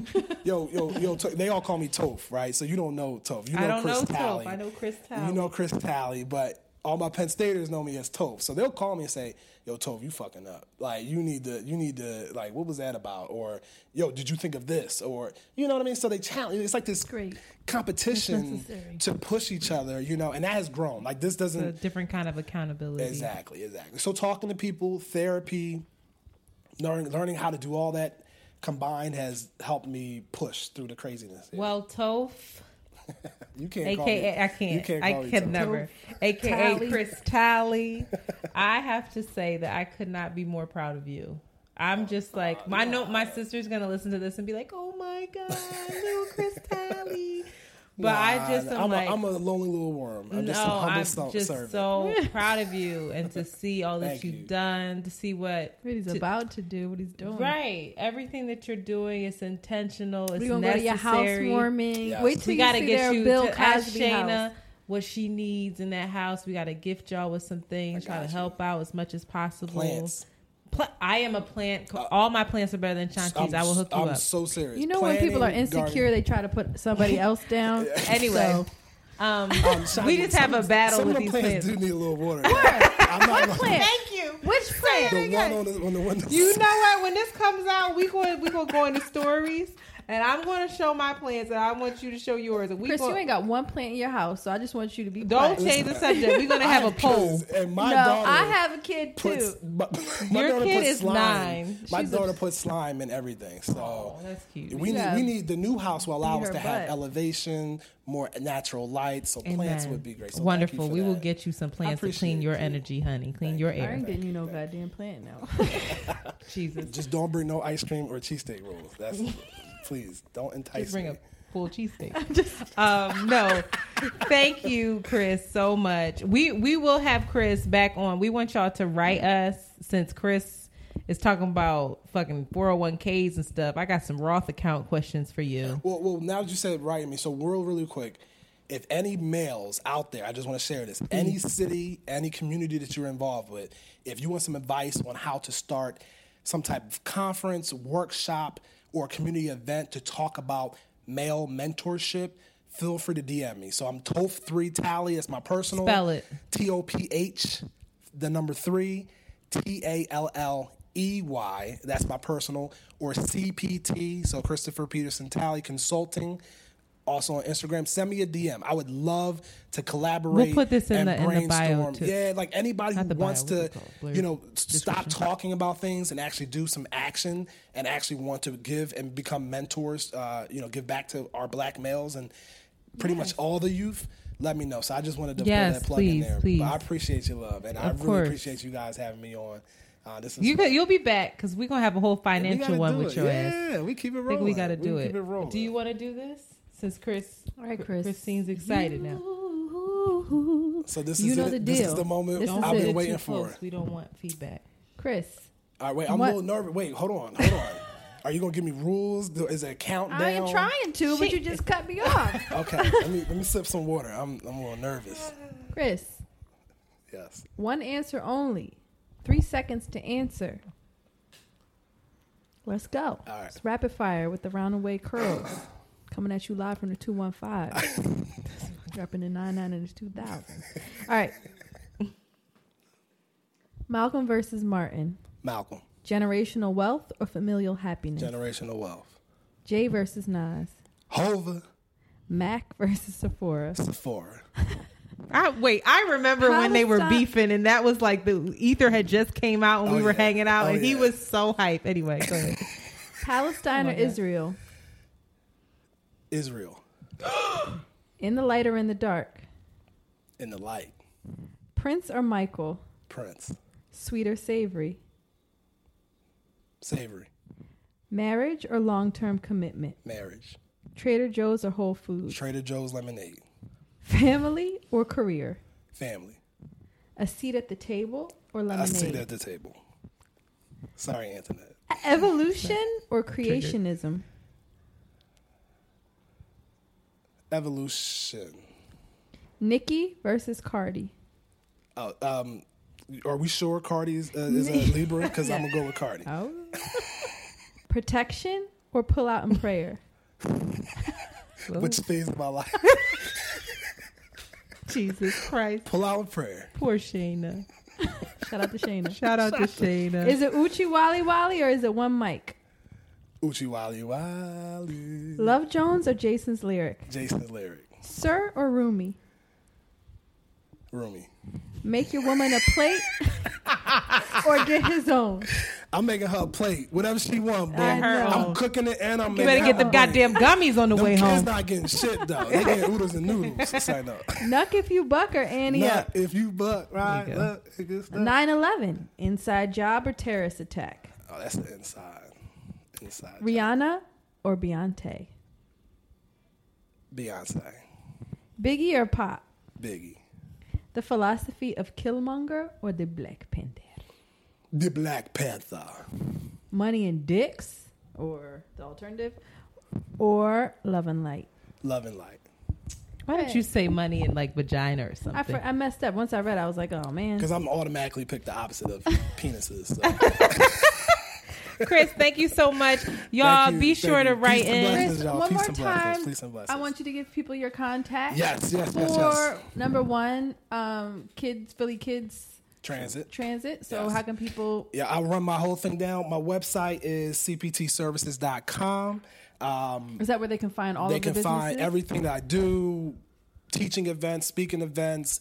yo, yo, yo, they all call me Toph, right? So you don't know Toph. You know I don't Chris know Tally. Toph. I know Chris Tally. You know Chris Tally, but all my Penn Staters know me as Toph. So they'll call me and say, yo, Toph, you fucking up. Like, you need to, you need to, like, what was that about? Or, yo, did you think of this? Or, you know what I mean? So they challenge. It's like this Great. competition to push each other, you know, and that has grown. Like, this doesn't. It's a different kind of accountability. Exactly, exactly. So talking to people, therapy, Learning, learning how to do all that combined has helped me push through the craziness. Yeah. Well, Toph. You can't A K A, call me. I can't. You can't call I can never. Toph. A K A Tally. Chris Tally. I have to say that I could not be more proud of you. I'm just like, my no, my sister's going to listen to this and be like, oh my God, little Chris Tally. But nah, I just am I'm like... A, I'm a lonely little worm. I'm no, just a humble servant. I'm just servant. so proud of you and to see all that you've you. done, to see what... What he's to, about to do, what he's doing. Right. Everything that you're doing is intentional, it's We're necessary. We're going to go to your housewarming. Yes. Wait till we you gotta see get their you Bill to ask Shayna what she needs in that house. We got to gift y'all with some things, try you. to help out as much as possible. Plants. Pla- I am a plant. All my plants are better than Chanti's. I will hook you I'm up. I'm so serious. You know Planning, when people are insecure, garden. they try to put somebody else down. yeah. Anyway, so, um, um, we just have a battle with these plants. Some of the plants do need a little water. I'm not what plant? Thank you. Which plant? The one on the, on the window. You know what? When this comes out, we going we gonna go into stories. And I'm going to show my plants, and I want you to show yours. And we Chris, go- you ain't got one plant in your house, so I just want you to be Don't quiet. change the subject. We're going to have a poll. And my no, daughter I have a kid, too. Puts, my, my your kid is slime. nine. My She's daughter a... puts slime in everything. So oh, that's cute. We need, we need the new house will allow us to butt. have elevation, more natural light, so Amen. plants would be great. So Wonderful. We that. will get you some plants to clean your you. energy, honey. Clean thank your you. air. I ain't getting you no goddamn plant now. Jesus. Just don't bring no ice cream or cheesesteak rolls. That's... Please don't entice Just bring me. a full cheesesteak. um, no, thank you, Chris, so much. We we will have Chris back on. We want y'all to write us since Chris is talking about fucking four oh one k's and stuff. I got some Roth account questions for you. Well, well, now that you said write me, so real, really quick. If any males out there, I just want to share this, any city, any community that you're involved with, if you want some advice on how to start some type of conference, workshop, or community event to talk about male mentorship, feel free to D M me. So I'm Toph three Tally. That's my personal. Spell it. T O P H, the number three, T A L L E Y. That's my personal. Or C P T, so Christopher Peterson Tally Consulting. Also on Instagram, send me a D M. I would love to collaborate. We'll put this in, and the, in the bio too. Yeah, like anybody Not who wants bio, to, you know, stop talking about things and actually do some action and actually want to give and become mentors, uh, you know, give back to our black males and pretty yes. much all the youth. Let me know. So I just wanted to yes, put that plug please, in there. Please. But I appreciate your love, and of I really course. appreciate you guys having me on. Uh, this is you could, you'll be back because we're gonna have a whole financial one with it. your yeah, ass. Yeah, we keep it rolling. I think we gotta do we it. Keep it rolling. Do you want to do this? Since Chris, all right, Chris, Christine's excited you now. Ooh. So this you is know it. The deal. This is the moment this I've been waiting for. Close. We don't want feedback. Chris. All right, wait, I'm what? a little nervous. Wait, hold on, hold on. Are you going to give me rules? Is there a countdown? I am trying to, Shit. but you just cut me off. Okay, let me let me sip some water. I'm I'm a little nervous. Chris. Yes. One answer only. Three seconds to answer. Let's go. All right. It's rapid fire with the round-away curls. Coming at you live from the two one five. Dropping the nine nine and the two thousand. All right. Malcolm versus Martin. Malcolm. Generational wealth or familial happiness? Generational wealth. Jay versus Nas. Hova. Mac versus Sephora. Sephora. I, wait, I remember How when they were stop? beefing, and that was like the ether had just came out when oh, we were yeah. hanging out, oh, and yeah. he was so hype. Anyway, go ahead. Palestine oh, or God. Israel? Israel. In the light or in the dark? In the light. Prince or Michael? Prince. Sweet or savory? Savory. Marriage or long-term commitment? Marriage. Trader Joe's or Whole Foods? Trader Joe's lemonade. Family or career? Family. A seat at the table or lemonade? A seat at the table. Sorry, Antoinette. Evolution or creationism? Evolution. Nicki versus Cardi. Oh, um, are we sure Cardi's uh, is a Libra? Because I'm gonna go with Cardi. Oh. Protection or pull out in prayer? Which phase my life? Jesus Christ. Pull out in prayer. Poor Shayna. Shout out to Shayna. Shout out Shout to Shayna. Is it Uchi Wally Wally or is it One Mike? Uchi Wally Wally. Love Jones or Jason's Lyric? Jason's Lyric. Sir or Rumi? Rumi. Make your woman a plate or get his own. I'm making her a plate. Whatever she wants, man. I'm cooking it and I'm you making it. You better get them goddamn gummies on the Them way home. Kids not getting shit, though. They getting oodles and noodles. Sign up. Nuck if you buck or Annie Nuck up. Nuck if you buck, right? Up, nine eleven, inside job or terrorist attack? Oh, that's the inside. Inside Rihanna job. Or Beyonce? Beyonce. Biggie or Pop? Biggie. The philosophy of Killmonger or the Black Panther? The Black Panther. Money and dicks or the alternative or love and light? Love and light. Why did you say money and like vagina or something? I, for, I messed up. Once I read, I was like, oh, man. Because I'm automatically picked the opposite of penises. So. Chris, thank you so much. Y'all you, be sure you. to write Peace in. Chris, one Peace more time, I want you to give people your contact. Yes, yes, yes, yes. Or number one, um, kids, Philly Kids Transit. Transit. So yes. How can people... Yeah, I'll run my whole thing down. My website is c p t services dot com. Um, is that where they can find all of the businesses? They can find everything that I do, teaching events, speaking events,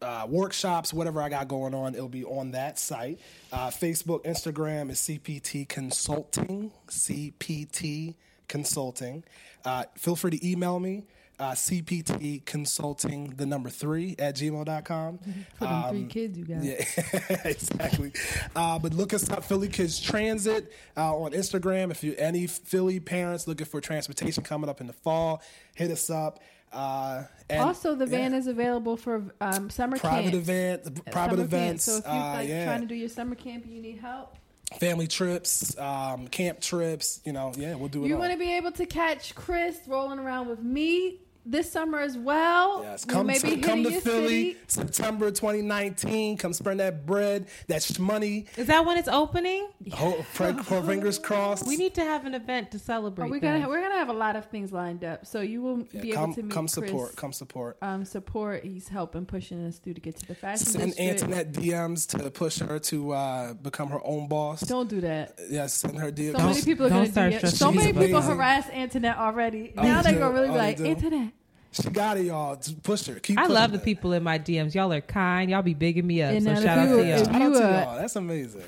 uh, workshops, whatever I got going on, it'll be on that site. Uh, Facebook, Instagram is C P T Consulting. C P T Consulting. Uh, feel free to email me. Uh, C P T Consulting, the number three at gmail dot com. For them um, three kids, you guys. Yeah, exactly. Uh, but look us up, Philly Kids Transit uh, on Instagram. If you any Philly parents looking for transportation coming up in the fall, hit us up. Uh, and also, the van yeah. is available for um, summer private camps. Event, private summer events. Camp. So if you're uh, like, yeah. trying to do your summer camp and you need help. Family trips, um, camp trips, you know, yeah, we'll do it. You want to be able to catch Chris rolling around with me this summer as well. Yes, come, we to, come to Philly, city. September twenty nineteen. Come spread that bread, that money. Is that when it's opening? Oh, fingers crossed. We need to have an event to celebrate. Oh, we're gonna we're gonna have a lot of things lined up, so you will yeah, be come, able to meet come Chris. Support. Come support. Um, support. He's helping pushing us through to get to the fashion. Send Antoinette D Ms to push her to uh, become her own boss. Don't do that. Yes, yeah, send her D Ms. So many people are don't gonna do it. So many amazing. people harass Antoinette already. Oh, now they're gonna really oh, be like Antoinette. She got it, y'all. Push her. Keep I love the that. people in my D Ms. Y'all are kind. Y'all be bigging me up. And so shout out to y'all. Shout out to y'all. That's amazing.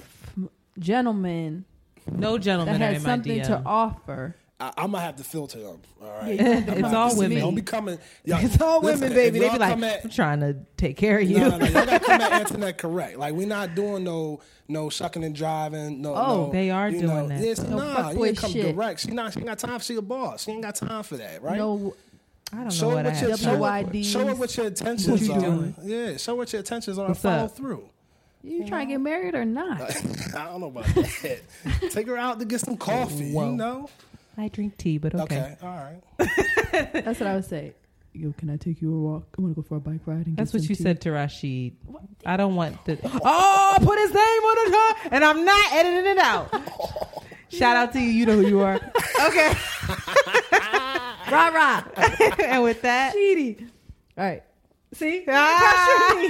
Gentlemen. No gentlemen are in my D Ms. That has something to offer. I, I'm going to have to filter them. All right. Yeah, it's all women. Don't be coming. Y'all, it's all listen, women, baby. They be like, at, I'm trying to take care of you. No, no, no. Y'all got to come at Antoinette correct. Like, we're not doing no no shucking and driving. No, oh, no, they are doing know, that. This, no, nah, you ain't come shit. direct. She not, she ain't got time. She a boss. She ain't got time for that, right? No. I don't show know what I have. W I D Show it what your intentions what are. Doing? Yeah, show what your intentions are. What's and follow up? Through. You, you trying to get married or not? I don't know about that. Take her out to get some coffee, Whoa. you know? I drink tea, but okay. Okay, all right. That's what I would say. Yo, can I take you a walk? I want to go for a bike ride. And That's get what you tea. Said to Rashid. What? I don't want the... Oh, I put his name on it, and I'm not editing it out. Shout out to you. You know who you are. Okay. Rah, rah. And with that... Sheedy. All right. See? Ah!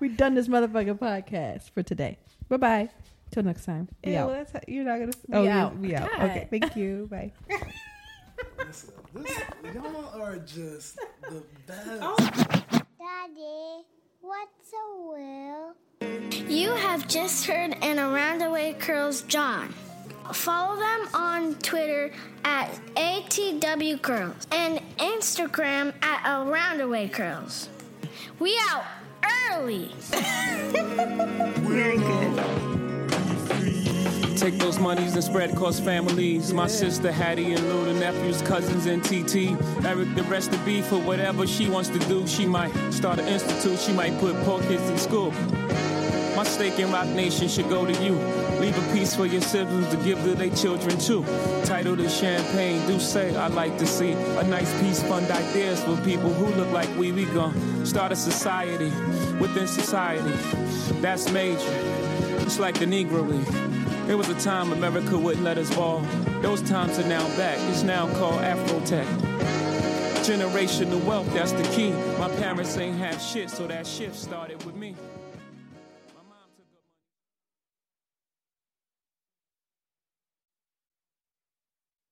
We've done this motherfucking podcast for today. Bye-bye. Till next time. Be yeah, out. Well, that's how, you're not going to... Oh, out. We out. God. Okay. Thank you. Bye. Listen, this, y'all are just the best. Oh. Daddy, what's a will? You have just heard an Around the Way Curls John. Follow them on Twitter at A T W Curls and Instagram at Around the Way Curls. We out early. We're good. Take those monies and spread across families. My yeah. sister Hattie and Lou, the nephews, cousins, and T T. Eric, the rest of B for whatever she wants to do. She might start an institute. She might put poor kids in school. My stake in Rock Nation should go to you. Leave a piece for your siblings to give to their children, too. Title to Champagne, do say I like to see. A nice piece, fund ideas for people who look like we. We gon' start a society within society. That's major. It's like the Negro League. There was a time America wouldn't let us ball. Those times are now back. It's now called Afrotech. Generational wealth, that's the key. My parents ain't have shit, so that shift started with me.